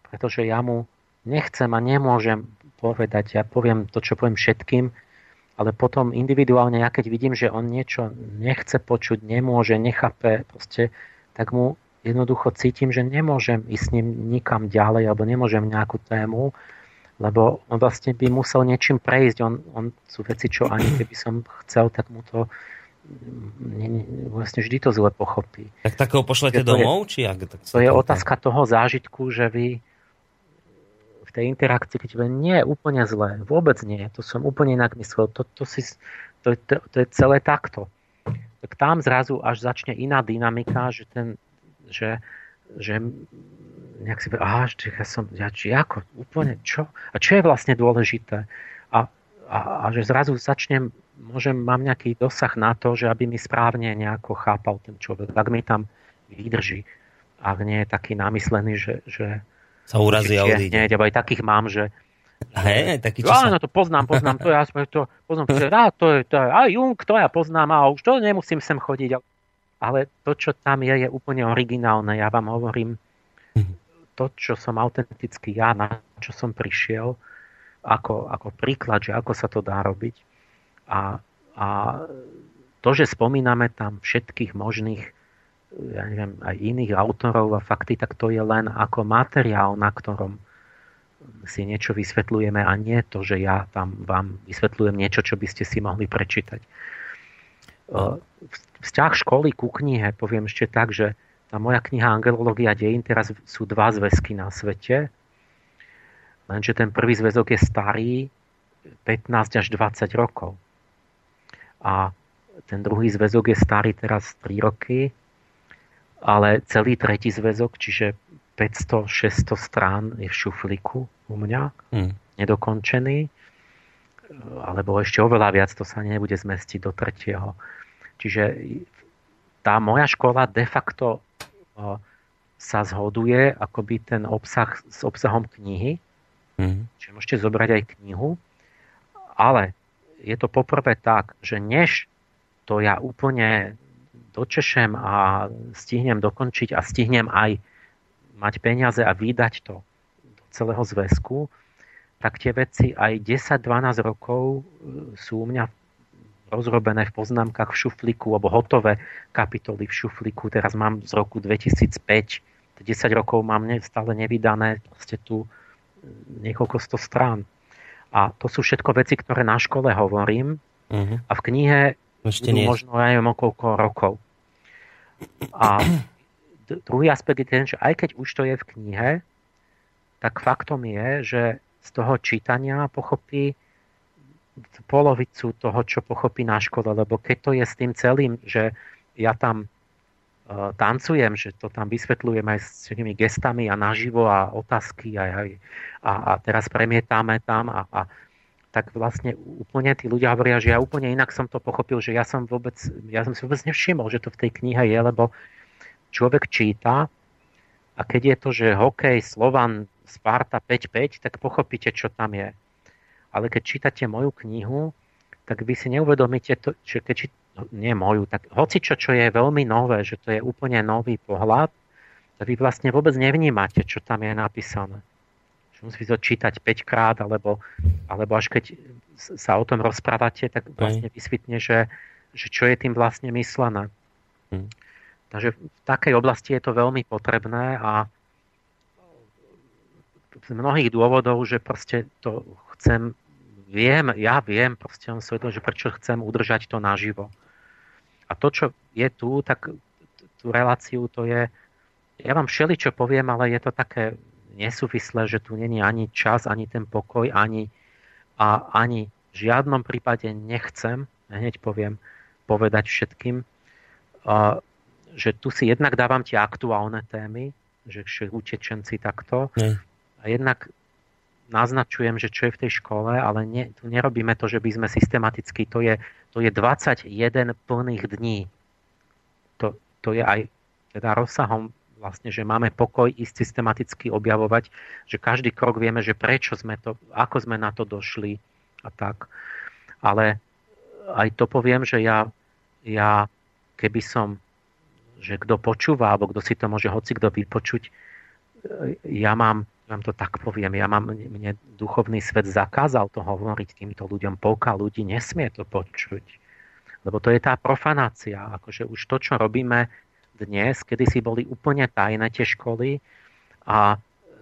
Pretože ja mu nechcem a nemôžem povedať. Ja poviem to, čo poviem všetkým, ale potom individuálne, ja keď vidím, že on niečo nechce počuť, nemôže, nechápe, proste, tak mu jednoducho cítim, že nemôžem ísť s ním nikam ďalej, alebo nemôžem nejakú tému, lebo on vlastne by musel niečím prejsť. On sú veci, čo ani keby som chcel, tak mu to vlastne vždy to zle pochopí. Tak takého pošlete domov? Či ak, tak to je otázka toho zážitku, že vy v tej interakcii, keď nie je úplne zlé, vôbec nie, to som úplne inak myslel, to je celé takto. Tak tam zrazu až začne iná dynamika, že že nejak si úplne čo? A čo je vlastne dôležité? A že zrazu mám nejaký dosah na to, že aby mi správne nejako chápal ten človek. Ak mi tam vydrží, ak nie je taký namyslený, že sa urazí a odíde. Aj takých mám, že áno, to poznám, to ja to poznám, to je aj Jung, to ja poznám a už to nemusím sem chodiť. Ale to, čo tam je úplne originálne. Ja vám hovorím to, čo som autenticky ja, na čo som prišiel, ako príklad, že ako sa to dá robiť. A to, že spomíname tam všetkých možných, ja neviem, aj iných autorov a fakty, tak to je len ako materiál, na ktorom si niečo vysvetľujeme a nie to, že ja tam vám vysvetľujem niečo, čo by ste si mohli prečítať. Vzťah školy ku knihe, poviem ešte tak, že tá moja kniha Angelológia dejín, teraz sú 2 zväzky na svete, lenže ten prvý zväzok je starý 15 až 20 rokov. A ten druhý zväzok je starý teraz 3 roky, ale celý tretí zväzok, čiže 500-600 strán je v šuflíku u mňa, nedokončený, alebo ešte oveľa viac, to sa nebude zmestiť do 3. Čiže tá moja škola de facto sa zhoduje akoby ten obsah s obsahom knihy. Čiže môžete zobrať aj knihu, ale je to poprvé tak, že než to ja úplne dočešem a stihnem dokončiť a stihnem aj mať peniaze a vydať to do celého zväzku, tak tie veci aj 10-12 rokov sú u mňa rozrobené v poznámkach v šuflíku, alebo hotové kapitoly v šuflíku. Teraz mám z roku 2005, 10 rokov mám stále nevydané, proste tu niekoľko 100 strán. A to sú všetko veci, ktoré na škole hovorím a v knihe možno aj okoľko rokov. A druhý aspekt je ten, že aj keď už to je v knihe, tak faktom je, že z toho čítania pochopí polovicu toho, čo pochopí na škole, lebo keď to je s tým celým, že ja tam tancujem, že to tam vysvetľujem aj s tými gestami a naživo a otázky a teraz premietame tam a tak vlastne úplne tí ľudia hovoria, že ja úplne inak som to pochopil, že ja som si vôbec nevšimol, že to v tej knihe je, lebo človek číta a keď je to, že hokej, Slovan, Sparta 5-5, tak pochopíte, čo tam je. Ale keď čítate moju knihu, tak vy si neuvedomíte to, že keď nie moju, tak hocičo, čo je veľmi nové, že to je úplne nový pohľad, tak vy vlastne vôbec nevnímate, čo tam je napísané. Že musíte to čítať 5-krát, alebo až keď sa o tom rozprávate, tak vlastne vysvetne, že čo je tým vlastne myslené. Takže v takej oblasti je to veľmi potrebné a z mnohých dôvodov, že proste to ja viem proste on svetlo, že prečo chcem udržať to naživo. A to, čo je tu, tak tú reláciu, to je, ja vám všeličo poviem, ale je to také nesúvislé, že tu není ani čas, ani ten pokoj, ani v žiadnom prípade nechcem, hneď poviem, povedať všetkým, že tu si jednak dávam tie aktuálne témy, že utečenci takto, a jednak naznačujem, že čo je v tej škole, ale tu nerobíme to, že by sme systematicky, to je 21 plných dní. To je aj teda rozsahom vlastne, že máme pokoj ísť systematicky objavovať, že každý krok vieme, že prečo sme to, ako sme na to došli a tak. Ale aj to poviem, že ja keby som, že kto počúva, alebo kto si to môže hocikto vypočuť, ja vám to tak poviem, mne duchovný svet zakázal to hovoriť týmto ľuďom, polka ľudí nesmie to počuť. Lebo to je tá profanácia, akože už to, čo robíme dnes, kedysi boli úplne tajné tie školy a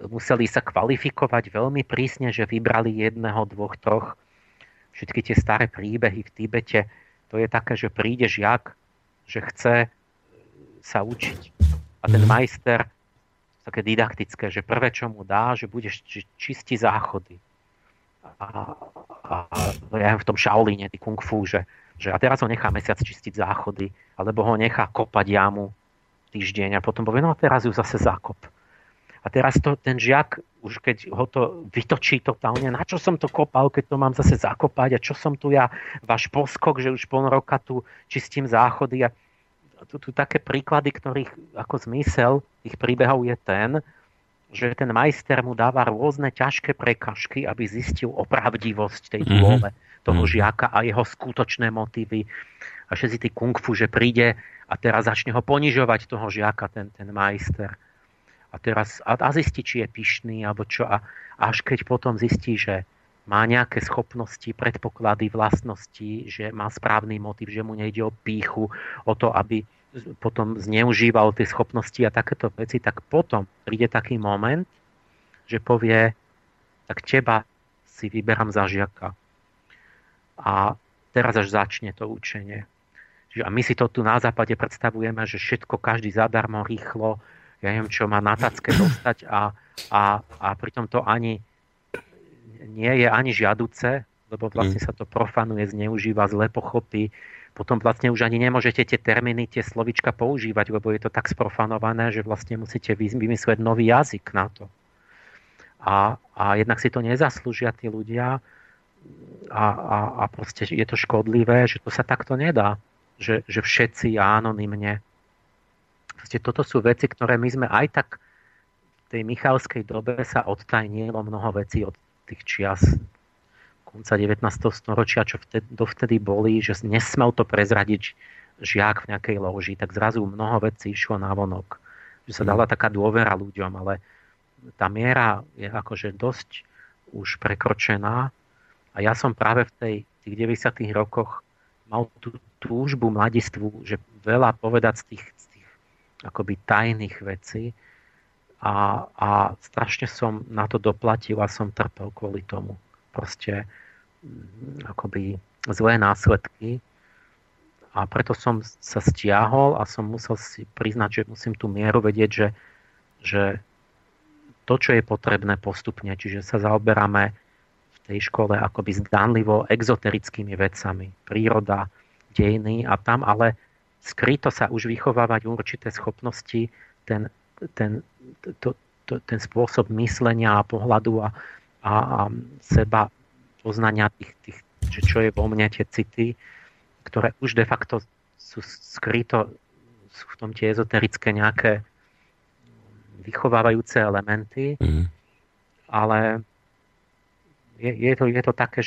museli sa kvalifikovať veľmi prísne, že vybrali jedného, dvoch, troch. Všetky tie staré príbehy v Tibete, to je také, že príde žiak, že chce sa učiť. A ten majster, také didaktické, že prvé, čo mu dá, že budeš čistí záchody. A v tom Shaolíne, tí kung fu, že a teraz ho nechá mesiac čistiť záchody, alebo ho nechá kopať jamu týždeň a potom povie, no teraz ju zase zákop. A teraz ten žiak, už keď ho to vytočí totálne, na čo som to kopal, keď to mám zase zakopať a čo som tu ja, váš poskok, že už pol roka tu čistím záchody a tu také príklady, ktorých ako zmysel tých príbehov je ten, že ten majster mu dáva rôzne ťažké prekažky, aby zistil opravdivosť tej dôle toho žiaka a jeho skutočné motívy. A všetci tí kung fu, že príde a teraz začne ho ponižovať toho žiaka, ten majster. A teraz a zistí, či je pyšný, alebo čo. A až keď potom zistí, že má nejaké schopnosti, predpoklady, vlastnosti, že má správny motiv, že mu nejde o pýchu, o to, aby potom zneužíval tie schopnosti a takéto veci, tak potom príde taký moment, že povie, tak teba si vyberám za žiaka. A teraz až začne to učenie. A my si to tu na západe predstavujeme, že všetko každý zadarmo, rýchlo, ja neviem čo, má na tacke dostať a pritom to ani nie je ani žiaduce, lebo vlastne sa to profanuje, zneužíva, zle pochopí. Potom vlastne už ani nemôžete tie termíny, tie slovička používať, lebo je to tak sprofanované, že vlastne musíte vymyslieť nový jazyk na to. A jednak si to nezaslúžia tí ľudia a proste je to škodlivé, že to sa takto nedá. Že všetci anonymne. Proste toto sú veci, ktoré my sme aj tak v tej michalskej dobe sa odtajnilo mnoho vecí od tých čias konca 19. storočia, čo dovtedy boli, že nesmel to prezradiť žiak v nejakej loži, tak zrazu mnoho vecí išlo navonok. Že sa dala taká dôvera ľuďom, ale tá miera je akože dosť už prekročená. A ja som práve v tých 90. rokoch mal tú túžbu mladistvu, že veľa povedať z tých akoby tajných vecí. A strašne som na to doplatil a som trpel kvôli tomu. Proste akoby zlé následky. A preto som sa stiahol a som musel si priznať, že musím tú mieru vedieť, že to, čo je potrebné postupne, čiže sa zaoberáme v tej škole akoby zdánlivo exoterickými vecami, príroda, dejiny a tam, ale skryto sa už vychovávať určité schopnosti, ten spôsob myslenia a pohľadu a seba poznania tých, čo je vo mne, tie city, ktoré už de facto sú skryto, sú v tom tie ezoterické nejaké vychovávajúce elementy, ale je to také,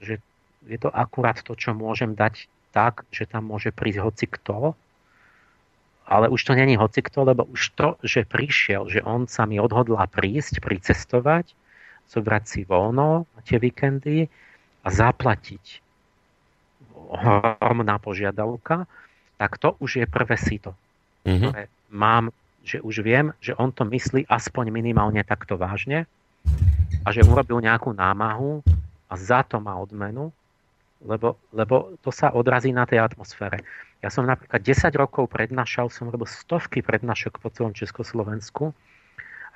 že je to akurát to, čo môžem dať tak, že tam môže prísť hocikto, ale už to není hocikto, lebo už to, že prišiel, že on sa mi odhodlá prísť, pricestovať, zobrať si voľno na tie víkendy a zaplatiť hormná požiadavka, tak to už je prvé síto, ktoré mám, že už viem, že on to myslí aspoň minimálne takto vážne a že urobil nejakú námahu a za to má odmenu, lebo to sa odrazí na tej atmosfére. Ja som napríklad 10 rokov prednášal, som robil stovky prednášok po celom Československu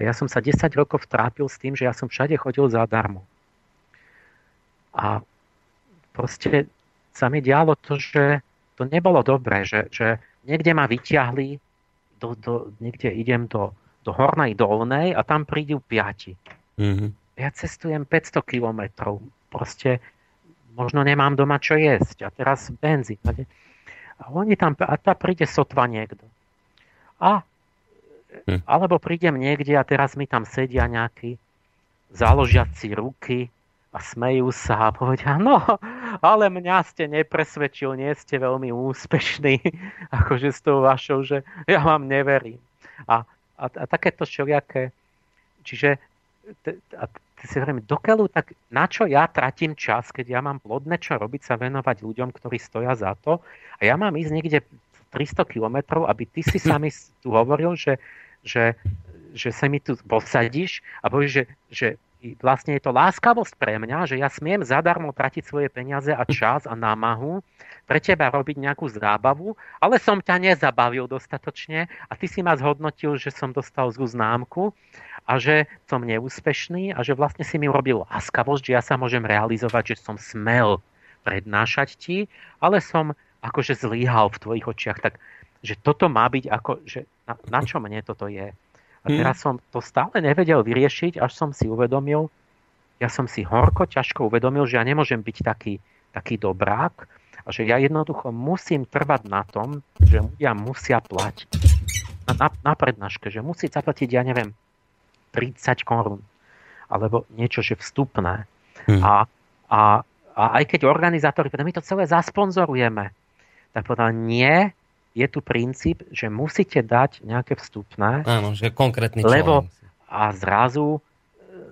a ja som sa 10 rokov trápil s tým, že ja som všade chodil zadarmo. A proste sa mi dialo to, že to nebolo dobré, že niekde ma vyťahli, niekde idem do hornej dolnej a tam prídu 5. Ja cestujem 500 kilometrov, proste možno nemám doma čo jesť a teraz benzín. A tá príde sotva niekto. Alebo prídem niekde a teraz mi tam sedia nejakí záložiaci ruky a smejú sa a povedia, no, ale mňa ste nepresvedčil, nie ste veľmi úspešní, akože s tou vašou, že ja vám neverím. A takéto šeliaké, čiže si hovorím, dokeľu, tak na čo ja tratím čas, keď ja mám plodné čo robiť, sa venovať ľuďom, ktorí stoja za to a ja mám ísť niekde 300 kilometrov, aby ty si sami tu hovoril, že sa mi tu posadíš a povieš, že vlastne je to láskavosť pre mňa, že ja smiem zadarmo tratiť svoje peniaze a čas a námahu, pre teba robiť nejakú zábavu, ale som ťa nezabavil dostatočne a ty si ma zhodnotil, že som dostal zlú známku a že som neúspešný a že vlastne si mi urobil láskavosť, že ja sa môžem realizovať, že som smel prednášať ti, ale som akože zlyhal v tvojich očiach. Takže toto má byť ako, že na čo mne toto je? A teraz som to stále nevedel vyriešiť, až som si uvedomil, ja som si horko ťažko uvedomil, že ja nemôžem byť taký dobrák a že ja jednoducho musím trvať na tom, že ľudia musia platiť na prednáške, že musí zaplatiť, ja neviem, 30 korún alebo niečo, že vstupné. A aj keď organizátori, my to celé zasponzorujeme, tak povedal, nie, je tu princíp, že musíte dať nejaké vstupné. Áno, že konkrétny človek. Lebo a zrazu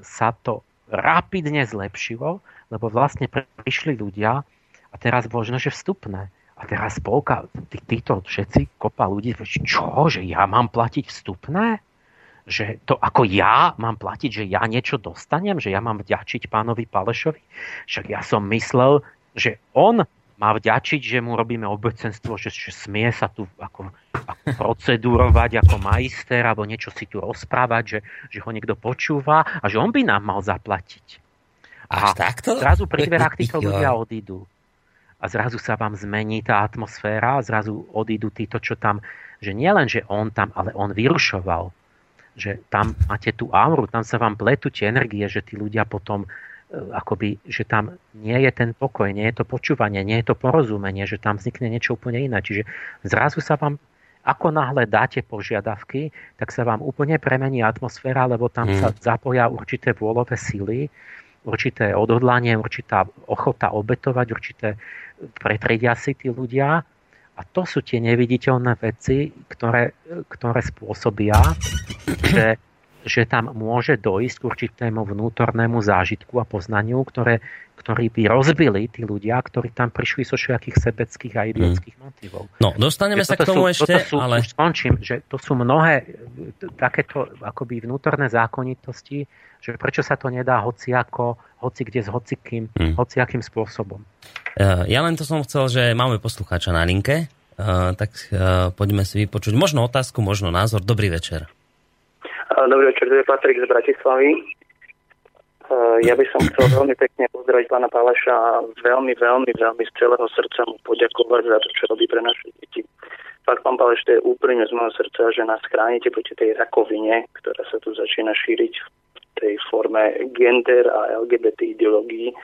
sa to rapidne zlepšilo, lebo vlastne prišli ľudia a teraz možno, že vstupné. A teraz spolka, títo všetci, kopa ľudí, čo, že ja mám platiť vstupné? Že to ako ja mám platiť, že ja niečo dostanem? Že ja mám vďačiť pánovi Pálešovi? Však ja som myslel, že on má vďačiť, že mu robíme obecenstvo, že smie sa tu ako procedurovať, ako majster, alebo niečo si tu rozprávať, že ho niekto počúva a že on by nám mal zaplatiť. A zrazu pri dverách títo ľudia odídu. A zrazu sa vám zmení tá atmosféra a zrazu odídu títo, čo tam, že nie len, že on tam, ale on vyrušoval. Že tam máte tú auru, tam sa vám pletú tie energie, že tí ľudia potom akoby, že tam nie je ten pokoj, nie je to počúvanie, nie je to porozumenie, že tam vznikne niečo úplne iné. Čiže zrazu sa vám, ako náhle dáte požiadavky, tak sa vám úplne premení atmosféra, lebo tam sa zapoja určité vôľové síly určité odhodlanie, určitá ochota obetovať, určité pretredia si tí ľudia. A to sú tie neviditeľné veci, ktoré spôsobia, že tam môže dojsť k určitému vnútornému zážitku a poznaniu, ktorí by rozbili tí ľudia, ktorí tam prišli so všetkých sebeckých a idiotských motivov. No, dostaneme sa k tomu ale... Už skončím, že to sú mnohé takéto akoby vnútorné zákonitosti, že prečo sa to nedá hociakým spôsobom. Ja len to som chcel, že máme poslucháča na linke, tak poďme si vypočuť možno otázku, možno názor. Dobrý večer. Dobrý večer, to je Patrik z Bratislavy. Ja by som chcel veľmi pekne pozdraviť pána Páleša a veľmi, veľmi, veľmi z celého srdca mu poďakovať za to, čo robí pre naše deti. Fakt, pán Páleš, to je úplne z môjho srdca, že nás chránite proti tej rakovine, ktorá sa tu začína šíriť v tej forme gender a LGBT ideológií,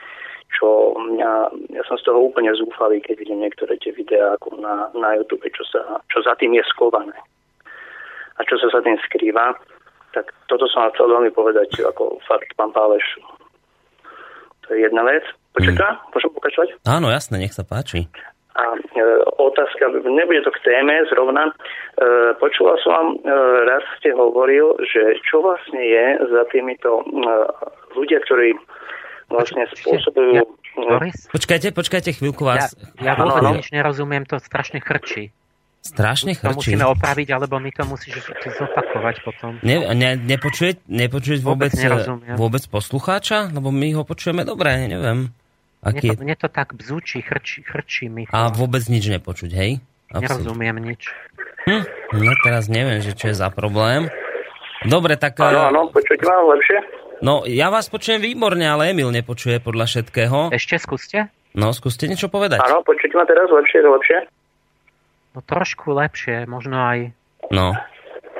čo ja som z toho úplne zúfalý, keď vidím niektoré tie videá ako na YouTube, čo za tým je skované a čo sa za tým skrýva. Tak toto som chcel veľmi povedať, ako fakt, pán Páleš. To je jedna vec. Počká? Môžem pokračovať? Áno, jasné, nech sa páči. A otázka, nebude to k téme zrovna. Počula som vám, raz ste hovoril, že čo vlastne je za týmito ľudia, ktorí vlastne spôsobujú... Počkajte chvíľku vás. Ja vôbec nič nerozumiem, to strašne krčí. Strašne chrčí. To musíme opraviť, alebo my to musíš zopakovať potom. Nepočujeť vôbec poslucháča? Lebo my ho počujeme dobre, neviem. Mne to tak bzučí, chrčí mi. A vôbec nič nepočuť, hej? Nerozumiem nič. No teraz neviem, že čo je za problém. Dobre, tak... Áno, počuť vám lepšie? No, ja vás počujem výborne, ale Emil nepočuje podľa všetkého. Ešte skúste? No, skúste niečo povedať. Áno, počuť ma teraz lepšie. No trošku lepšie, možno aj... No,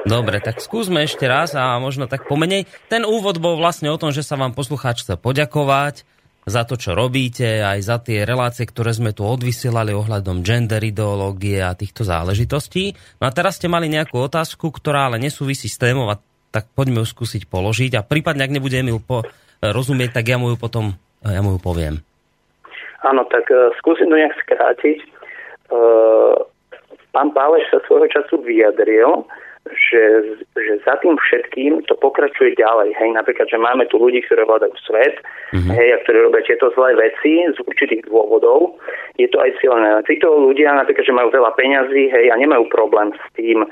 dobre, tak skúsme ešte raz a možno tak pomenej. Ten úvod bol vlastne o tom, že sa vám poslucháč chce poďakovať za to, čo robíte, aj za tie relácie, ktoré sme tu odvysielali ohľadom gender ideológie a týchto záležitostí. No a teraz ste mali nejakú otázku, ktorá ale nesúvisí s témou, a tak poďme ju skúsiť položiť a prípadne, ak nebude Emil rozumieť, tak ja mu ju poviem. Áno, tak skúsim to nejak skrátiť. Pán Páleš sa svojho času vyjadril, že za tým všetkým to pokračuje ďalej. Hej, napríklad, že máme tu ľudí, ktorí vládajú svet, hej, a ktorí robia tieto zlé veci z určitých dôvodov. Je to aj cieľené. Títo ľudia napríklad, že majú veľa peňazí, hej, a nemajú problém s tým,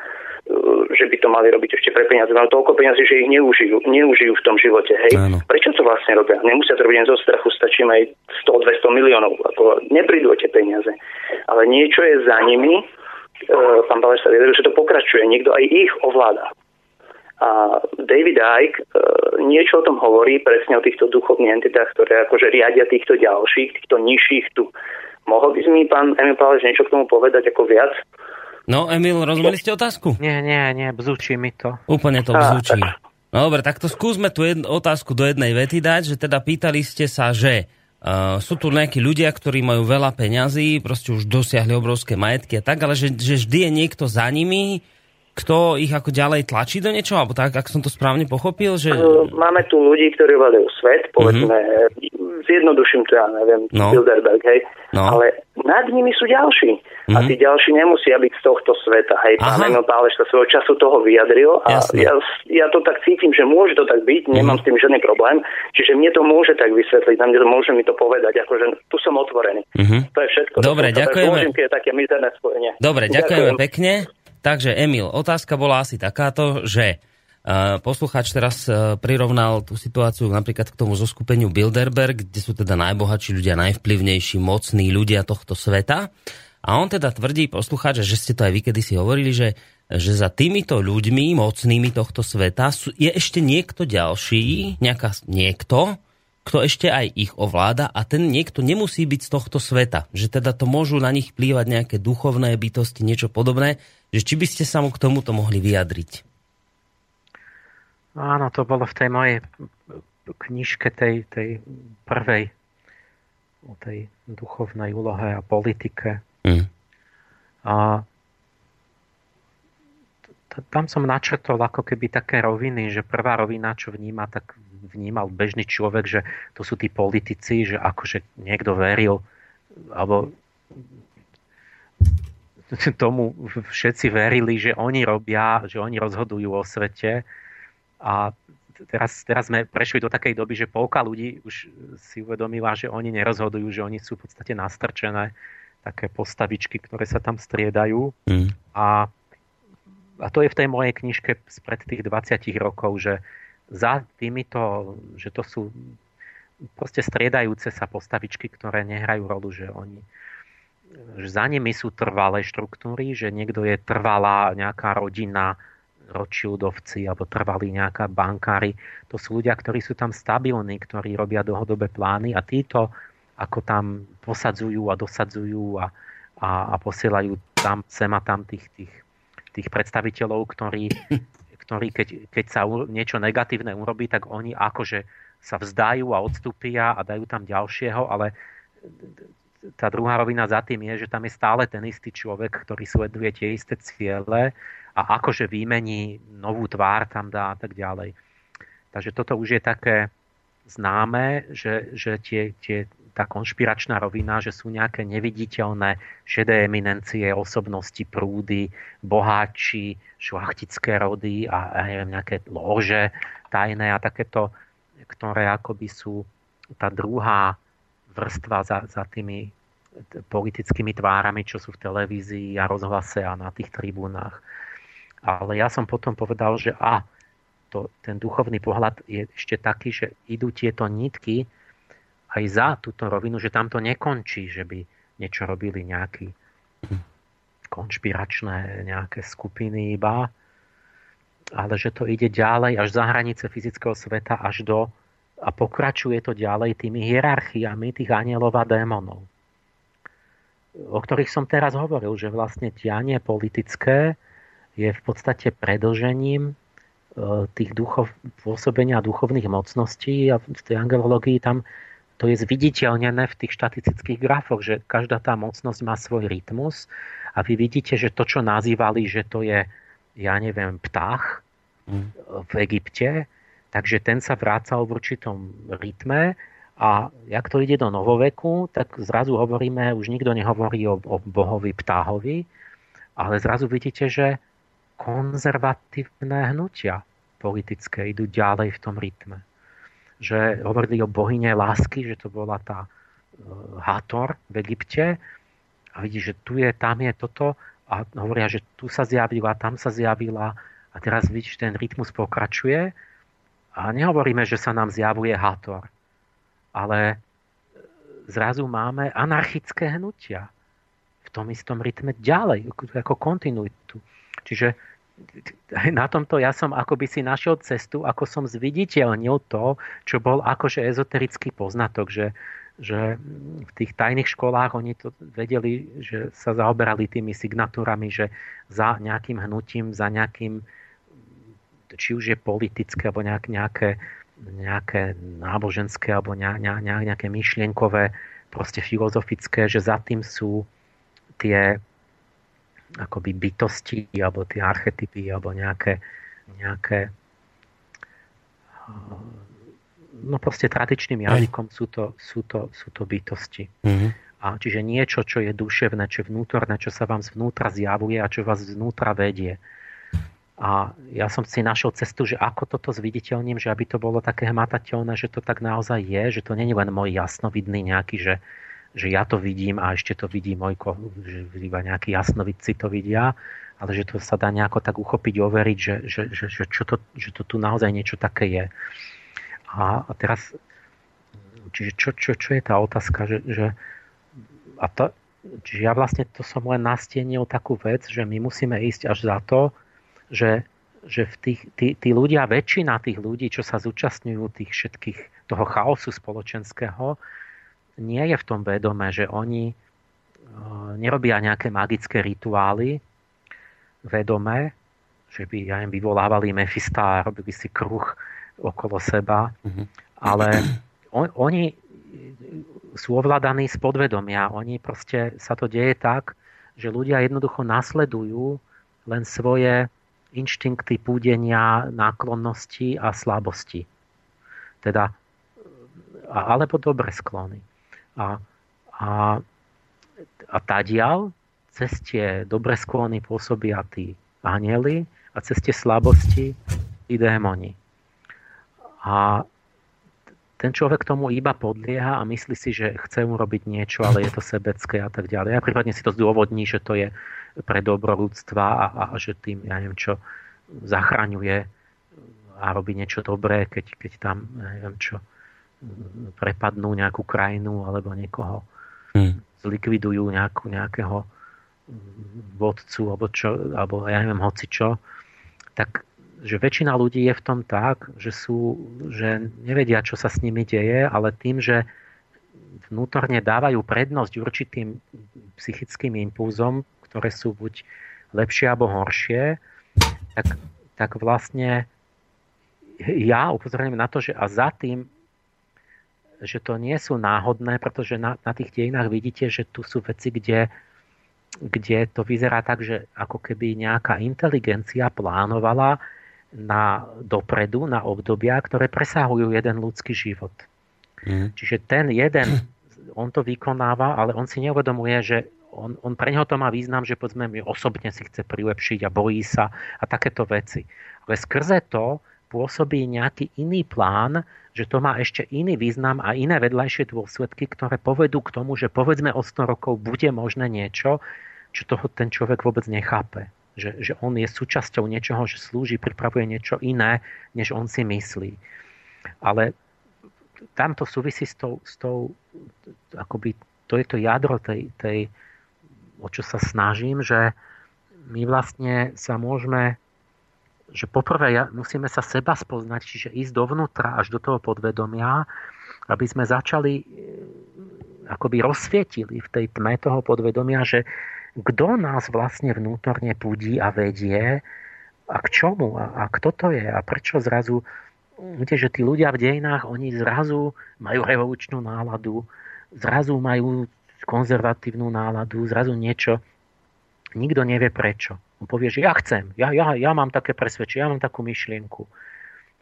že by to mali robiť ešte pre peniaze. Majú toľko peniazí, že ich neužijú v tom živote. Hej. Áno. Prečo to vlastne robia? Nemusia to robiť len zo strachu, stačí aj 100-200 miliónov. Neprídu o tie peniaze. Ale niečo je za nimi. Pán Páleš sa vedel, že to pokračuje. Niekto aj ich ovláda. A David Icke niečo o tom hovorí, presne o týchto duchovných entitách, ktoré akože riadia týchto ďalších, týchto nižších tu. Mohol by si mi, pán Emil Páleš, niečo k tomu povedať ako viac? No, Emil, rozumeli ste otázku? Nie, bzučí mi to. Úplne to bzučí. No dobre, tak to skúsme tú otázku do jednej vety dať, že teda pýtali ste sa, že... sú tu nejakí ľudia, ktorí majú veľa peňazí, proste už dosiahli obrovské majetky a tak, ale že vždy je niekto za nimi, kto ich ako ďalej tlačí do niečoho, alebo tak, ak som to správne pochopil, že... Máme tu ľudí, ktorí vládajú svet, povedzme, zjednoduším to, ja neviem, Bilderberg, hej, ale nad nimi sú ďalší. A tí ďalší nemusia byť z tohto sveta, hej, pán Emil Páleš sa svojho času toho vyjadril a ja to tak cítim, že môže to tak byť, nemám s tým žiadny problém, čiže mne to môže tak vysvetliť, na mne to môže mi to povedať, akože tu som otvorený. To je všetko. Dobre, ďakujeme. Dobre, ďakujeme pekne. Takže Emil, otázka bola asi takáto, že poslucháč teraz prirovnal tú situáciu napríklad k tomu zoskupeniu Bilderberg, kde sú teda najbohatší ľudia, najvplyvnejší, mocní ľudia tohto sveta. A on teda tvrdí, poslucháč, že ste to aj vy kedysi hovorili, že za týmito ľuďmi, mocnými tohto sveta, je ešte niekto ďalší, kto ešte aj ich ovláda a ten niekto nemusí byť z tohto sveta. Že teda to môžu na nich vplývať nejaké duchovné bytosti, niečo podobné. Že či by ste sa k tomuto mohli vyjadriť? Áno, to bolo v tej mojej knižke, tej prvej, o tej duchovnej úlohe a politike. A tam som načrtol ako keby také roviny, že prvá rovina, čo vníma, tak vnímal bežný človek, že to sú tí politici, že akože niekto veril, alebo tomu všetci verili, že oni robia, že oni rozhodujú o svete. A teraz sme prešli do takej doby, že polka ľudí už si uvedomila, že oni nerozhodujú, že oni sú v podstate nastrčené také postavičky, ktoré sa tam striedajú. Mm. A to je v tej mojej knižke spred tých 20 rokov, že za týmito, že to sú proste striedajúce sa postavičky, ktoré nehrajú rolu, že oni, že za nimi sú trvalé štruktúry, že niekto je trvalá nejaká rodina Rothschildovci, alebo trvalí nejaká bankári. To sú ľudia, ktorí sú tam stabilní, ktorí robia dlhodobé plány, a títo ako tam posadzujú a dosadzujú a posielajú tam sem a tam tých predstaviteľov, ktorí keď sa niečo negatívne urobí, tak oni akože sa vzdajú a odstúpia a dajú tam ďalšieho, ale tá druhá rovina za tým je, že tam je stále ten istý človek, ktorý sleduje tie isté ciele a akože výmení novú tvár tam dá a tak ďalej. Takže toto už je také známe, že tá konšpiračná rovina, že sú nejaké neviditeľné šedé eminencie, osobnosti, prúdy, boháči, šlachtické rody a neviem, nejaké lože tajné a takéto, ktoré akoby sú tá druhá vrstva za tými politickými tvárami, čo sú v televízii a rozhlase a na tých tribúnach. Ale ja som potom povedal, že ten duchovný pohľad je ešte taký, že idú tieto nitky aj za túto rovinu, že tam to nekončí, že by niečo robili nejaké konšpiračné nejaké skupiny iba, ale že to ide ďalej až za hranice fyzického sveta, a pokračuje to ďalej tými hierarchiami tých anielov a démonov, o ktorých som teraz hovoril, že vlastne dianie politické je v podstate predĺžením tých pôsobenia duchovných mocností, a v tej angelológii tam to je zviditeľnené v tých štatistických grafoch, že každá tá mocnosť má svoj rytmus a vy vidíte, že to, čo nazývali, že to je, ja neviem, ptah v Egypte, takže ten sa vrácal v určitom rytme, a jak to ide do novoveku, tak zrazu hovoríme, už nikto nehovorí o bohovi ptáhovi, ale zrazu vidíte, že konzervatívne hnutia politické idú ďalej v tom rytme. Že hovorili o bohyne lásky, že to bola tá Hathor v Egypte, a vidí, že tu je, tam je toto, a hovoria, že tu sa zjavila, tam sa zjavila, a teraz vidíš, ten rytmus pokračuje. A nehovoríme, že sa nám zjavuje Hathor, ale zrazu máme anarchické hnutia v tom istom rytme ďalej, ako kontinuitu. Čiže na tomto ja som akoby si našiel cestu, ako som zviditeľnil to, čo bol akože ezoterický poznatok, že v tých tajných školách oni to vedeli, že sa zaoberali tými signatúrami, že za nejakým hnutím, za nejakým, či už je politické, alebo nejaké náboženské, alebo nejaké myšlienkové, proste filozofické, že za tým sú tie akoby bytosti, alebo tie archetypy, alebo nejaké no proste tradičným jazykom sú to bytosti. Mm-hmm. A čiže niečo, čo je duševné, čo je vnútorné, čo sa vám zvnútra zjavuje a čo vás zvnútra vedie. A ja som si našiel cestu, že ako toto zviditeľním, že aby to bolo také hmatateľné, že to tak naozaj je, že to nie je len môj jasnovidný nejaký, že ja to vidím a ešte to vidí môj, že iba nejakí jasnovidci to vidia, ale že to sa dá nejako tak uchopiť, overiť, že to tu naozaj niečo také je. A teraz, čiže čo je tá otázka, čiže ja vlastne to som len nastienil takú vec, že my musíme ísť až za to, že v tí ľudia, väčšina tých ľudí, čo sa zúčastňujú tých všetkých toho chaosu spoločenského, nie je v tom vedomé, že oni nerobia nejaké magické rituály vedomé, že by vyvolávali Mefista a robili si kruh okolo seba, ale oni sú ovládaní z podvedomia. Oni proste sa to deje tak, že ľudia jednoducho nasledujú len svoje inštinkty, púdenia, náklonnosti a slabosti. Teda, alebo dobre sklony. A tadiaľ cez tie dobre sklony pôsobia tí anjeli a cez tie slabosti tí démoni. A ten človek tomu iba podlieha a myslí si, že chce urobiť niečo, ale je to sebecké a tak ďalej. A prípadne si to zdôvodní, že to je pre dobro ľudstva a že tým, ja neviem čo, zachraňuje a robí niečo dobré, keď tam, neviem čo, prepadnú nejakú krajinu alebo niekoho. Zlikvidujú nejakého vodcu alebo ja neviem hocičo. Tak že väčšina ľudí je v tom tak, že nevedia, čo sa s nimi deje, ale tým, že vnútorne dávajú prednosť určitým psychickým impulzom, ktoré sú buď lepšie alebo horšie, tak vlastne ja upozorňujem na to, že a za tým, že to nie sú náhodné, pretože na tých dejinách vidíte, že tu sú veci, kde to vyzerá tak, že ako keby nejaká inteligencia plánovala dopredu, na obdobia, ktoré presahujú jeden ľudský život. Čiže ten jeden, on to vykonáva, ale on si neuvedomuje, že on pre neho to má význam, že povedzme, osobne si chce prilepšiť a bojí sa a takéto veci. Ale skrze to pôsobí nejaký iný plán, že to má ešte iný význam a iné vedľajšie dôsledky, ktoré povedú k tomu, že povedzme od 100 rokov bude možné niečo, čo toho ten človek vôbec nechápe. Že on je súčasťou niečoho, že slúži, pripravuje niečo iné, než on si myslí. Ale tam to súvisí s tou akoby, to je to jadro tej, o čo sa snažím, že my vlastne sa môžeme, že poprvé musíme sa seba spoznať, čiže ísť dovnútra až do toho podvedomia, aby sme začali akoby rozsvietili v tej tme toho podvedomia, že kto nás vlastne vnútorne púdi a vedie a k čomu a kto to je a prečo zrazu, viete, že tí ľudia v dejinách, oni zrazu majú revolučnú náladu, zrazu majú konzervatívnu náladu, zrazu niečo, nikto nevie prečo. On povie, že ja chcem, ja mám také presvedčenie, ja mám takú myšlienku.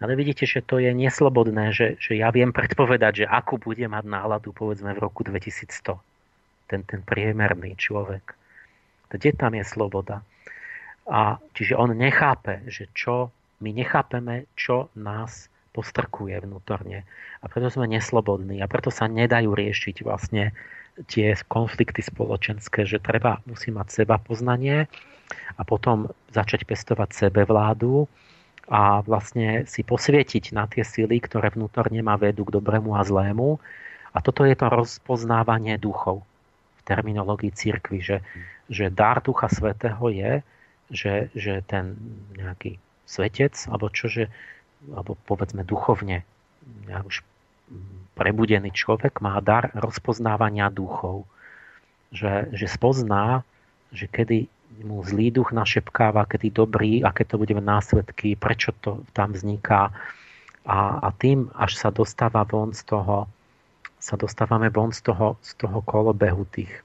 Ale vidíte, že to je neslobodné, že ja viem predpovedať, že akú bude mať náladu, povedzme, v roku 2100. Ten priemerný človek. Kde tam je sloboda? A čiže on nechápe, že čo my nechápeme, čo nás postrkuje vnútorne. A preto sme neslobodní a preto sa nedajú riešiť vlastne tie konflikty spoločenské, že treba, musí mať seba poznanie a potom začať pestovať sebevládu a vlastne si posvietiť na tie sily, ktoré vnútorne ma vedú k dobrému a zlému. A toto je to rozpoznávanie duchov terminológii cirkvi, že dar Ducha Svätého je, že ten nejaký svetec, alebo čože, alebo povedzme duchovne, už prebudený človek má dar rozpoznávania duchov. Že spozná, že kedy mu zlý duch našepkáva, kedy dobrý, aké to bude následky, prečo to tam vzniká. A tým, až sa dostáva von z toho, sa dostávame von z toho kolobehu tých.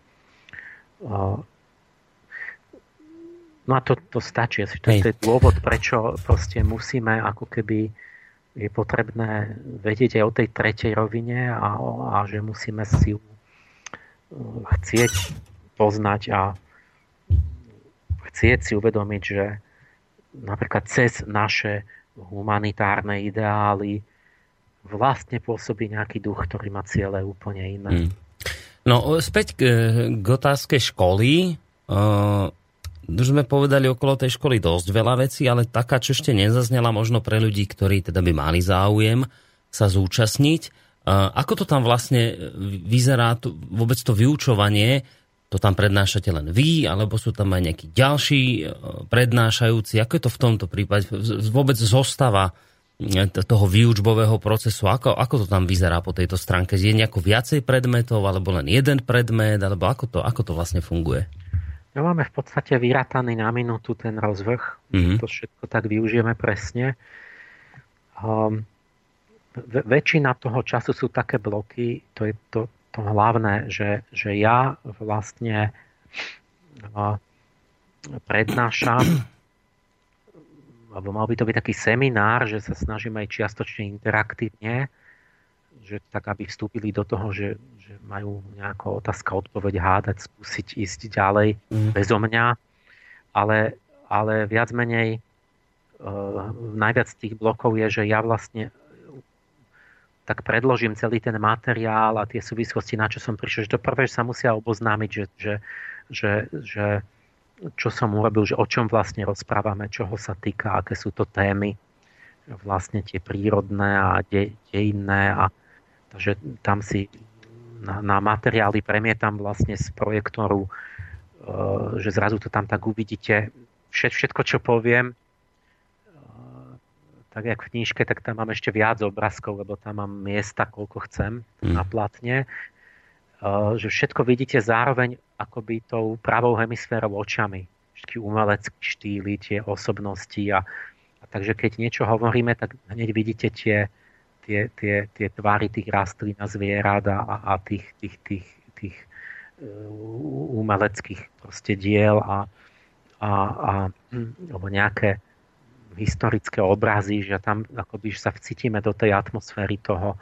No a to stačí. To je dôvod, prečo proste musíme, ako keby je potrebné vedieť aj o tej tretej rovine a že musíme si chcieť poznať a chcieť si uvedomiť, že napríklad cez naše humanitárne ideály vlastne pôsobí nejaký duch, ktorý má ciele úplne iné. No, späť k otázke školy. Už sme povedali okolo tej školy dosť veľa vecí, ale taká, čo ešte nezaznela možno pre ľudí, ktorí teda by mali záujem sa zúčastniť. Ako to tam vlastne vyzerá, vôbec to vyučovanie, to tam prednášate len vy, alebo sú tam aj nejakí ďalší prednášajúci? Ako je to v tomto prípade? Vôbec zostava toho výučbového procesu, ako to tam vyzerá po tejto stránke? Je nejako viacej predmetov, alebo len jeden predmet, alebo ako to vlastne funguje? No, máme v podstate vyrataný na minútu ten rozvrh. To všetko tak využijeme presne. Väčšina toho času sú také bloky, to je to hlavné, že ja vlastne prednášam, alebo mal by to byť taký seminár, že sa snažíme aj čiastočne interaktívne že tak aby vstúpili do toho, že majú nejaká otázka, odpoveď, hádať, skúsiť ísť ďalej bezo mňa. Ale viac menej najviac tých blokov je, že ja vlastne tak predložím celý ten materiál a tie súvislosti, na čo som prišiel. Že to prvé, že sa musia oboznámiť, že čo som urobil, že o čom vlastne rozprávame, čoho sa týka, aké sú to témy, vlastne tie prírodné a dejinné. A takže tam si na materiály premietam vlastne z projektoru, že zrazu to tam tak uvidíte. Všetko, čo poviem, tak jak v knižke, tak tam mám ešte viac obrázkov, lebo tam mám miesta, koľko chcem na plátne. Že všetko vidíte zároveň akoby tou pravou hemisférou očami. Všetky umelecké štýly, tie osobnosti. A takže keď niečo hovoríme, tak hneď vidíte tie tvary tých rastlín a zvierat a tých umeleckých proste diel a alebo nejaké historické obrazy, že tam akoby sa vcítime do tej atmosféry toho.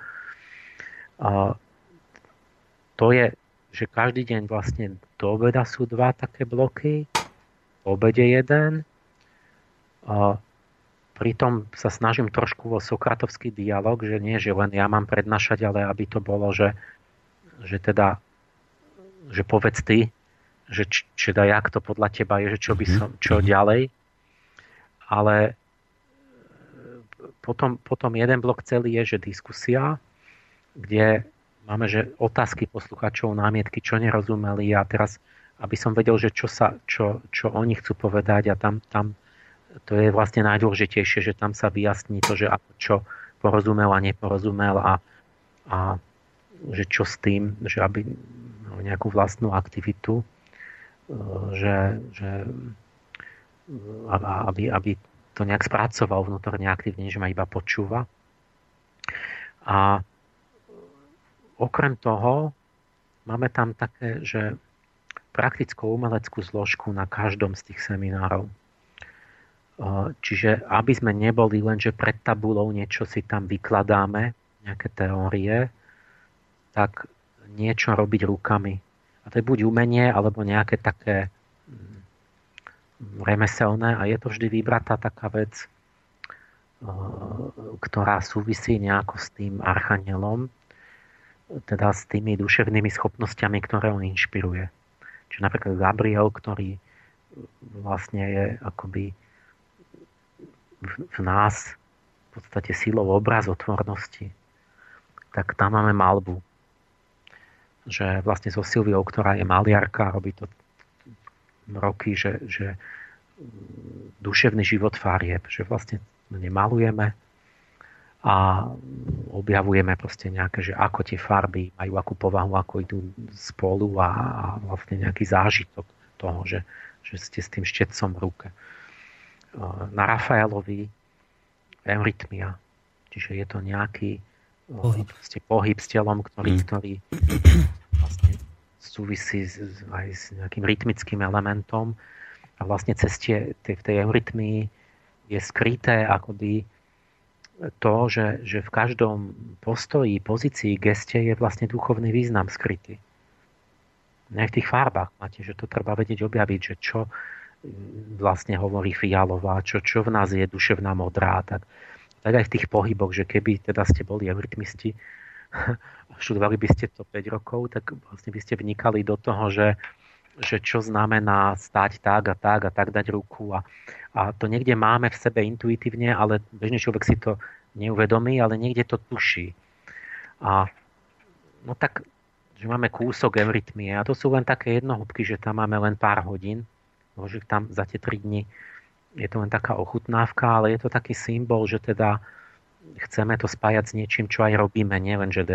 To je, že každý deň vlastne do obeda sú dva také bloky, po obede jeden. Pritom sa snažím trošku o sokratovský dialog, že nie, že len ja mám prednášať, ale aby to bolo, že povedz ty, že jak to podľa teba je, že čo by som, čo ďalej. Ale potom jeden blok celý je, že diskusia, kde máme, že otázky poslucháčov, námietky, čo nerozumeli a teraz, aby som vedel, že čo oni chcú povedať a tam to je vlastne najdôležitejšie, že tam sa vyjasní to, že čo porozumel a neporozumel a že čo s tým, že aby nejakú vlastnú aktivitu, že aby to nejak spracoval vnútorne aktívne, že ma iba počúva. A okrem toho máme tam také, že praktickú umeleckú zložku na každom z tých seminárov. Čiže aby sme neboli len, že pred tabulou niečo si tam vykladáme, nejaké teórie, tak niečo robiť rukami. A to je buď umenie, alebo nejaké také remeselné a je to vždy vybratá taká vec, ktorá súvisí nejako s tým archanielom, teda s tými duševnými schopnosťami, ktoré on inšpiruje. Čiže napríklad Gabriel, ktorý vlastne je akoby v nás v podstate silou obrazotvornosti, tak tam máme maľbu. Že vlastne so Silviou, ktorá je maliarka, robí to roky, že duševný život farieb, že vlastne nemalujeme a objavujeme proste nejaké, že ako tie farby majú akú povahu, ako idú spolu a vlastne nejaký zážitok toho, že ste s tým štetcom v ruke. Na Rafaelovi eurytmia, čiže je to nejaký pohyb s telom, ktorý vlastne súvisí aj s nejakým rytmickým elementom a vlastne cez v tej eurytmii je skryté akoby to, že v každom postoji, pozícii, geste je vlastne duchovný význam skrytý. Aj v tých farbách máte, že to treba vedieť objaviť, že čo vlastne hovorí fialová, čo v nás je duševná modrá, tak aj v tých pohyboch, že keby teda ste boli eurytmisti, študovali by ste to 5 rokov, tak vlastne by ste vnikali do toho, že čo znamená stáť tak a tak, dať ruku. A to niekde máme v sebe intuitívne, ale bežný človek si to neuvedomí, ale niekde to tuší. A no tak, že máme kúsok eurytmie a to sú len také jednohúbky, že tam máme len pár hodín, že tam za tie 3 dni je to len taká ochutnávka, ale je to taký symbol, že teda chceme to spájať s niečím, čo aj robíme, nielen, že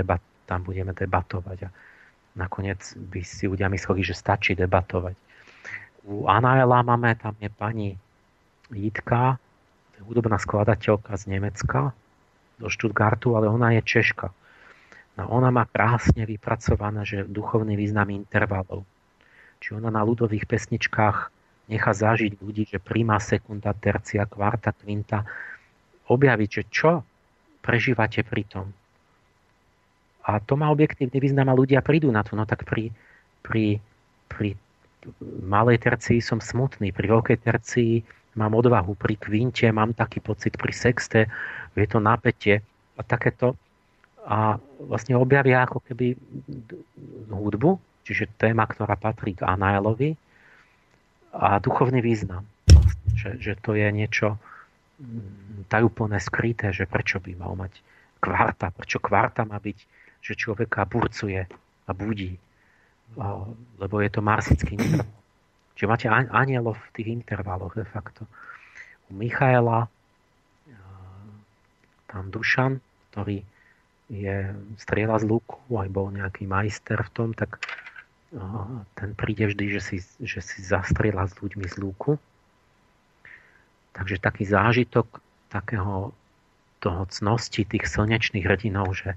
tam budeme debatovať a nakoniec by si ľudia mysleli, že stačí debatovať. U Anaela máme, tam je pani Jitka, hudobná skladateľka z Nemecka, do Stuttgartu, ale ona je Češka. A ona má krásne vypracované, že duchovný význam intervalov. Či ona na ľudových pesničkách nechá zažiť ľudí, že prima, sekunda, tercia, kvarta, kvinta, objaviť, že čo prežívate pri tom. A to má objektívny význam a ľudia prídu na to. No tak pri malej tercii som smutný, pri veľkej tercii mám odvahu, pri kvinte mám taký pocit, pri sexte je to napätie a takéto. A vlastne objavia ako keby hudbu, čiže téma, ktorá patrí k Anailovi, a duchovný význam. Vlastne, že to je niečo tajúplné, skryté, že prečo by mal mať kvarta, prečo kvarta má byť, že človeka burcuje a budí, lebo je to marsický interval. Čiže máte anielov v tých intervaloch de facto. U Michaela tam Dušan, ktorý je strieľa z luku, aj bol nejaký majster v tom, tak ten príde vždy, že si zastrieľa s ľuďmi z luku. Takže taký zážitok takého toho cnosti tých slnečných hrdinov, že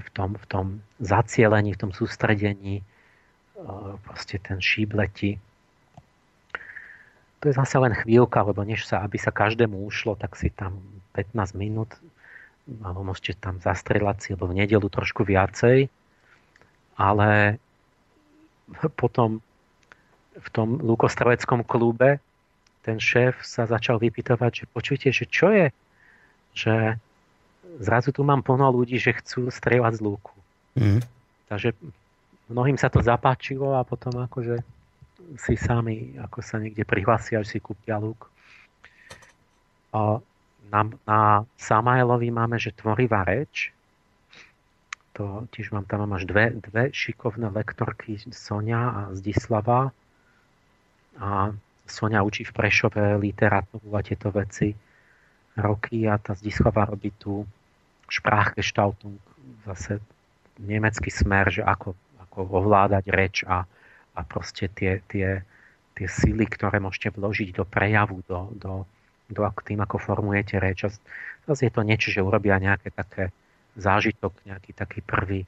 v tom zacielení, v tom sústredení proste ten šíp letí. To je zase len chvíľka, lebo aby sa každému ušlo, tak si tam 15 minút, alebo môžete tam zastrieľať si, alebo v nedeľu trošku viacej, ale potom v tom lukostreleckom klube ten šéf sa začal vypytovať, že počujte, že čo je, že zrazu tu mám plno ľudí, že chcú strieľať z lúku. Mm. Takže mnohým sa to zapáčilo a potom akože si sami ako sa niekde prihlásia, že si kúpia lúk. Na Samaelovi máme, že tvorivá reč. To tiež tam mám až dve šikovné lektorky, Sonia a Zdislava. A Sonia učí v Prešove literatúru a tieto veci roky a tá Zdislava robí tú Sprachgestaltung, zase nemecký smer, že ako ovládať reč a proste tie sily, ktoré môžete vložiť do prejavu, do tým, ako formujete reč. Zase je to niečo, že urobia nejaké také zážitok, nejaký taký prvý.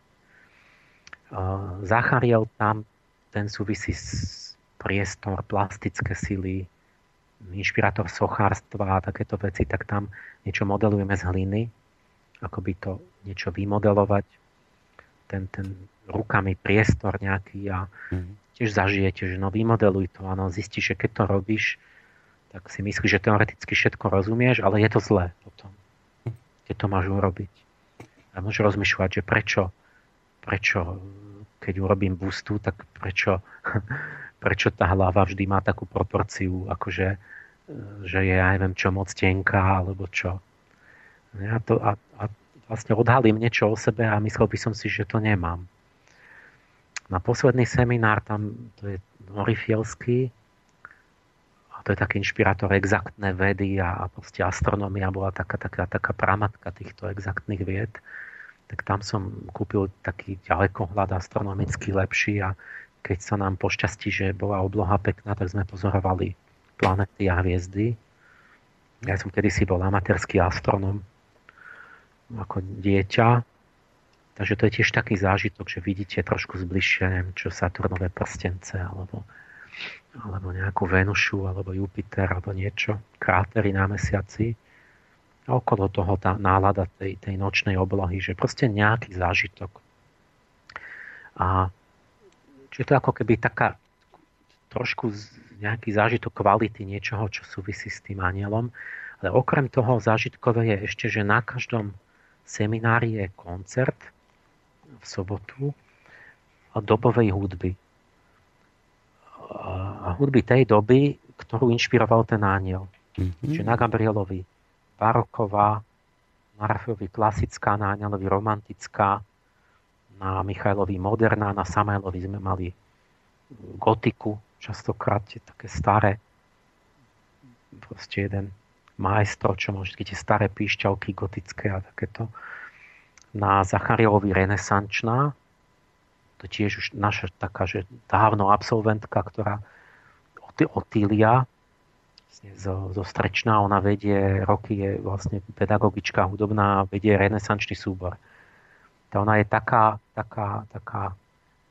Zachariel tam, ten súvisí s priestor, plastické sily, inšpirátor sochárstva a takéto veci, tak tam niečo modelujeme z hliny, ako by to niečo vymodelovať, ten rukami priestor nejaký a tiež zažijete, že no vymodeluj to, áno, zistíš, že keď to robíš, tak si myslíš, že teoreticky všetko rozumieš, ale je to zlé potom, keď to máš urobiť. A môžeš rozmýšľať, že prečo keď urobím bustu, tak prečo tá hlava vždy má takú proporciu, akože že je, ja neviem čo, moc tenká, alebo čo. A vlastne odhalím niečo o sebe a myslel by som si, že to nemám. Na posledný seminár, tam to je Morifielský, a to je taký inšpirátor exaktné vedy a proste astronomia bola taká pramatka týchto exaktných vied. Tak tam som kúpil taký ďalekohľad astronomicky lepší a keď sa nám pošťastí, že bola obloha pekná, tak sme pozorovali planety a hviezdy. Ja som kedysi bol amatérsky astronom ako dieťa, takže to je tiež taký zážitok, že vidíte trošku zbližšie, neviem, čo Saturnové prstence, alebo nejakú Venušu, alebo Jupiter, alebo niečo, krátery na mesiaci. A okolo toho tá nálada tej nočnej oblohy, že proste nejaký zážitok. A čiže to ako keby taká trošku nejaký zážitok kvality niečoho, čo súvisí s tým anielom. Ale okrem toho zážitkové je ešte, že na každom seminári je koncert v sobotu a dobovej hudby. A hudby tej doby, ktorú inšpiroval ten aniel. Mm-hmm. Čiže na Gabrielovi baroková, na Rafaelovi klasická, na Anelovi romantická, na Michailovi moderná, na Samaelovi sme mali gotiku, častokrát také staré, proste jeden majstro, čo má všetky tie staré píšťalky gotické a takéto. Na Zacharielovi renesančná, to tiež už naša taká, že dávno absolventka, ktorá Otília, zo Strečná, ona vedie roky, je vlastne pedagogička hudobná, vedie renesančný súbor. Tá ona je taká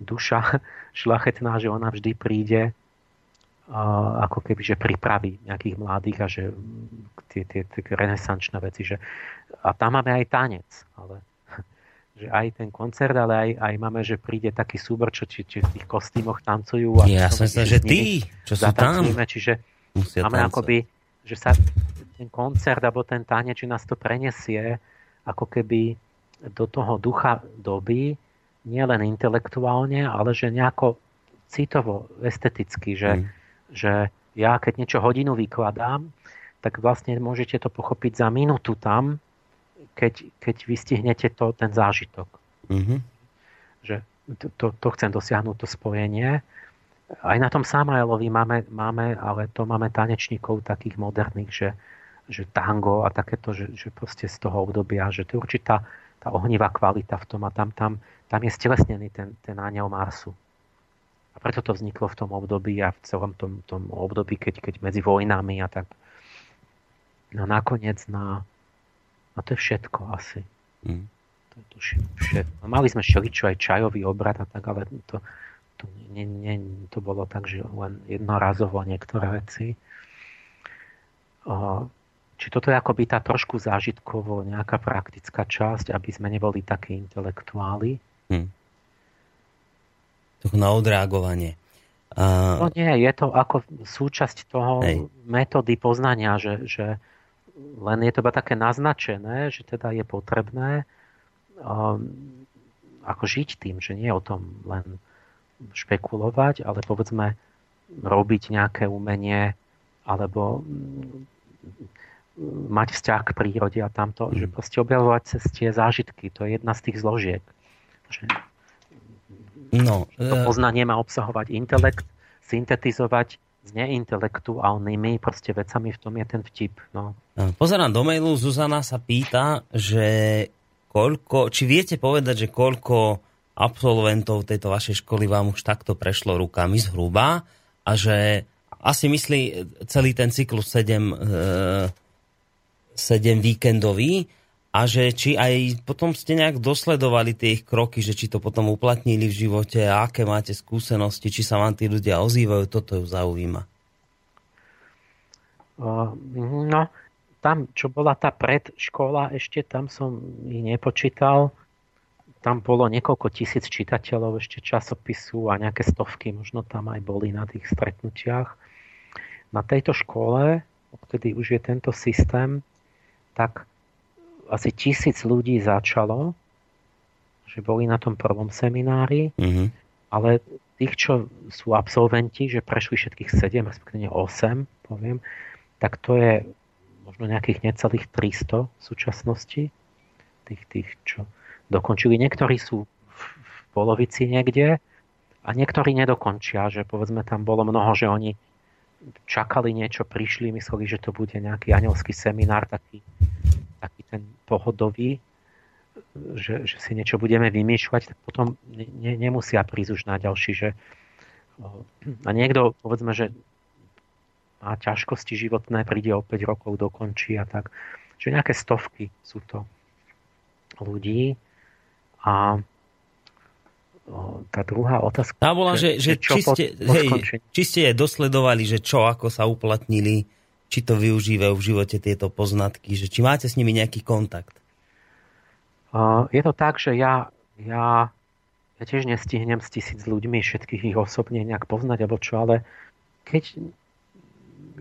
duša šľachetná, že ona vždy príde ako keby, že pripraví nejakých mladých a že tie renesančné veci. A tam máme aj tanec, ale že aj ten koncert, ale aj máme, že príde taký súbor, či v tých kostýmoch tancujú. A ja som myslel, že tí, čo sú tam, čiže máme akoby, že sa ten koncert alebo ten tanec, či nás to preniesie ako keby do toho ducha doby, nielen intelektuálne, ale že nejako citovo, esteticky, že ja keď niečo hodinu vykladám, tak vlastne môžete to pochopiť za minútu tam, keď vystihnete ten zážitok. Mm-hmm. Že to chcem dosiahnuť, to spojenie. Aj na tom Samaelovi ale to máme tanečníkov takých moderných, že tango a takéto, že proste z toho obdobia, že to je určitá tá ohnivá kvalita v tom a tam je stelesnený ten ánel Marsu. A preto to vzniklo v tom období a v celom tom období, keď medzi vojnami a tak. No nakoniec na to je všetko asi. Mm. To je to všetko. Mali sme šeličo aj čajový obrad a tak, ale to bolo tak, že len jednorazovo niektoré veci. Čiže toto je akoby tá trošku zážitkovo nejaká praktická časť, aby sme neboli takí intelektuáli. To na odreagovanie. No nie, je to ako súčasť toho metódy poznania, že len je to iba také naznačené, že teda je potrebné ako žiť tým, že nie o tom len špekulovať, ale povedzme robiť nejaké umenie alebo mať vzťah k prírode a tamto, že proste objavovať cez tie zážitky, to je jedna z tých zložiek. Že to poznanie má obsahovať intelekt, syntetizovať s neintelektuálnymi proste vecami, v tom je ten vtip. No. Pozerám do mailu, Zuzana sa pýta, že či viete povedať, že koľko absolventov tejto vašej školy vám už takto prešlo rukami zhruba a že asi myslí celý ten cyklus 7 víkendový a že či aj potom ste nejak dosledovali tie ich kroky, že či to potom uplatnili v živote, aké máte skúsenosti, či sa vám tí ľudia ozývajú, toto ju zaujíma. No, tam, čo bola tá predškola ešte, tam som ich nepočítal. Tam bolo niekoľko tisíc čitateľov ešte časopisu a nejaké stovky možno tam aj boli na tých stretnutiach. Na tejto škole, odkedy už je tento systém, tak asi 1000 ľudí začalo, že boli na tom prvom seminári, ale tých, čo sú absolventi, že prešli všetkých 7, respektíve 8, poviem, tak to je možno nejakých necelých 300 v súčasnosti, tých čo dokončili. Niektorí sú v polovici niekde a niektorí nedokončia, že povedzme tam bolo mnoho, že oni čakali niečo, prišli, mysleli, že to bude nejaký anjelský seminár, taký ten pohodový, že si niečo budeme vymýšľať, tak potom nemusia prísť už na ďalší. A niekto, povedzme, že má ťažkosti životné, príde o 5 rokov, dokončí a tak. Že nejaké stovky sú to ľudí. A tá druhá otázka... Tá bola, že či ste je dosledovali, že čo, ako sa uplatnili, či to využívajú v živote tieto poznatky, že či máte s nimi nejaký kontakt? Je to tak, že ja tiež nestihnem s 1000 ľuďmi všetkých ich osobne nejak poznať, alebo čo, ale keď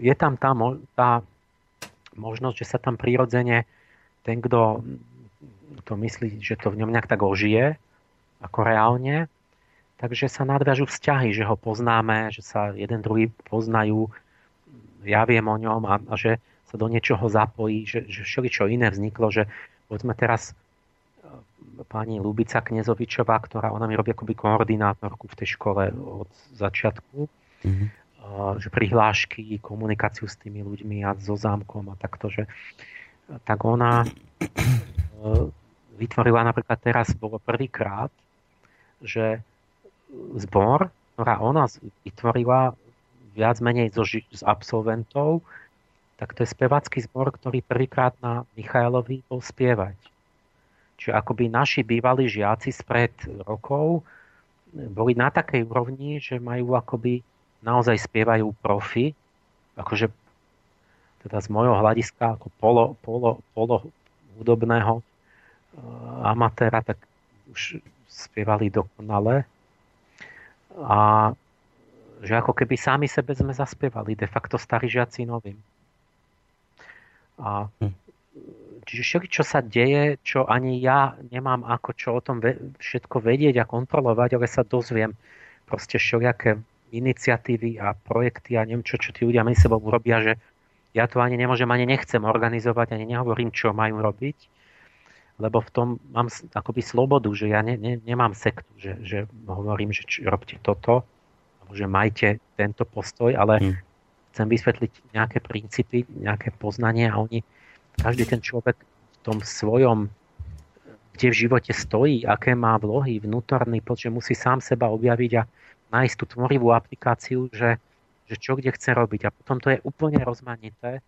je tam tá možnosť, že sa tam prirodzene ten, kto to myslí, že to v ňom nejak tak ožije, ako reálne, takže sa nadviažú vzťahy, že ho poznáme, že sa jeden druhý poznajú, ja viem o ňom a že sa do niečoho zapojí, že všeličo iné vzniklo, že povedzme teraz pani Lubica Knezovičová, ktorá ona mi robí akoby koordinátorku v tej škole od začiatku, že prihlášky, komunikáciu s tými ľuďmi a so zámkom a takto, že tak ona vytvorila napríklad teraz, bolo prvýkrát, že zbor, ktorá ona vytvorila viac menej z absolventov, tak to je spevácky zbor, ktorý prvýkrát na Michalovi bol spievať. Čiže akoby naši bývalí žiaci spred rokov boli na takej úrovni, že majú akoby naozaj spievajú profi, akože teda z môjho hľadiska ako polo hudobného amatéra, tak už spievali dokonale a že ako keby sami sebe sme zaspievali, de facto starí žiaci novým. A čiže všetko, čo sa deje, čo ani ja nemám ako čo o tom všetko vedieť a kontrolovať, ale sa dozviem proste všelijaké iniciatívy a projekty a neviem čo tí ľudia medzi sebou urobia, že ja to ani nemôžem, ani nechcem organizovať, ani nehovorím, čo majú robiť, lebo v tom mám akoby slobodu, že ja nemám sektu, že hovorím, že robte toto, alebo že majte tento postoj, ale chcem vysvetliť nejaké princípy, nejaké poznanie a oni každý ten človek v tom svojom, kde v živote stojí, aké má vlohy, vnútorný, pretože musí sám seba objaviť a nájsť tú tvorivú aplikáciu, že čo kde chce robiť. A potom to je úplne rozmanité.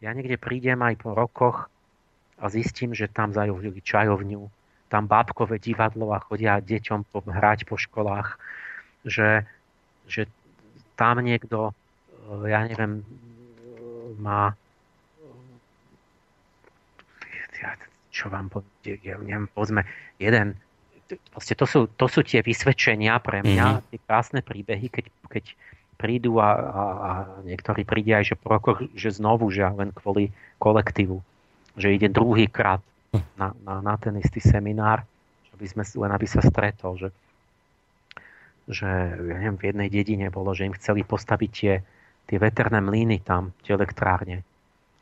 Ja niekde prídem aj po rokoch a zistím, že tam založili čajovňu, tam bábkové divadlo a chodia deťom hrať po školách, že tam niekto, ja neviem, má... čo vám povede, ja neviem, povedzme jeden, proste to sú tie vysvedčenia pre mňa, tie krásne príbehy, keď prídu a niektorí príde aj, že po rokoch, že znovu, že len kvôli kolektívu, že ide druhýkrát na ten istý seminár, len aby sa stretol, že ja neviem, v jednej dedine bolo, že im chceli postaviť tie veterné mlyny tam, tie elektrárne.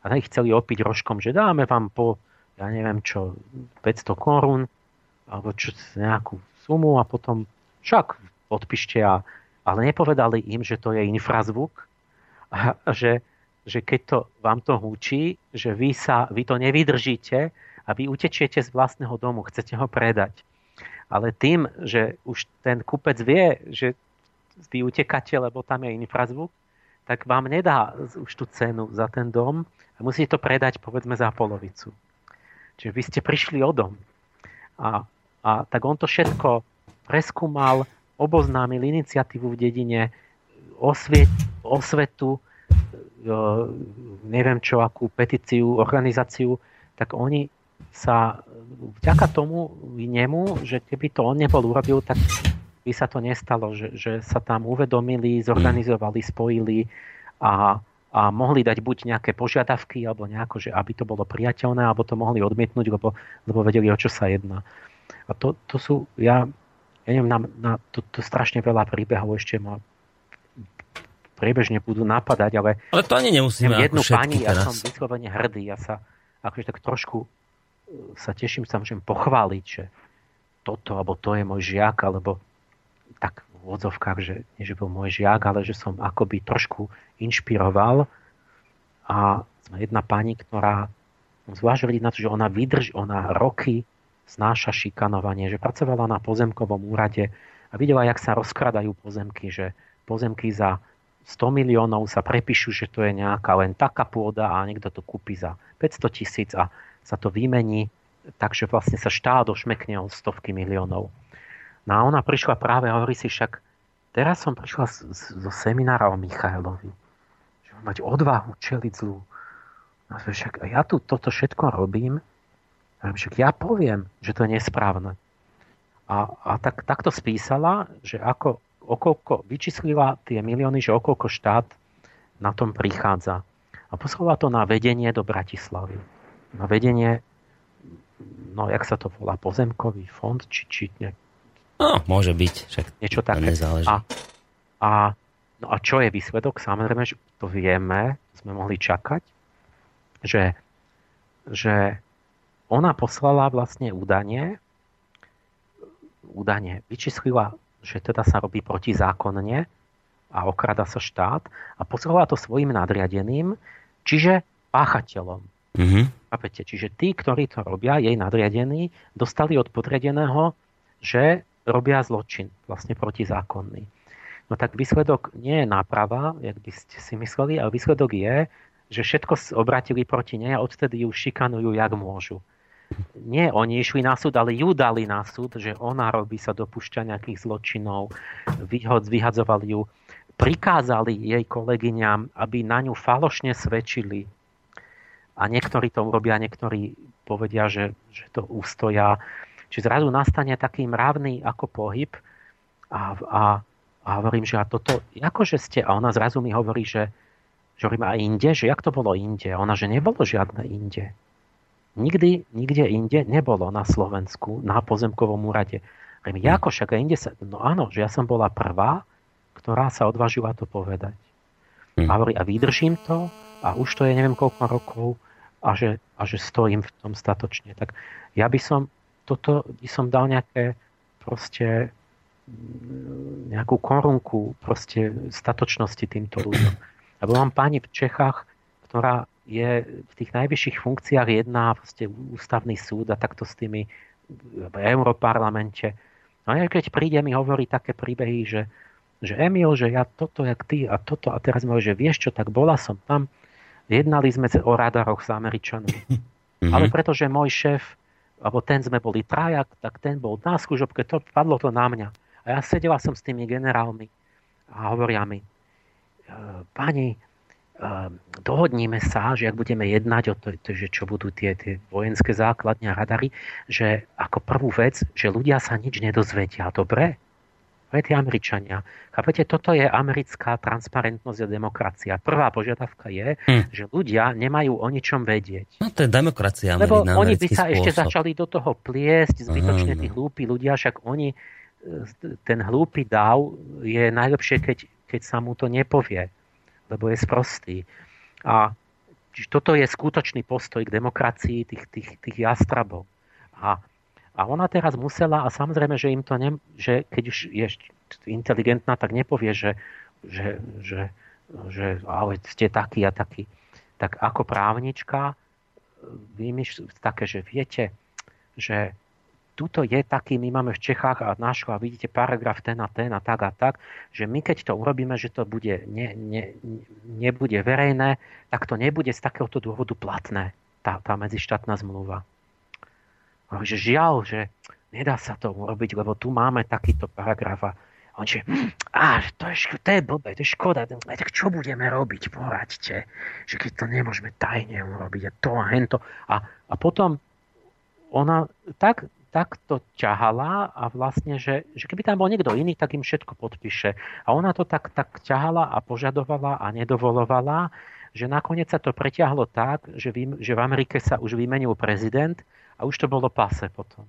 A tak ich chceli opiť rožkom, že dáme vám po, ja neviem čo, 500 korún, alebo čo, nejakú sumu a potom však podpíšte. Ale nepovedali im, že to je infrazvuk a že keď to vám to húči, že vy to nevydržíte a vy utečiete z vlastného domu, chcete ho predať. Ale tým, že už ten kupec vie, že vy utekáte, lebo tam je infrazvuk, tak vám nedá už tú cenu za ten dom a musíte to predať, povedzme, za polovicu. Čiže vy ste prišli o dom. A tak on to všetko preskúmal, oboznámil iniciatívu v dedine, osvetu, neviem čo, akú petíciu, organizáciu, tak oni sa vďaka tomu nemu, že keby to on nebol urobil, tak by sa to nestalo, že sa tam uvedomili, zorganizovali, spojili a mohli dať buď nejaké požiadavky, alebo nejako, že aby to bolo priateľné, alebo to mohli odmietnúť, lebo vedeli, o čo sa jedná. A to sú, ja neviem, to strašne veľa príbehov ešte ma priebežne budú napadať, ale to ani nemusíme ako všetky pani, teraz. Ja som vyslovene hrdý, ja sa akože tak trošku sa teším, sa môžem pochváliť, že toto, alebo to je môj žiak, alebo tak v odzovkách, že nie, že bol môj žiak, ale že som akoby trošku inšpiroval a jedna pani, ktorá zvážili na to, že ona roky znáša šikanovanie, že pracovala na pozemkovom úrade a videla, jak sa rozkradajú pozemky, že pozemky za 100 miliónov sa prepíšu, že to je nejaká len taká pôda a niekto to kúpi za 500 000 a sa to vymení, takže vlastne sa štát ošmekne o stovky miliónov. No a ona prišla práve a hovorí si, však teraz som prišla zo seminára o Michailovi. Že mať odvahu čeliť zlu. A však ja tu toto všetko robím. A však ja poviem, že to je nesprávne. A tak to spísala, že ako okolko vyčíslila tie milióny, že okolko štát na tom prichádza. A poslala to na vedenie do Bratislavy. Na vedenie, no jak sa to volá, pozemkový fond, či nejak. No, môže byť, však niečo také. No a čo je výsledok? Samozrejme, že to vieme, sme mohli čakať, že ona poslala vlastne údanie vyčíslila, že teda sa robí protizákonne a okrada sa štát a poslala to svojim nadriadeným, čiže páchateľom. Chápete? Čiže tí, ktorí to robia, jej nadriadení, dostali od podriadeného, že robia zločin, vlastne protizákonný. No tak výsledok nie je náprava, jak by ste si mysleli, ale výsledok je, že všetko obratili proti nej a odtedy ju šikanujú, jak môžu. Nie, oni išli na súd, ale ju dali na súd, že ona dopúšťa nejakých zločinov, vyhadzovali ju, prikázali jej kolegyňam, aby na ňu falošne svedčili. A niektorí to urobia, niektorí povedia, že to ustoja. Čiže zrazu nastane taký mravný ako pohyb a hovorím, že a toto, akože ste, a ona zrazu mi hovorí, že hovorím, a inde, že jak to bolo inde? A ona, že nebolo žiadne inde. Nikdy, nikde inde nebolo na Slovensku, na pozemkovom úrade. Hovorím, jako však, a inde sa, no áno, že ja som bola prvá, ktorá sa odvážila to povedať. A hovorí, a vydržím to, a už to je neviem koľko rokov, a že stojím v tom statočne. Tak ja by som toto by som dal nejaké proste nejakú korunku proste statočnosti týmto ľuďom. Lebo mám pani v Čechách, ktorá je v tých najvyšších funkciách jedná proste ústavný súd a takto s tými v Európarlamente. No a keď príde, mi hovorí také príbehy, že Emil, že ja toto, jak ty a toto a teraz mi hovorí, že vieš čo, tak bola som tam, jednali sme o radaroch s Američanmi. Ale pretože môj šéf alebo ten sme boli trajak, tak ten bol na služobke, to padlo to na mňa. A ja sedela som s tými generálmi a hovoria mi, pani, dohodníme sa, že ak budeme jednať o to, že čo budú tie vojenské základne a radary, že ako prvú vec, že ľudia sa nič nedozvedia. Dobre? Veď tie Američania. Chápete, toto je americká transparentnosť a demokracia. Prvá požiadavka je, že ľudia nemajú o ničom vedieť. No to je demokracia. Lebo oni by sa spôsob. Ešte začali do toho pliesť zbytočne tí hlúpi ľudia, však oni, ten hlúpy dáv je najlepšie, keď sa mu to nepovie, lebo je sprostý. A toto je skutočný postoj k demokracii tých jastrabov. A ona teraz musela, a samozrejme, že im to že keď už je inteligentná, tak nepovie, že ale ste taký a taký. Tak ako právnička vymýšľa také, že viete, že tuto je taký, my máme v Čechách a našla, vidíte, paragraf ten a tak, že my keď to urobíme, že to bude nebude verejné, tak to nebude z takéhoto dôvodu platné, tá medzištátna zmluva. Že žiaľ, že nedá sa to urobiť, lebo tu máme takýto paragraf. A on že, to je blbé, to je škoda. Tak čo budeme robiť, poraďte? Že keď to nemôžeme tajne urobiť a to a hento. A potom ona tak to ťahala a vlastne, že keby tam bol niekto iný, tak im všetko podpíše. A ona to tak ťahala a požadovala a nedovolovala, že nakoniec sa to preťahlo tak, že v Amerike sa už vymenil prezident a už to bolo pase potom.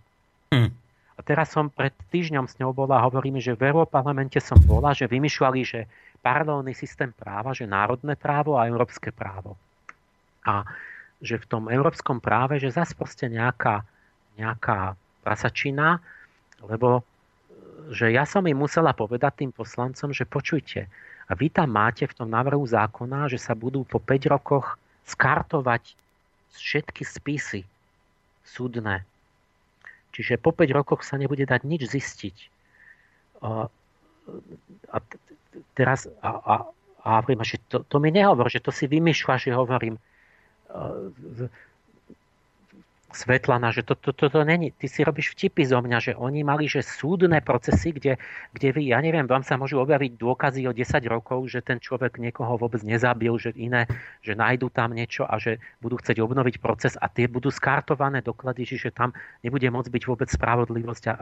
A teraz som pred týždňom s ňou bola a hovorím, že v Európarlamente som bola, že vymýšľali, že paralelný systém práva, že národné právo a európske právo. A že v tom európskom práve, že zase proste nejaká prasačina, lebo že ja som im musela povedať tým poslancom, že počujte, a vy tam máte v tom návrhu zákona, že sa budú po 5 rokoch skartovať všetky spisy súdne. Čiže po 5 rokoch sa nebude dať nič zistiť. A teraz a hovorím, že to mi nehovor, že to si vymýšľa, že hovorím Svetlana, že to není. Ty si robíš vtipy zo mňa, že oni mali že súdne procesy, kde vy, ja neviem, vám sa môžu objaviť dôkazy o 10 rokov, že ten človek niekoho vôbec nezabil, že iné, že nájdú tam niečo a že budú chcieť obnoviť proces a tie budú skartované doklady, že tam nebude môcť byť vôbec spravodlivosť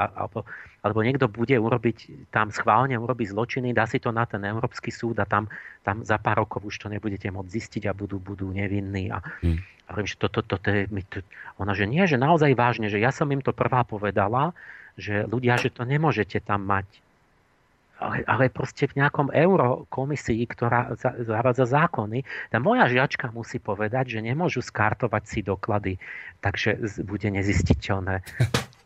alebo niekto bude urobiť tam schválne, urobí zločiny, dá si to na ten Európsky súd a tam za pár rokov už to nebudete môcť zistiť a budú nevinní. A hovorím, že ona, že nie, že naozaj vážne, že ja som im to prvá povedala, že ľudia, že to nemôžete tam mať. Ale proste v nejakom eurokomisii, ktorá zavádza zákony, tá moja žiačka musí povedať, že nemôžu skartovať si doklady, takže bude nezistiteľné.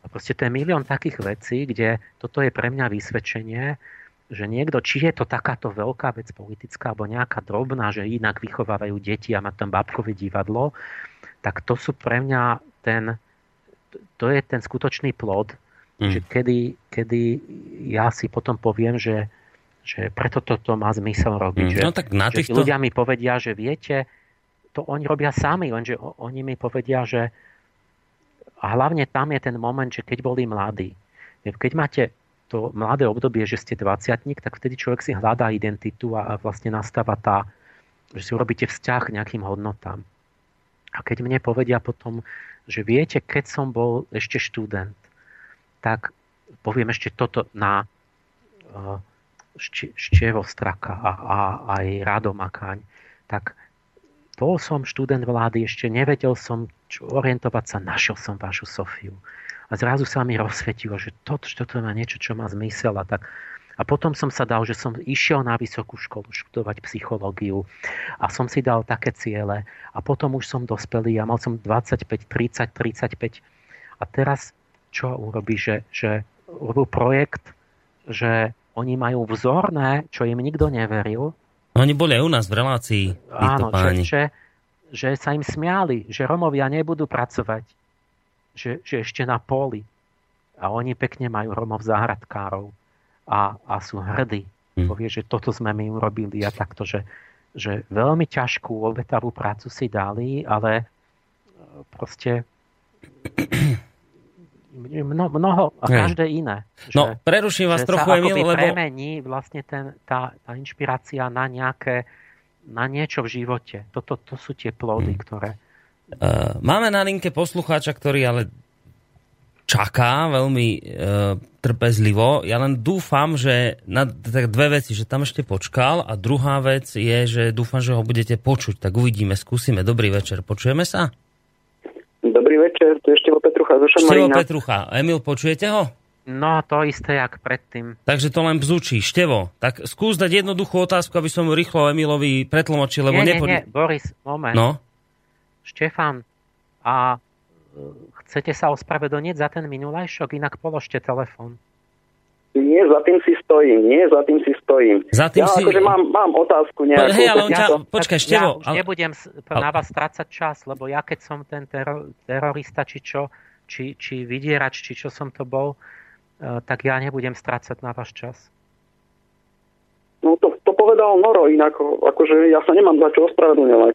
A proste to je milión takých vecí, kde toto je pre mňa vysvedčenie, že niekto, či je to takáto veľká vec politická, alebo nejaká drobná, že inak vychovávajú deti a má tam bábkové divadlo, tak to sú pre mňa to je ten skutočný plod, že kedy ja si potom poviem, že preto toto má zmysel robiť. No, tak na týchto ľudia mi povedia, že viete, to oni robia sami, lenže oni mi povedia, že a hlavne tam je ten moment, že keď boli mladí. Keď máte to mladé obdobie, že ste 20-tník, tak vtedy človek si hľadá identitu a vlastne nastáva tá, že si urobíte vzťah k nejakým hodnotám. A keď mne povedia potom, že viete, keď som bol ešte študent, tak poviem ešte toto na Števo Straka a aj Rado Makáň. Tak bol som študent vlády, ešte nevedel som čo orientovať sa, našiel som vašu Sofiu. A zrazu sa mi rozsvetilo, že toto má niečo, čo má zmysel. A tak. A potom som sa dal, že som išiel na vysokú školu študovať psychológiu a som si dal také ciele a potom už som dospelý a mal som 25, 30, 35 a teraz čo urobí, že urobil projekt, že oni majú vzorné, čo im nikto neveril. Oni boli aj u nás v relácii. Áno, že sa im smiali, že Romovia nebudú pracovať, že ešte na poli a oni pekne majú Romov záhradkárov. A sú hrdí. Povie, že toto sme my urobili a takto, že veľmi ťažkú obetavú prácu si dali, ale proste mnoho a každé iné. No, preruším vás trochu, Emil, lebo... premení vlastne tá inšpirácia na nejaké, na niečo v živote. To sú tie plody, ktoré... Máme na linke poslucháča, ktorý ale... čaká veľmi trpezlivo. Ja len dúfam, že na tak dve veci, že tam ešte počkal a druhá vec je, že dúfam, že ho budete počuť. Tak uvidíme, skúsime. Dobrý večer, počujeme sa? Dobrý večer, tu je Števo Petrucha zo Šamorína. Števo Petrucha. Emil, počujete ho? No, to isté, jak predtým. Takže to len bzučí. Števo, tak skús dať jednoduchú otázku, aby som rýchlo Emilovi pretlomočil, lebo Nie, Boris, moment. No? Štefan, a... chcete sa ospravedlniť za ten minulajšok, inak položte telefón. Nie, za tým si stojím. Akože mám otázku nejakú. Počkaj, Števo. Ja nebudem na vás strácať čas, lebo ja keď som ten terorista, či vydierač, či čo som to bol, tak ja nebudem strácať na váš čas. No to povedal Noro, inak akože ja sa nemám za čo ospravedlňovať.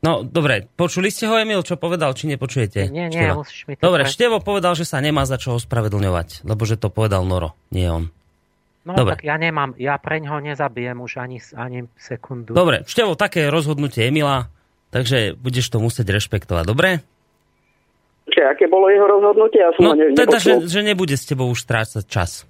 No, dobre, počuli ste ho, Emil, čo povedal, či nepočujete? Nie, Števo. Musíš mi to... Dobre, prať. Števo povedal, že sa nemá za čo ospravedlňovať, lebo že to povedal Noro, nie on. No, dobre. Tak ja nemám, ja preňho nezabijem už ani sekundu. Dobre, Števo, také rozhodnutie Emila, takže budeš to musieť rešpektovať, dobre? Čiže, aké bolo jeho rozhodnutie? Ja som nepočul. Že nebude s tebou už strácať čas.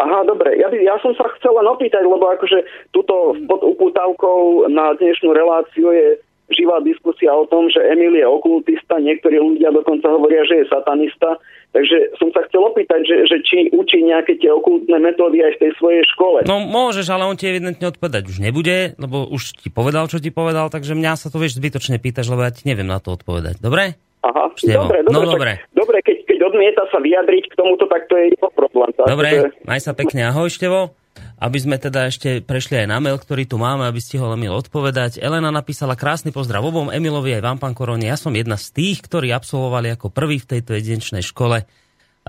Aha, dobre. Ja som sa chcel len opýtať, lebo akože tuto pod upútavkou na dnešnú reláciu je živá diskusia o tom, že Emil je okultista, niektorí ľudia dokonca hovoria, že je satanista, takže som sa chcel opýtať, že či učí nejaké tie okultné metódy aj v tej svojej škole. No môžeš, ale on ti evidentne odpovedať už nebude, lebo už ti povedal, čo ti povedal, takže mňa sa to vieš zbytočne pýtaš, lebo ja ti neviem na to odpovedať. Dobre? Aha, dobre, keď odmieta sa vyjadriť k tomuto, tak to je jeho problém. Tak? Dobre, maj sa pekne, ahoj Števo. Aby sme teda ešte prešli aj na mail, ktorý tu máme, aby stihol Emil odpovedať. Elena napísala krásny pozdrav obom, Emilovi aj vám, pán Koroni. Ja som jedna z tých, ktorí absolvovali ako prvý v tejto jedinečnej škole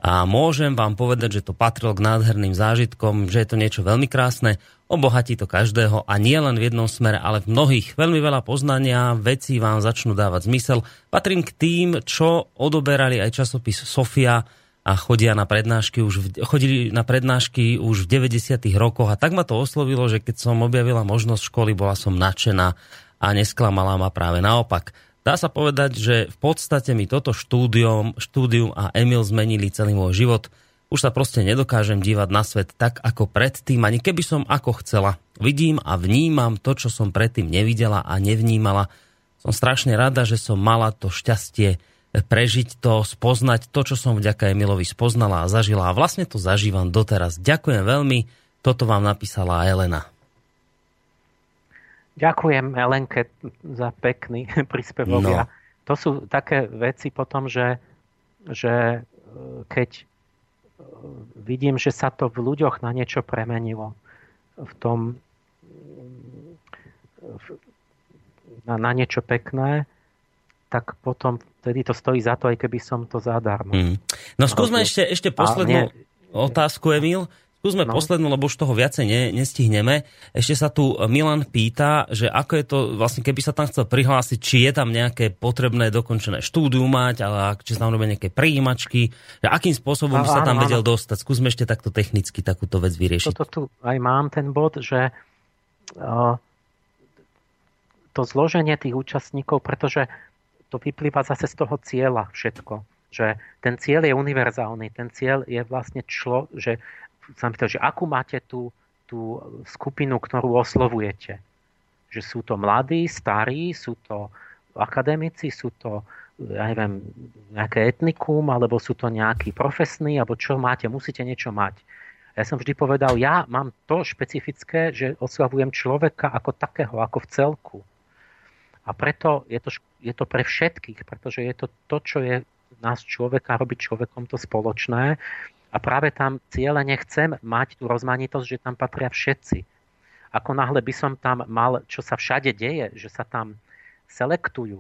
a môžem vám povedať, že to patrilo k nádherným zážitkom, že je to niečo veľmi krásne, obohatí to každého a nie len v jednom smere, ale v mnohých. Veľmi veľa poznania, vecí vám začnú dávať zmysel. Patrím k tým, čo odoberali aj časopis Sofia a chodili na prednášky už v 90. rokoch a tak ma to oslovilo, že keď som objavila možnosť školy, bola som nadšená a nesklamala ma práve naopak. Dá sa povedať, že v podstate mi toto štúdium a Emil zmenili celý môj život. Už sa proste nedokážem dívať na svet tak, ako predtým, ani keby som ako chcela. Vidím a vnímam to, čo som predtým nevidela a nevnímala. Som strašne rada, že som mala to šťastie prežiť to, spoznať to, čo som vďaka Emilovi spoznala a zažila. A vlastne to zažívam doteraz. Ďakujem veľmi. Toto vám napísala Elena. Ďakujem Elenke za pekný príspevok. No. To sú také veci potom, že keď vidím, že sa to v ľuďoch na niečo premenilo. Na niečo pekné, tak potom vtedy to stojí za to, aj keby som to zadarmo. No skúsme ešte poslednú otázku, Emil. Skúsme poslednú, lebo už toho viacej nestihneme. Ešte sa tu Milan pýta, že ako je to, vlastne keby sa tam chcel prihlásiť, či je tam nejaké potrebné dokončené štúdium mať, ale či sa tam robia nejaké prijímačky, že akým spôsobom by sa tam vedel dostať. Skúsme ešte takto technicky takúto vec vyriešiť. Toto tu aj mám ten bod, že to zloženie tých účastníkov, pretože to vyplýva zase z toho cieľa všetko. že ten cieľ je univerzálny, ten cieľ je vlastne že sa pýtal, že akú máte tú skupinu, ktorú oslovujete. Že sú to mladí, starí, sú to akademici, sú to nejaké etnikum, alebo sú to nejaký profesní, alebo čo máte, musíte niečo mať. Ja som vždy povedal, ja mám to špecifické, že oslavujem človeka ako takého, ako v celku. A preto je to pre všetkých, pretože je to to, čo je nás človeka, robiť človekom to spoločné. A práve tam cieľene chcem mať tú rozmanitosť, že tam patria všetci. Ako náhle by som tam mal, čo sa všade deje, že sa tam selektujú.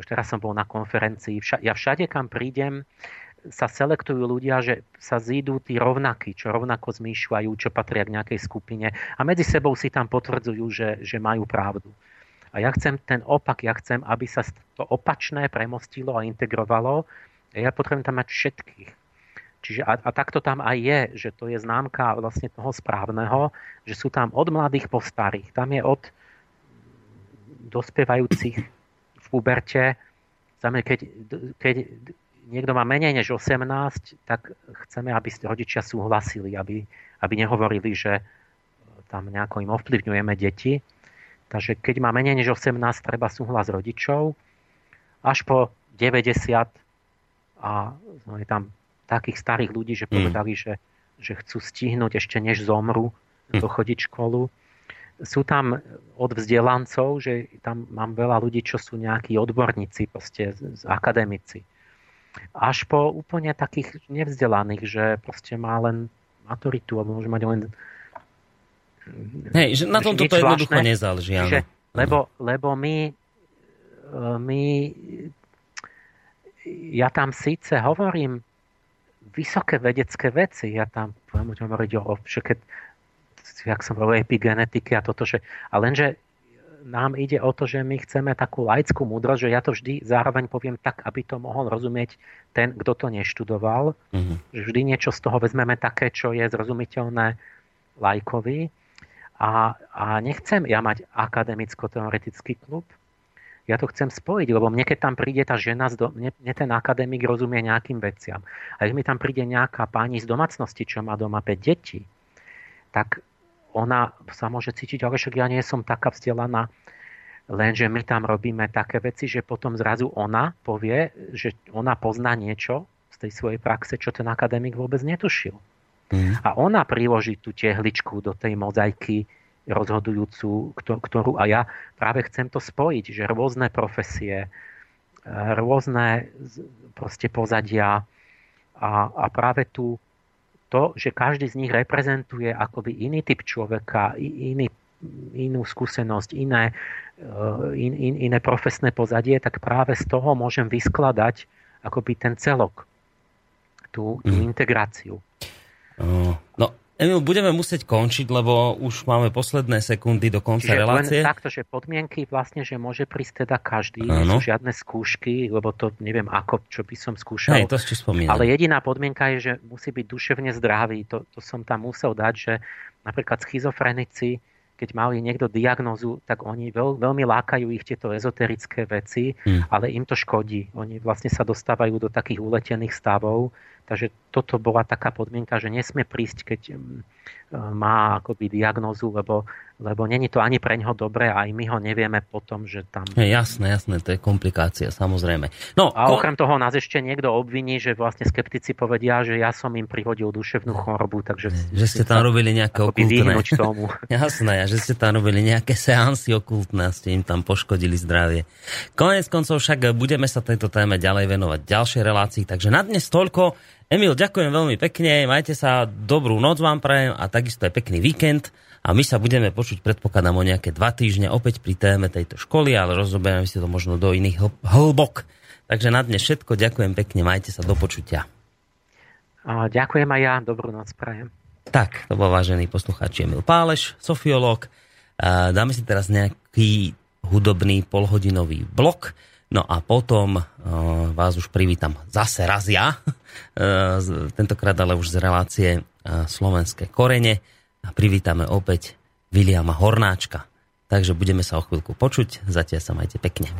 Už teraz som bol na konferencii, ja všade, kam prídem, sa selektujú ľudia, že sa zídu tí rovnakí, čo rovnako zmýšľajú, čo patria k nejakej skupine. A medzi sebou si tam potvrdzujú, že majú pravdu. A ja chcem ten opak, ja chcem, aby sa to opačné premostilo a integrovalo. A ja potrebujem tam mať všetkých. Čiže a takto tam aj je, že to je známka vlastne toho správneho, že sú tam od mladých po starých. Tam je od dospievajúcich v puberte. Znamená, keď niekto má menej než 18, tak chceme, aby rodičia súhlasili, aby nehovorili, že tam nejako im ovplyvňujeme deti. Takže keď má menej než 18, treba súhlas rodičov. Až po 90 a no, je tam takých starých ľudí, že povedali, že chcú stihnúť ešte než zomru dochodiť školu. Sú tam od vzdelancov, že tam mám veľa ľudí, čo sú nejakí odborníci, proste akademici. Až po úplne takých nevzdelaných, že proste má len maturitu, alebo môže mať len... Hej, že na tomto to jednoducho nezáleží. Že, lebo my... Ja tam síce hovorím vysoké vedecké veci, ja tam budem hovoriť o všetké, jak som hovoril, epigenetike a toto, že... A lenže nám ide o to, že my chceme takú laickú múdrosť, že ja to vždy zároveň poviem tak, aby to mohol rozumieť ten, kto to neštudoval. Mm-hmm. Že vždy niečo z toho vezmeme také, čo je zrozumiteľné laikovi. A nechcem ja mať akademicko-teoretický klub. Ja to chcem spojiť, lebo mne, keď tam príde tá žena, mne ten akademik rozumie nejakým veciam. A keď mi tam príde nejaká pani z domácnosti, čo má doma 5 detí, tak ona sa môže cítiť, ale však ja nie som taká vzdelaná, lenže my tam robíme také veci, že potom zrazu ona povie, že ona pozná niečo z tej svojej praxe, čo ten akademik vôbec netušil. Mm. A ona priloží tú tehličku do tej mozaiky rozhodujúcu, ktorú a ja práve chcem to spojiť, že rôzne profesie, rôzne proste pozadia a práve tu to, že každý z nich reprezentuje akoby iný typ človeka, inú skúsenosť, iné profesné pozadie, tak práve z toho môžem vyskladať akoby ten celok, tú integráciu. No, Emil, budeme musieť končiť, lebo už máme posledné sekundy do konca relácie. Len takto, že podmienky vlastne, že môže prísť teda každý, nie sú žiadne skúšky, lebo to neviem ako, čo by som skúšal. Hej, to si spomínal. Ale jediná podmienka je, že musí byť duševne zdravý. To som tam musel dať, že napríklad schizofrenici, keď mali niekto diagnózu, tak oni veľmi lákajú ich tieto ezoterické veci, ale im to škodí. Oni vlastne sa dostávajú do takých uletených stavov. Takže toto bola taká podmienka, že nesmie prísť, keď má akoby diagnózu, lebo není to ani pre ňoho dobré a aj my ho nevieme potom, že tam... Jasné, to je komplikácia, samozrejme. No, a okrem toho nás ešte niekto obviní, že vlastne skeptici povedia, že ja som im prihodil duševnú chorobu, takže... Že ste tam robili nejaké okultné... tomu. Jasné, že ste tam robili nejaké seansy okultné a ste im tam poškodili zdravie. Koniec koncov však budeme sa tejto téme ďalej venovať ďalšej relácii, takže na dnes toľko. Emil, ďakujem veľmi pekne, majte sa, dobrú noc vám prajem a takisto aj pekný víkend a my sa budeme počuť, predpokladám, o nejaké 2 týždne opäť pri téme tejto školy, ale rozoberieme si to možno do iných hlbok. Takže na dnes všetko, ďakujem pekne, majte sa, do počutia. Ďakujem aj ja, dobrú noc prajem. Tak, to bol vážený poslucháč Emil Páleš, sofiológ. Dáme si teraz nejaký hudobný polhodinový blok. No a potom vás už privítam zase raz ja, tentokrát ale už z relácie Slovenské korene a privítame opäť Viliama Hornáčka. Takže budeme sa o chvíľku počuť, zatiaľ sa majte pekne.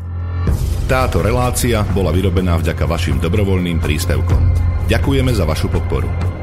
Táto relácia bola vyrobená vďaka vašim dobrovoľným príspevkom. Ďakujeme za vašu podporu.